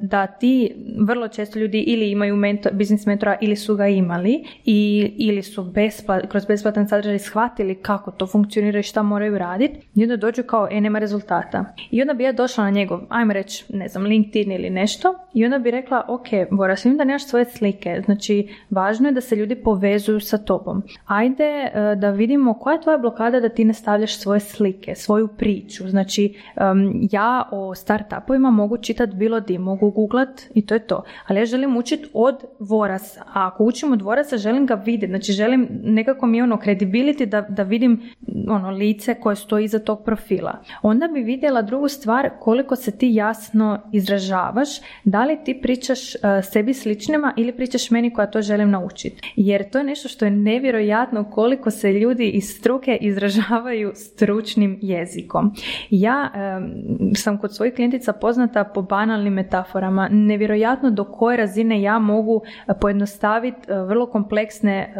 da ti vrlo često ljudi ili imaju mentor, biznis mentora ili su ga imali i, ili su besplat, kroz besplatan sadržaj shvatili kako to funkcionira i šta moraju raditi i onda dođu kao e nema rezultata i onda bi ja došla na njegov, ajmo reći, ne znam, LinkedIn ili nešto i onda bi rekla ok, Bora, svim da nemaš svoje slike, znači važno je da se ljudi povezuju sa tobom, ajde uh, da vidimo koja je tvoja blokada da ti ne stavljaš svoje slike, svoju priču, znači um, ja o startupovima mogu čitati bilo di, mogu googlat i to je to. Ali ja želim učiti od Vorasa. A ako učim od Vorasa, želim ga vidjeti. Znači, želim nekako mi ono credibility da, da vidim ono lice koje stoji iza tog profila. Onda bi vidjela drugu stvar, koliko se ti jasno izražavaš, da li ti pričaš uh, sebi sličnima ili pričaš meni koja to želim naučiti. Jer to je nešto što je nevjerojatno koliko se ljudi iz struke izražavaju stručnim jezikom. Ja um, sam kod svojih klijentica poznata po banalnim metaforama. Nevjerojatno do koje razine ja mogu pojednostaviti vrlo kompleksne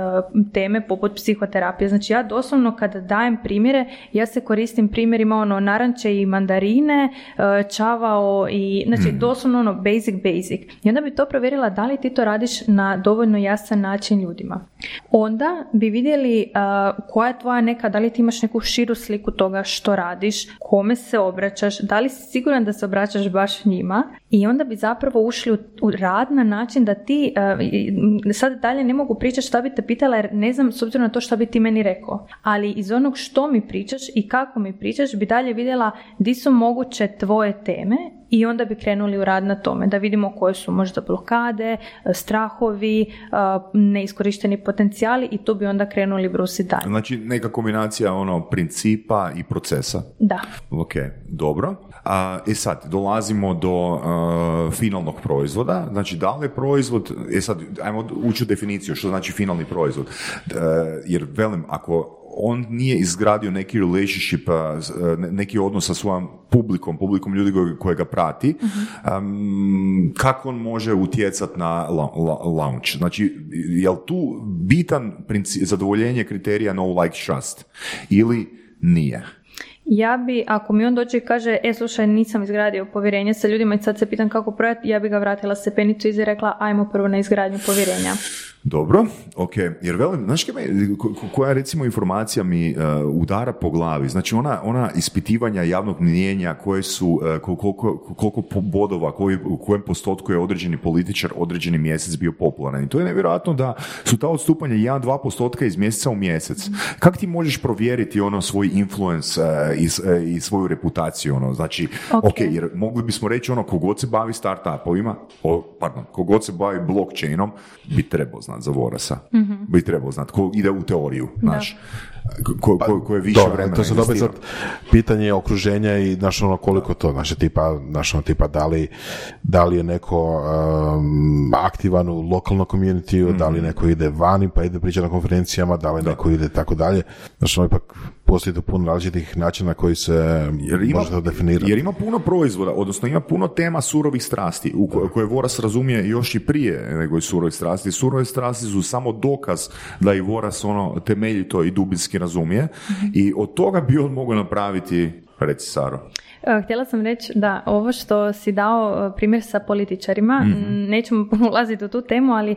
teme poput psihoterapije. Znači ja doslovno kada dajem primjere, ja se koristim primjerima ono naranče i mandarine, čavao i znači doslovno ono basic basic. I onda bi to provjerila da li ti to radiš na dovoljno jasan način ljudima. Onda bi vidjeli koja je tvoja neka, da li ti imaš neku širu sliku toga što radiš, kome se obraćaš, da li si siguran da se obraćaš baš njima i onda bi zapravo ušli u, u rad na način da ti uh, sad dalje ne mogu pričati šta bi te pitala jer ne znam s obzirom na to šta bi ti meni rekao, ali iz onog što mi pričaš i kako mi pričaš bi dalje vidjela di su moguće tvoje teme i onda bi krenuli u rad na tome da vidimo koje su možda blokade, strahovi, neiskorišteni potencijali i tu bi onda krenuli brusiti dalje. Znači neka kombinacija ono principa i procesa. Da. Ok, dobro. A, e sad, dolazimo do uh, finalnog proizvoda. Znači, da li je proizvod, e sad, ajmo ući u definiciju što znači finalni proizvod. Uh, jer velim, ako on nije izgradio neki relationship, neki odnos sa svojom publikom, publikom ljudi koje ga prati, uh-huh. um, kako on može utjecati na launch? Znači, je li tu bitan princip, zadovoljenje kriterija no like trust ili nije? Ja bi, ako mi on dođe i kaže, e slušaj, nisam izgradio povjerenje sa ljudima i sad se pitam kako projekt, ja bi ga vratila stepenicu i rekla, ajmo prvo na izgradnju povjerenja. Dobro, ok, jer velim, znaš koja recimo informacija mi uh, udara po glavi, znači ona, ona ispitivanja javnog mnijenja koje su, uh, koliko, koliko bodova, koji, u kojem postotku je određeni političar određeni mjesec bio popularan i to je nevjerojatno da su ta odstupanja jedan do dva postotka iz mjeseca u mjesec. Kako ti možeš provjeriti ono svoj influence uh, i, uh, i svoju reputaciju, ono, znači, okay. ok, jer mogli bismo reći ono, kogod se bavi startupovima, o, pardon, kogod se bavi blockchainom, bi trebao znati za Vorasa, mm-hmm. bi trebao znati, ko ide u teoriju, znaš, ko, ko, ko je više pa, vremena investira. To se dobiti pitanje okruženja i znaš ono koliko to, znaš tipa, znaš ono tipa da li, da li je neko um, aktivan u lokalnom community, mm-hmm. da li neko ide vani pa ide priča na konferencijama, da li da. neko ide tako dalje, znaš ono ipak postoji tu puno različitih načina na koji se jer ima, možete definirati. Jer ima puno proizvoda, odnosno ima puno tema surovih strasti, u ko, koje Voras razumije još i prije nego i surove strasti. Surove strasti su samo dokaz da i Voras ono temeljito i dubinski razumije i od toga bi on mogao napraviti, reci Saro. Htjela sam reći da ovo što si dao primjer sa političarima, mm-hmm. nećemo ulaziti u tu temu, ali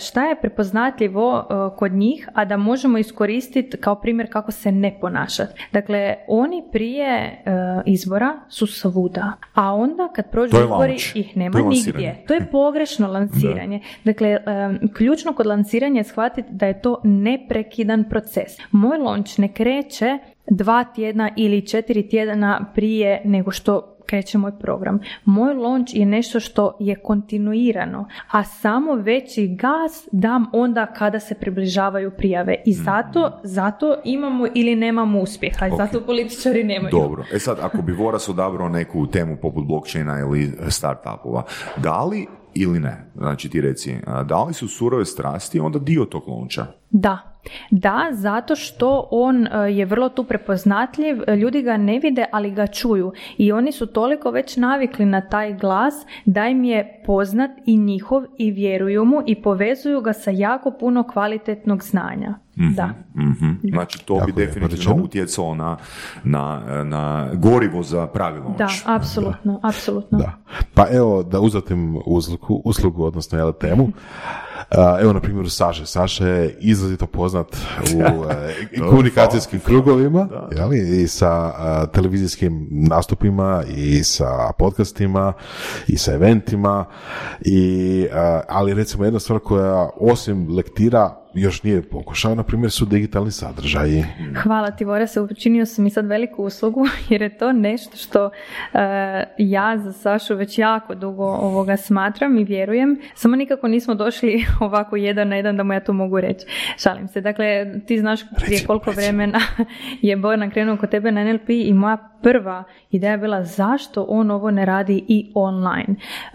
šta je prepoznatljivo kod njih, a da možemo iskoristiti kao primjer kako se ne ponašati. Dakle, oni prije izbora su svuda, a onda kad prođu izbori ih nema nigdje. To je pogrešno lansiranje. Da. Dakle, ključno kod lansiranja je shvatiti da je to neprekidan proces. Moj launch ne kreće dva tjedna ili četiri tjedna prije nego što kreće moj program. Moj launch je nešto što je kontinuirano, a samo veći gas dam onda kada se približavaju prijave. I zato, zato imamo ili nemamo uspjeha. I okay. zato političari nemaju. Dobro. E sad, ako bi Voras odabrao neku temu poput blockchaina ili startupova, da li ili ne? Znači ti reci, da li su surove strasti onda dio tog launcha? Da. Da, zato što on je vrlo tu prepoznatljiv, ljudi ga ne vide, ali ga čuju i oni su toliko već navikli na taj glas da im je poznat i njihov i vjeruju mu i povezuju ga sa jako puno kvalitetnog znanja. Mm-hmm, da. Mm-hmm. Znači to tako bi je, definitivno utjecalo na, na, na gorivo za pravi launch. Da, apsolutno, da. apsolutno. Da. Pa evo da uzatim uslugu, uslugu odnosno jel, temu. Evo na primjeru Saše. Saša je izrazito poznat u komunikacijskim krugovima jeli, i sa televizijskim nastupima i sa podcastima i sa eventima i, ali recimo jedna stvar koja osim lektira još nije pokušao, na primjer, su digitalni sadržaji. Hvala ti, Vorase, učinio sam mi sad veliku uslugu, jer je to nešto što uh, ja za Sašu već jako dugo ovoga smatram i vjerujem. Samo nikako nismo došli ovako jedan na jedan da mu ja to mogu reći. Šalim se. Dakle, ti znaš prije koliko reći. vremena je Borna krenuo kod tebe na N L P i moja prva ideja je bila zašto on ovo ne radi i online.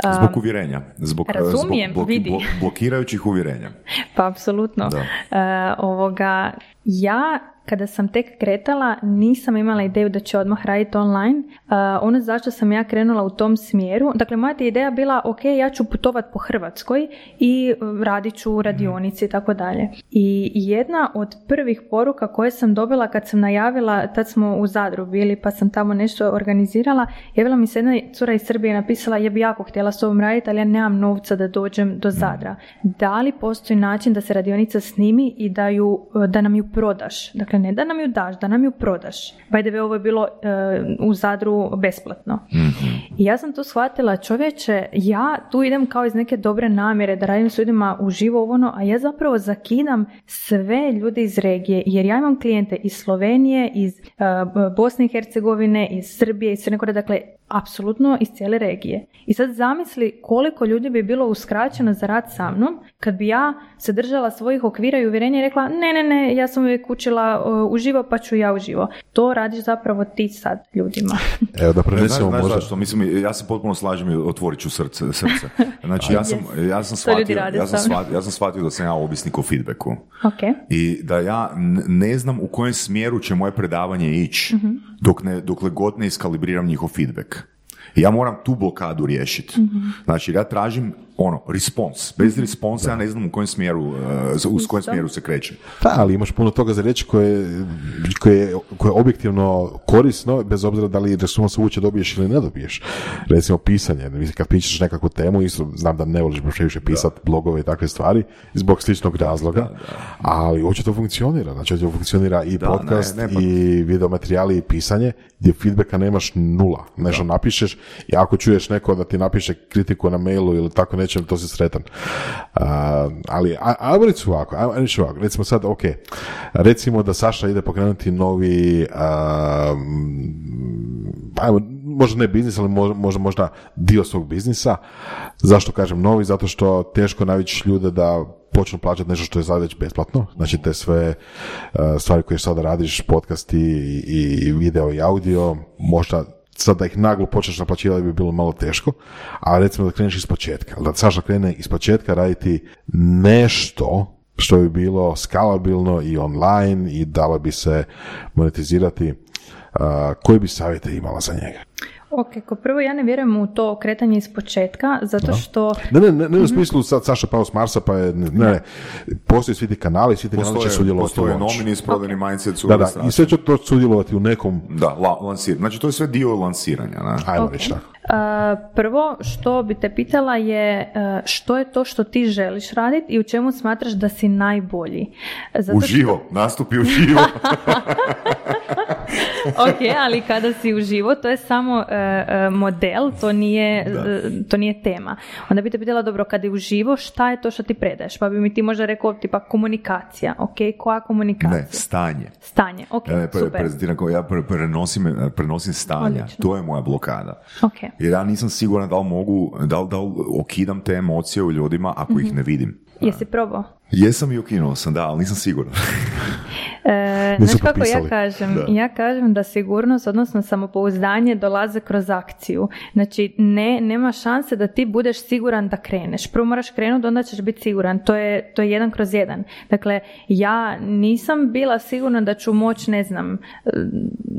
Um, zbog uvjerenja. Zbog, razumijem, zbog blok, blok, blokirajućih uvjerenja. Pa, apsolutno. Da. Uh, ovoga, ja kada sam tek kretala nisam imala ideju da će odmah raditi online. Uh, ono zašto sam ja krenula u tom smjeru, dakle moja ti ideja bila ok, ja ću putovati po Hrvatskoj i radit ću u radionici i tako dalje. I jedna od prvih poruka koje sam dobila kad sam najavila, tad smo u Zadru bili pa sam tamo nešto organizirala, javila mi se jedna cura iz Srbije napisala ja bi jako htjela s ovom raditi, ali ja nemam novca da dođem do Zadra. Da li postoji način da se radionica snimi i da, ju, da nam ju prodaš? Dakle, ne da nam ju daš, da nam ju prodaš. By the way, ovo je bilo uh, u Zadru besplatno. I ja sam to shvatila, čovječe, ja tu idem kao iz neke dobre namjere da radim s ljudima uživo ono, a ja zapravo zakidam sve ljude iz regije, jer ja imam klijente iz Slovenije, iz uh, Bosne i Hercegovine, iz Srbije, iz Crne Gore, dakle, apsolutno iz cijele regije. I sad zamisli koliko ljudi bi bilo uskraćeno za rad sa mnom kad bi ja se držala svojih okvira i uvjerenja i rekla ne, ne, ne, ja sam uvijek učila uh, uživo pa ću ja uživo. To radiš zapravo ti sad ljudima. Evo da prenesemo možda. Zašto? Mislim, ja se potpuno slažem, otvorit ću srce. srce. Znači ja sam, ja sam shvatio ja sam shvatio, ja sam shvatio da sam ja ovisnik o feedbacku. Okay. I da ja ne znam u kojem smjeru će moje predavanje ići mm-hmm. dok ne, dokle god ne iskalibriram njihov feedback. Ja moram tu blokadu riješiti. Mm-hmm. Znači, ja tražim ono, respons. Bez responsa ja ne znam u kojem smjeru, uh, u kojem smjeru se kreće. Da, ali imaš puno toga za reći koje, koje, koje je objektivno korisno, bez obzira da li resurs uopće dobiješ ili ne dobiješ. Recimo pisanje, kad pišeš nekakvu temu, isto znam da ne voliš previše pisati blogove i takve stvari, zbog sličnog razloga, da, da. Ali uopće to funkcionira. Znači, uopće funkcionira i da, podcast, ne, ne, pa... i videomaterijali, i pisanje, gdje feedbacka nemaš nula. Nešto da. Napišeš i ako čuješ neko da ti napiše kritiku na mailu ili tako neče, to si sretan. Uh, ali ajmo reći ovako, ajmo reći ovako, recimo sad, ok, recimo da Saša ide pokrenuti novi uh, ajmo, možda ne biznis, ali možda, možda dio svog biznisa. Zašto kažem novi? Zato što teško navići ljude da počnu plaćati nešto što je sad već besplatno, znači te sve uh, stvari koje sada radiš, podcasti i, i video i audio, možda sad da ih naglo počneš naplaćivati bi bilo malo teško, a recimo da kreneš iz početka, da Saša krene iz početka raditi nešto što bi bilo skalabilno i online i dalo bi se monetizirati, uh, koji bi savjete imala za njega? Ok, ko prvo ja ne vjerujem u to kretanje iz početka, zato što... Ne, ne, ne, ne u smislu sad Saša pao s Marsa, pa je... Ne, ne, postoje svi ti kanali, svi ti kanali će sudjelovati. Postoje nomini, isprodani okay. Mindset, da, da, i sve će to sudjelovati u nekom... Da, la, lansiranje. Znači to je sve dio lansiranja. Ne? Ajmo okay. reći tako. Uh, prvo što bi te pitala je uh, što je to što ti želiš raditi i u čemu smatraš da si najbolji. Zato uživo, što... nastupi uživo. Ok, ali kada si uživo, to je samo uh, model, to nije, uh, to nije tema. Onda bi te pitala, dobro, kada je uživo, šta je to što ti predaješ? Pa bi mi ti možda rekao, tipa, komunikacija. Ok, koja komunikacija? Ne, stanje. Stanje, ok, ja, pre, super. Pre, ja pre, prenosim, prenosim stanja, odlično. To je moja blokada. Okay. Jer ja nisam siguran da li mogu, da li, da li okidam te emocije u ljudima ako mm-hmm. ih ne vidim. Jesi probao? Jesam i okinuo sam, da, ali nisam siguran. E, znaš kako ja kažem? Da. Ja kažem da sigurnost, odnosno samopouzdanje dolaze kroz akciju. Znači, ne, nema šanse da ti budeš siguran da kreneš. Prvo moraš krenuti, onda ćeš biti siguran. To je, to je jedan kroz jedan. Dakle, ja nisam bila sigurna da ću moći, ne znam,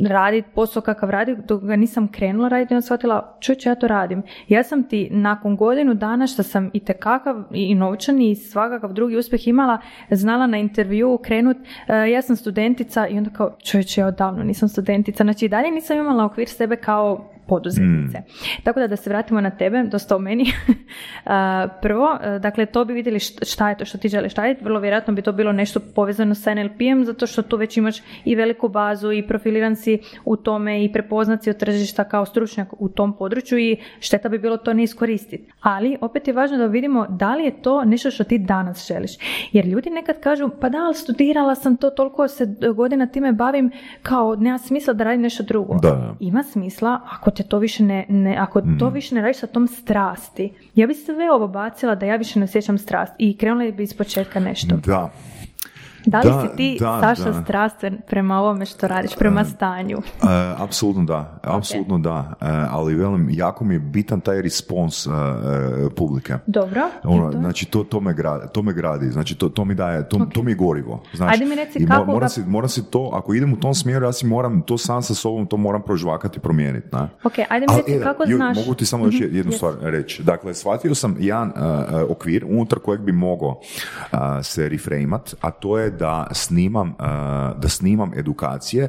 raditi posao kakav radim, dok ga nisam krenula raditi, onda shvatila, čujući, ja to radim. Ja sam ti nakon godinu dana što sam i tekakav i novčan i svakakav drugi uspjeh imala, znala na intervju krenut, e, ja sam studentica i onda kao, čovječe, ja odavno nisam studentica. Znači i dalje nisam imala okvir sebe kao poduzetnice. Mm. Tako da da se vratimo na tebe, dosta o meni. Prvo, dakle, to bi vidjeli šta je to što ti želiš raditi. Vrlo vjerojatno bi to bilo nešto povezano sa en el pe-em, zato što tu već imaš i veliku bazu i profiliran si u tome i prepoznat si od tržišta kao stručnjak u tom području i šteta bi bilo to ne iskoristiti. Ali opet je važno da vidimo da li je to nešto što ti danas želiš. Jer ljudi nekad kažu, pa da, ali studirala sam to, toliko se godina time bavim, kao nema smisla da radim nešto drugo. Da. Ima smisla ako to više ne, ne, ako to više ne radiš sa tom strasti. Ja bi sve ovo bacila da ja više ne osjećam strast i krenula bi iz početka nešto. Da. Da li da, si ti, da, Saša, da. Strastven prema ovome što radiš, prema stanju? E, e, apsolutno da, apsolutno okay. da, e, ali velim, jako mi je bitan taj respons e, publike. Dobro. Ono, znači, to, to, me gradi, to me gradi, znači, to, to mi daje, to, okay. to mi je gorivo. Znači, ajde mi reci kako... Moram, ga... si, moram si to, ako idem u tom smjeru, ja si moram to sam sa sobom, to moram prožvakati i promijeniti. Ne? Ok, ajde mi reci kako joj, znaš... Mogu ti samo mm-hmm. jednu yes. stvar reći. Dakle, shvatio sam jedan uh, okvir unutar kojeg bi mogao uh, se reframat, a to je da snimam, da snimam edukacije.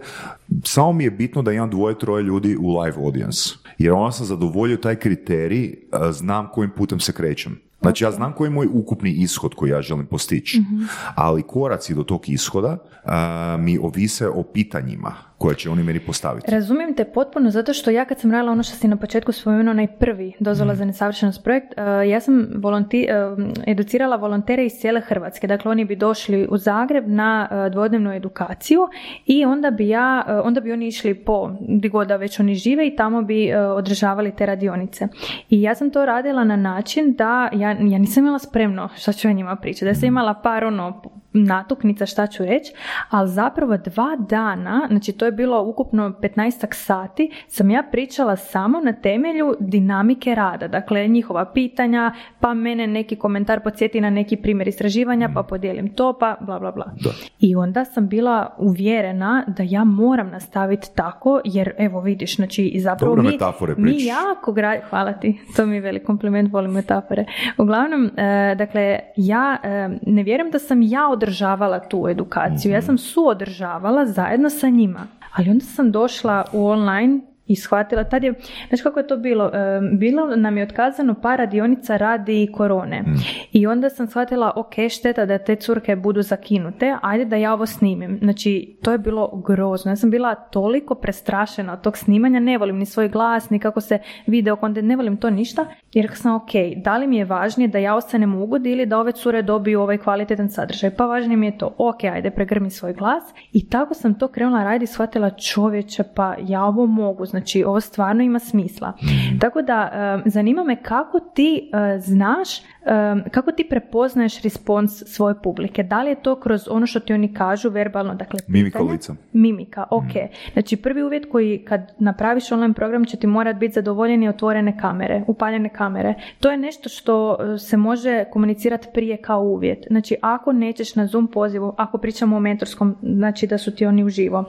Samo mi je bitno da imam dvoje, troje ljudi u live audience. Jer onda sam zadovoljio taj kriterij, znam kojim putem se krećem. Znači, ja znam koji je moj ukupni ishod koji ja želim postići, mm-hmm. ali koraci do tog ishoda a, mi ovise o pitanjima koje će oni meni postaviti. Razumijem te potpuno, zato što ja kad sam radila ono što si na početku spomenuo, onaj prvi Dozvola mm. za nesavršenost projekt, uh, ja sam volonti, uh, educirala volontere iz cijele Hrvatske. Dakle, oni bi došli u Zagreb na uh, dvodnevnu edukaciju i onda bi, ja, uh, onda bi oni išli po gdje god da već oni žive i tamo bi uh, održavali te radionice. I ja sam to radila na način da ja, ja nisam imala spremno šta ću ja njima pričati. Da sam imala par ono... natuknica šta ću reći, ali zapravo dva dana, znači to je bilo ukupno petnaestak sati, sam ja pričala samo na temelju dinamike rada, dakle njihova pitanja, pa mene neki komentar podsjeti na neki primjer istraživanja, pa podijelim to, pa bla bla bla. Da. I onda sam bila uvjerena da ja moram nastaviti tako, jer evo vidiš, znači i zapravo mi, mi jako gradi, hvala ti, to mi je velik kompliment, volim metafore. Uglavnom, e, dakle, ja e, ne vjerujem da sam ja od održavala tu edukaciju. Ja sam suodržavala zajedno sa njima. Ali onda sam došla u online i shvatila, tad je, znači kako je to bilo? Bilo nam je otkazano par radionica radi korone. I onda sam shvatila, ok, šteta da te curke budu zakinute, ajde da ja ovo snimim. Znači, to je bilo grozno. Ja sam bila toliko prestrašena od tog snimanja, ne volim ni svoj glas, ni kako se video kontent, ne volim to ništa, jer sam ok, da li mi je važnije da ja ostanem u ugodi ili da ove cure dobiju ovaj kvalitetan sadržaj? Pa važnije mi je to, ok, ajde pregrmi svoj glas. I tako sam to krenula raditi i shvatila, čovječe, pa ja ovo mogu, znači, Znači, ovo stvarno ima smisla. Tako da, um, zanima me kako ti uh, znaš, um, kako ti prepoznaješ respons svoje publike. Da li je to kroz ono što ti oni kažu verbalno? Dakle, mimika lica. Mimika, ok. Mm. Znači, prvi uvjet koji kad napraviš online program će ti morati biti zadovoljeni otvorene kamere, upaljene kamere. To je nešto što se može komunicirati prije kao uvjet. Znači, ako nećeš na Zoom pozivu, ako pričamo o mentorskom, znači da su ti oni uživo.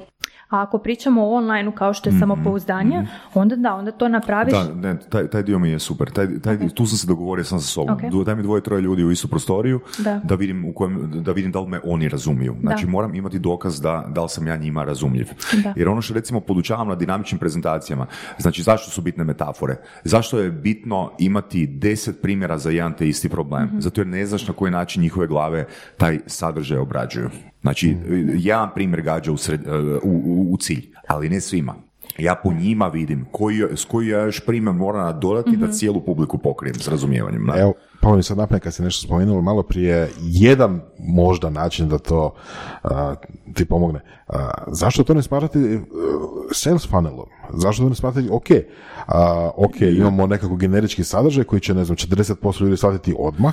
A ako pričamo o online kao što je mm-hmm. samopouzdanje, mm-hmm. onda da, onda to napraviš. Da, ne, taj, taj dio mi je super. Taj, taj, okay. Tu sam se dogovorio sam sa sobom. Okay. Daj mi dvoje, troje ljudi u istu prostoriju da, da, vidim, u kojem, da vidim da li me oni razumiju. Znači da. moram imati dokaz da, da li sam ja njima razumljiv. Da. Jer ono što recimo podučavam na dinamičnim prezentacijama, znači zašto su bitne metafore? Zašto je bitno imati deset primjera za jedan te isti problem? Mm-hmm. Zato jer ne znaš na koji način njihove glave taj sadržaj obrađuju. Znači, jedan primjer gađa u, sred, u, u, u cilj, ali ne svima. Ja po njima vidim koji, s koji ja još primjer moram nadodati mm-hmm. da cijelu publiku pokrijem s razumijevanjem. Da? Evo, pa mi sad napne kad se nešto spomenulo malo prije, jedan možda način da to uh, ti pomogne. Uh, zašto to ne smatrati uh, sales funnelom? Zašto to ne smatrati, ok, uh, ok, imamo nekako generički sadržaj koji će, ne znam, četrdeset posto ljudi shvatiti odmah,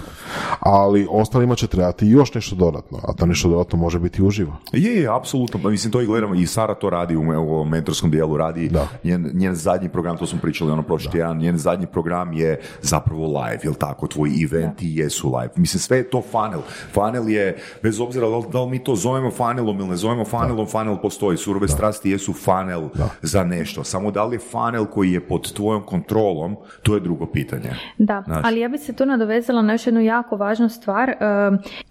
ali ostalima će trebati još nešto dodatno, a to nešto dodatno može biti uživo. Je, je, apsolutno, pa mislim to i gledamo, i Sara to radi u, u mentorskom dijelu, radi njen, njen zadnji program, to smo pričali, ono prošli tjedan, njen zadnji program je zapravo live, jel tako, tvoji eventi da. jesu live, mislim sve je to funnel, funnel je, bez obzira da li mi to zovemo funnelom ili ne zovemo funnelom, da. funnel postoji, surove da. strasti jesu funnel da. za nešto. Samo da li je funnel koji je pod tvojom kontrolom, to je drugo pitanje. Da, znači, ali ja bi se tu nadovezala na još jednu jako važnu stvar.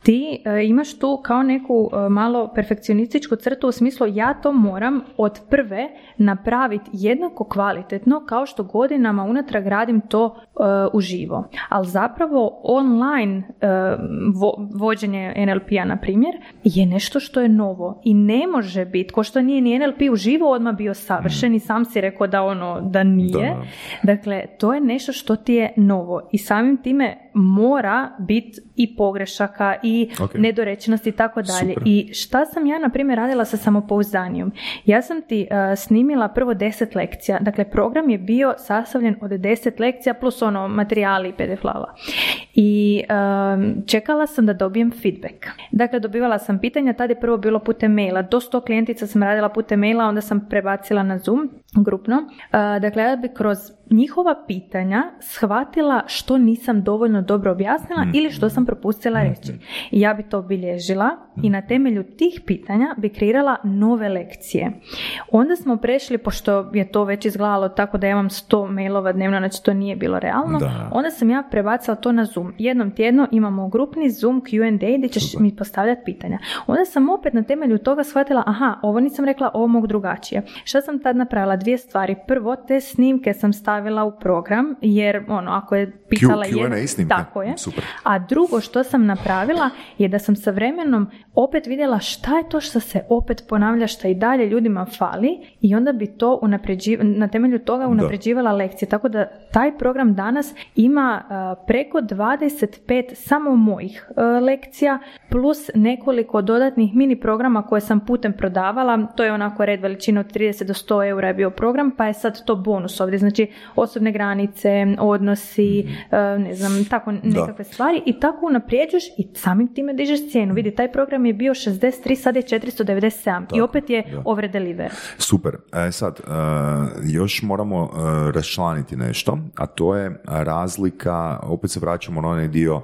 Ti imaš tu kao neku malo perfekcionističku crtu u smislu ja to moram od prve napraviti jednako kvalitetno kao što godinama unatrag radim to uživo. Ali zapravo online vođenje en el pea na primjer je nešto što je novo i ne može biti, ko što nije ni en el pe uživo odmah bio savršen i sam si rekao da ono, da nije. Da. Dakle, to je nešto što ti je novo i samim time mora biti i pogrešaka i okay. nedorečenosti i tako dalje. Super. I šta sam ja, na primjer, radila sa samopouzdanjem? Ja sam ti uh, snimila prvo deset lekcija. Dakle, program je bio sastavljen od deset lekcija plus ono, materijali i pe de ef-lava. I um, čekala sam da dobijem feedback. Dakle, dobivala sam pitanja, tad je prvo bilo putem maila. Do sto klijentica sam radila putem maila, onda sam prebacila na Zoom grupno. Uh, dakle, ja bi kroz njihova pitanja shvatila što nisam dovoljno dobro objasnila mm. ili što sam propustila reći. I ja bi to obilježila mm. i na temelju tih pitanja bi kreirala nove lekcije. Onda smo prešli, pošto je to već izgledalo tako da ja imam sto mailova dnevno, znači to nije bilo realno, da. onda sam ja prebacila to na Zoom. Jednom tjedno imamo grupni Zoom kju end ej gdje ćeš Super. mi postavljati pitanja. Onda sam opet na temelju toga shvatila, aha, ovo nisam rekla, ovo mogu drugačije. Šta sam tad napravila? Dvije stvari. Prvo, te snimke sam stavila u program, jer ono, ako je pitala Q, Q and A snimka, tako je. Super. A drugo što sam napravila je da sam sa vremenom opet vidjela šta je to što se opet ponavlja, šta i dalje ljudima fali i onda bi to unapređi, na temelju toga unapređivala da. lekcije. Tako da taj program danas ima uh, preko dvadeset pet samo mojih uh, lekcija plus nekoliko dodatnih mini programa koje sam putem prodavala. To je onako red veličine od trideset do sto eura je bio program, pa je sad to bonus ovdje. Znači, osobne granice, odnosi, ne znam, tako nekakve da. stvari i tako unaprijeđuš i samim time dižeš cijenu. Vidi, taj program je bio šezdeset tri, sad je četiristo devedeset sedam tako, i opet je da. over deliver. Super. E sad, još moramo raščlaniti nešto, a to je razlika, opet se vraćamo na onaj dio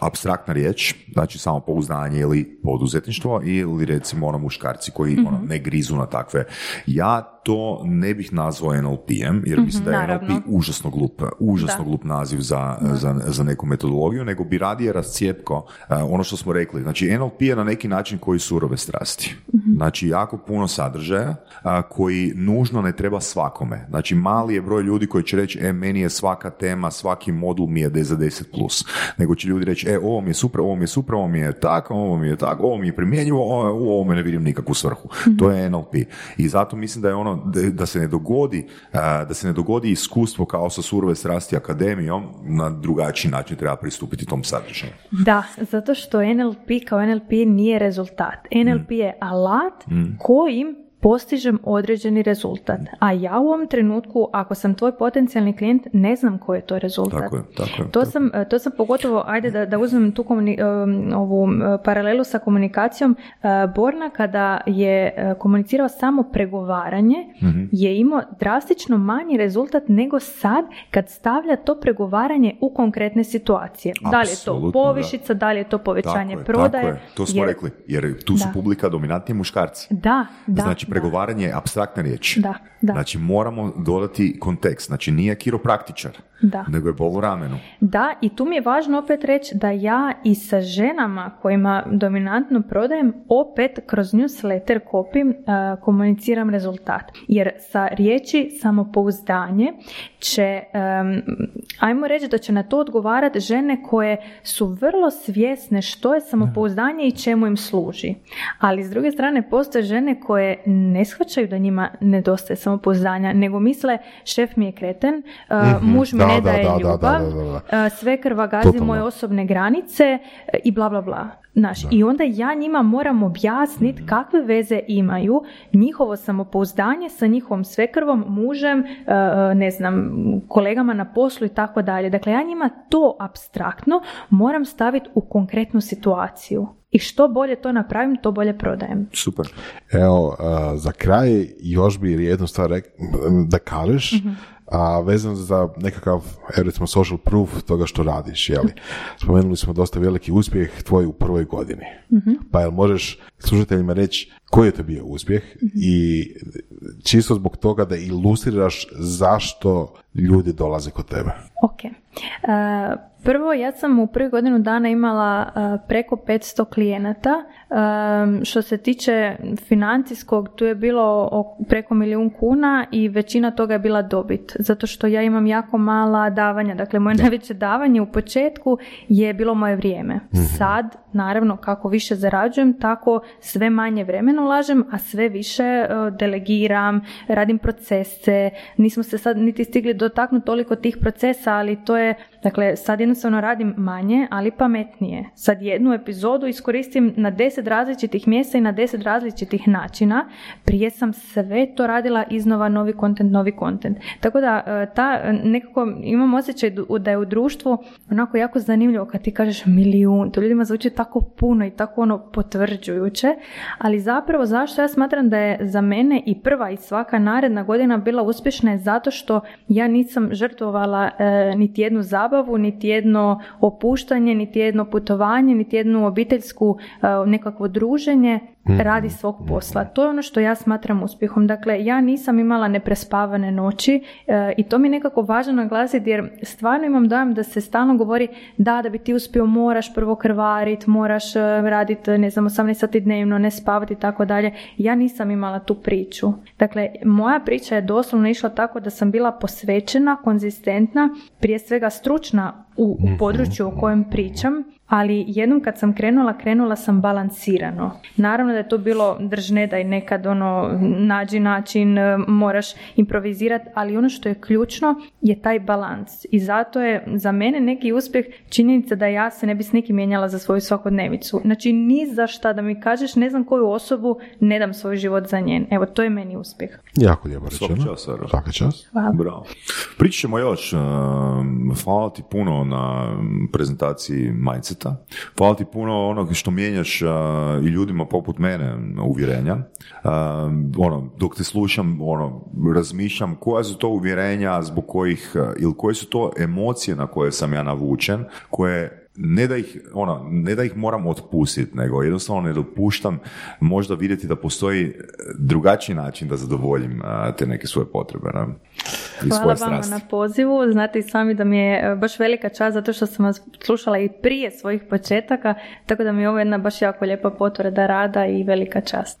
apstraktna riječ, znači samo pouzdanje ili poduzetništvo ili recimo ono muškarci koji mm-hmm. ono, ne grizu na takve. Ja to ne bih nazvao en el pe-em, jer mm-hmm, mislim da je en el pe užasno glup, užasno da. glup naziv za, za, za neku metodologiju, nego bi radije rascijepko uh, ono što smo rekli. Znači, en el pe je na neki način koji surove strasti. Mm-hmm. Znači, jako puno sadržaja uh, koji nužno ne treba svakome. Znači, mali je broj ljudi koji će reći, e, meni je svaka tema, svaki modul mi je de za deset plus. Nego će ljudi reći, e, ovo mi je super, ovo mi je super, ovo mi je tako, ovo mi je tako, ovo mi je primjenjivo, u ovome ne vidim nikakvu svrhu. Mm-hmm. To je en el pe. I zato mislim da je ono da se ne dogodi da se ne dogodi iskustvo kao sa surove strasti akademijom, na drugačiji način treba pristupiti tom sadržaju. Da, zato što en el pe kao en el pe nije rezultat. en el pe mm. je alat mm. kojim postižem određeni rezultat. A ja u ovom trenutku, ako sam tvoj potencijalni klijent, ne znam koji je to rezultat. Tako je, tako je, to, tako. Sam, to sam pogotovo, ajde da, da uzmem tu komuni, ovu paralelu sa komunikacijom. Borna kada je komunicirao samo pregovaranje, mm-hmm. je imao drastično manji rezultat nego sad kad stavlja to pregovaranje u konkretne situacije. Absolutno, da li je to povišica, da, da li je to povećanje tako je, prodaje. Tako je. To smo jer, rekli, jer tu su da. publika dominantni muškarci. Da, da. Znači, pregovaranje je apstraktna riječ. Da, da. Znači moramo dodati kontekst. Znači nije kiropraktičar, da. Nego je bol u ramenu. Da, i tu mi je važno opet reći da ja i sa ženama kojima dominantno prodajem, opet kroz newsletter kopim, uh, komuniciram rezultat. Jer sa riječi samopouzdanje će, um, ajmo reći da će na to odgovarati žene koje su vrlo svjesne što je samopouzdanje i čemu im služi. Ali s druge strane postoje žene koje ne shvaćaju da njima nedostaje samopouzdanja, nego misle šef mi je kreten, uh, mm-hmm. muž mi da, ne da, daje da, ljubav, da, da, da, da, da. Uh, svekrva gazi Totalno. moje osobne granice uh, i bla bla bla. Naš. Da. I onda ja njima moram objasniti mm-hmm. kakve veze imaju njihovo samopouzdanje sa njihovom svekrvom, mužem, ne znam, kolegama na poslu i tako dalje. Dakle, ja njima to apstraktno moram staviti u konkretnu situaciju. I što bolje to napravim, to bolje prodajem. Super. Evo, za kraj još bi jednu stvar reka, da kažeš, mm-hmm. a vezano za nekakav, recimo, social proof toga što radiš, jeli? Spomenuli smo dosta veliki uspjeh tvoj u prvoj godini. Mm-hmm. Pa jel možeš slušateljima reći koji je to bio uspjeh mm-hmm. i čisto zbog toga da ilustriraš zašto ljudi dolaze kod tebe? Ok. Uh, prvo, ja sam u prvih godinu dana imala uh, preko petsto klijenata. Um, što se tiče financijskog, tu je bilo ok, preko milijun kuna i većina toga je bila dobit. Zato što ja imam jako mala davanja. Dakle, moje najveće davanje u početku je bilo moje vrijeme. Mm-hmm. Sad, naravno, kako više zarađujem, tako sve manje vremena ulažem, a sve više uh, delegiram, radim procese. Nismo se sad niti stigli dotaknuti toliko tih procesa, ali to je dakle, sad jednostavno radim manje, ali pametnije. Sad jednu epizodu iskoristim na deset različitih mjesta i na deset različitih načina. Prije sam sve to radila iznova, novi kontent, novi kontent. Tako da, ta, nekako imam osjećaj da je u društvu onako jako zanimljivo kad ti kažeš milijun. To ljudima zvuči tako puno i tako ono potvrđujuće. Ali zapravo zašto ja smatram da je za mene i prva i svaka naredna godina bila uspješna je zato što ja nisam žrtvovala e, niti jednu zabavu, niti jedno opuštanje, niti jedno putovanje, niti jednu obiteljsku nekakvo druženje radi svog posla. To je ono što ja smatram uspjehom. Dakle, ja nisam imala neprespavane noći e, i to mi je nekako važno naglasiti jer stvarno imam dojam da se stalno govori da, da bi ti uspio moraš prvo krvarit, moraš raditi ne znam, osamnaest sati dnevno, ne spavati i tako dalje. Ja nisam imala tu priču. Dakle, moja priča je doslovno išla tako da sam bila posvećena, konzistentna, prije svega stručna u, u području o kojem pričam, ali jednom kad sam krenula, krenula sam balansirano. Naravno da je to bilo držne da je nekad ono nađi način, moraš improvizirati, ali ono što je ključno je taj balans. I zato je za mene neki uspjeh činjenica da ja se ne bi s nikim mijenjala za svoju svakodnevicu. Znači ni za šta da mi kažeš ne znam koju osobu, ne dam svoj život za njen. Evo, to je meni uspjeh. Jako lijepo rečeno. Svaka čast, Sara. Svaka čast. Hvala. Bravo. Pričat ćemo još. Hvala ti puno na prezentaciji Mindset. Hvala ti puno onog što mijenjaš uh, i ljudima poput mene uvjerenja. Uh, ono, dok te slušam, ono, razmišljam koja su to uvjerenja zbog kojih, uh, ili koje su to emocije na koje sam ja navučen, koje ne da ih, ono, ne da ih moram otpustiti, nego jednostavno ne dopuštam možda vidjeti da postoji drugačiji način da zadovoljim uh, te neke svoje potrebe. Ne? Hvala vama na pozivu. Znate i sami da mi je baš velika čast zato što sam vas slušala i prije svojih početaka, tako da mi je ovo jedna baš jako lijepa potvrda rada i velika čast.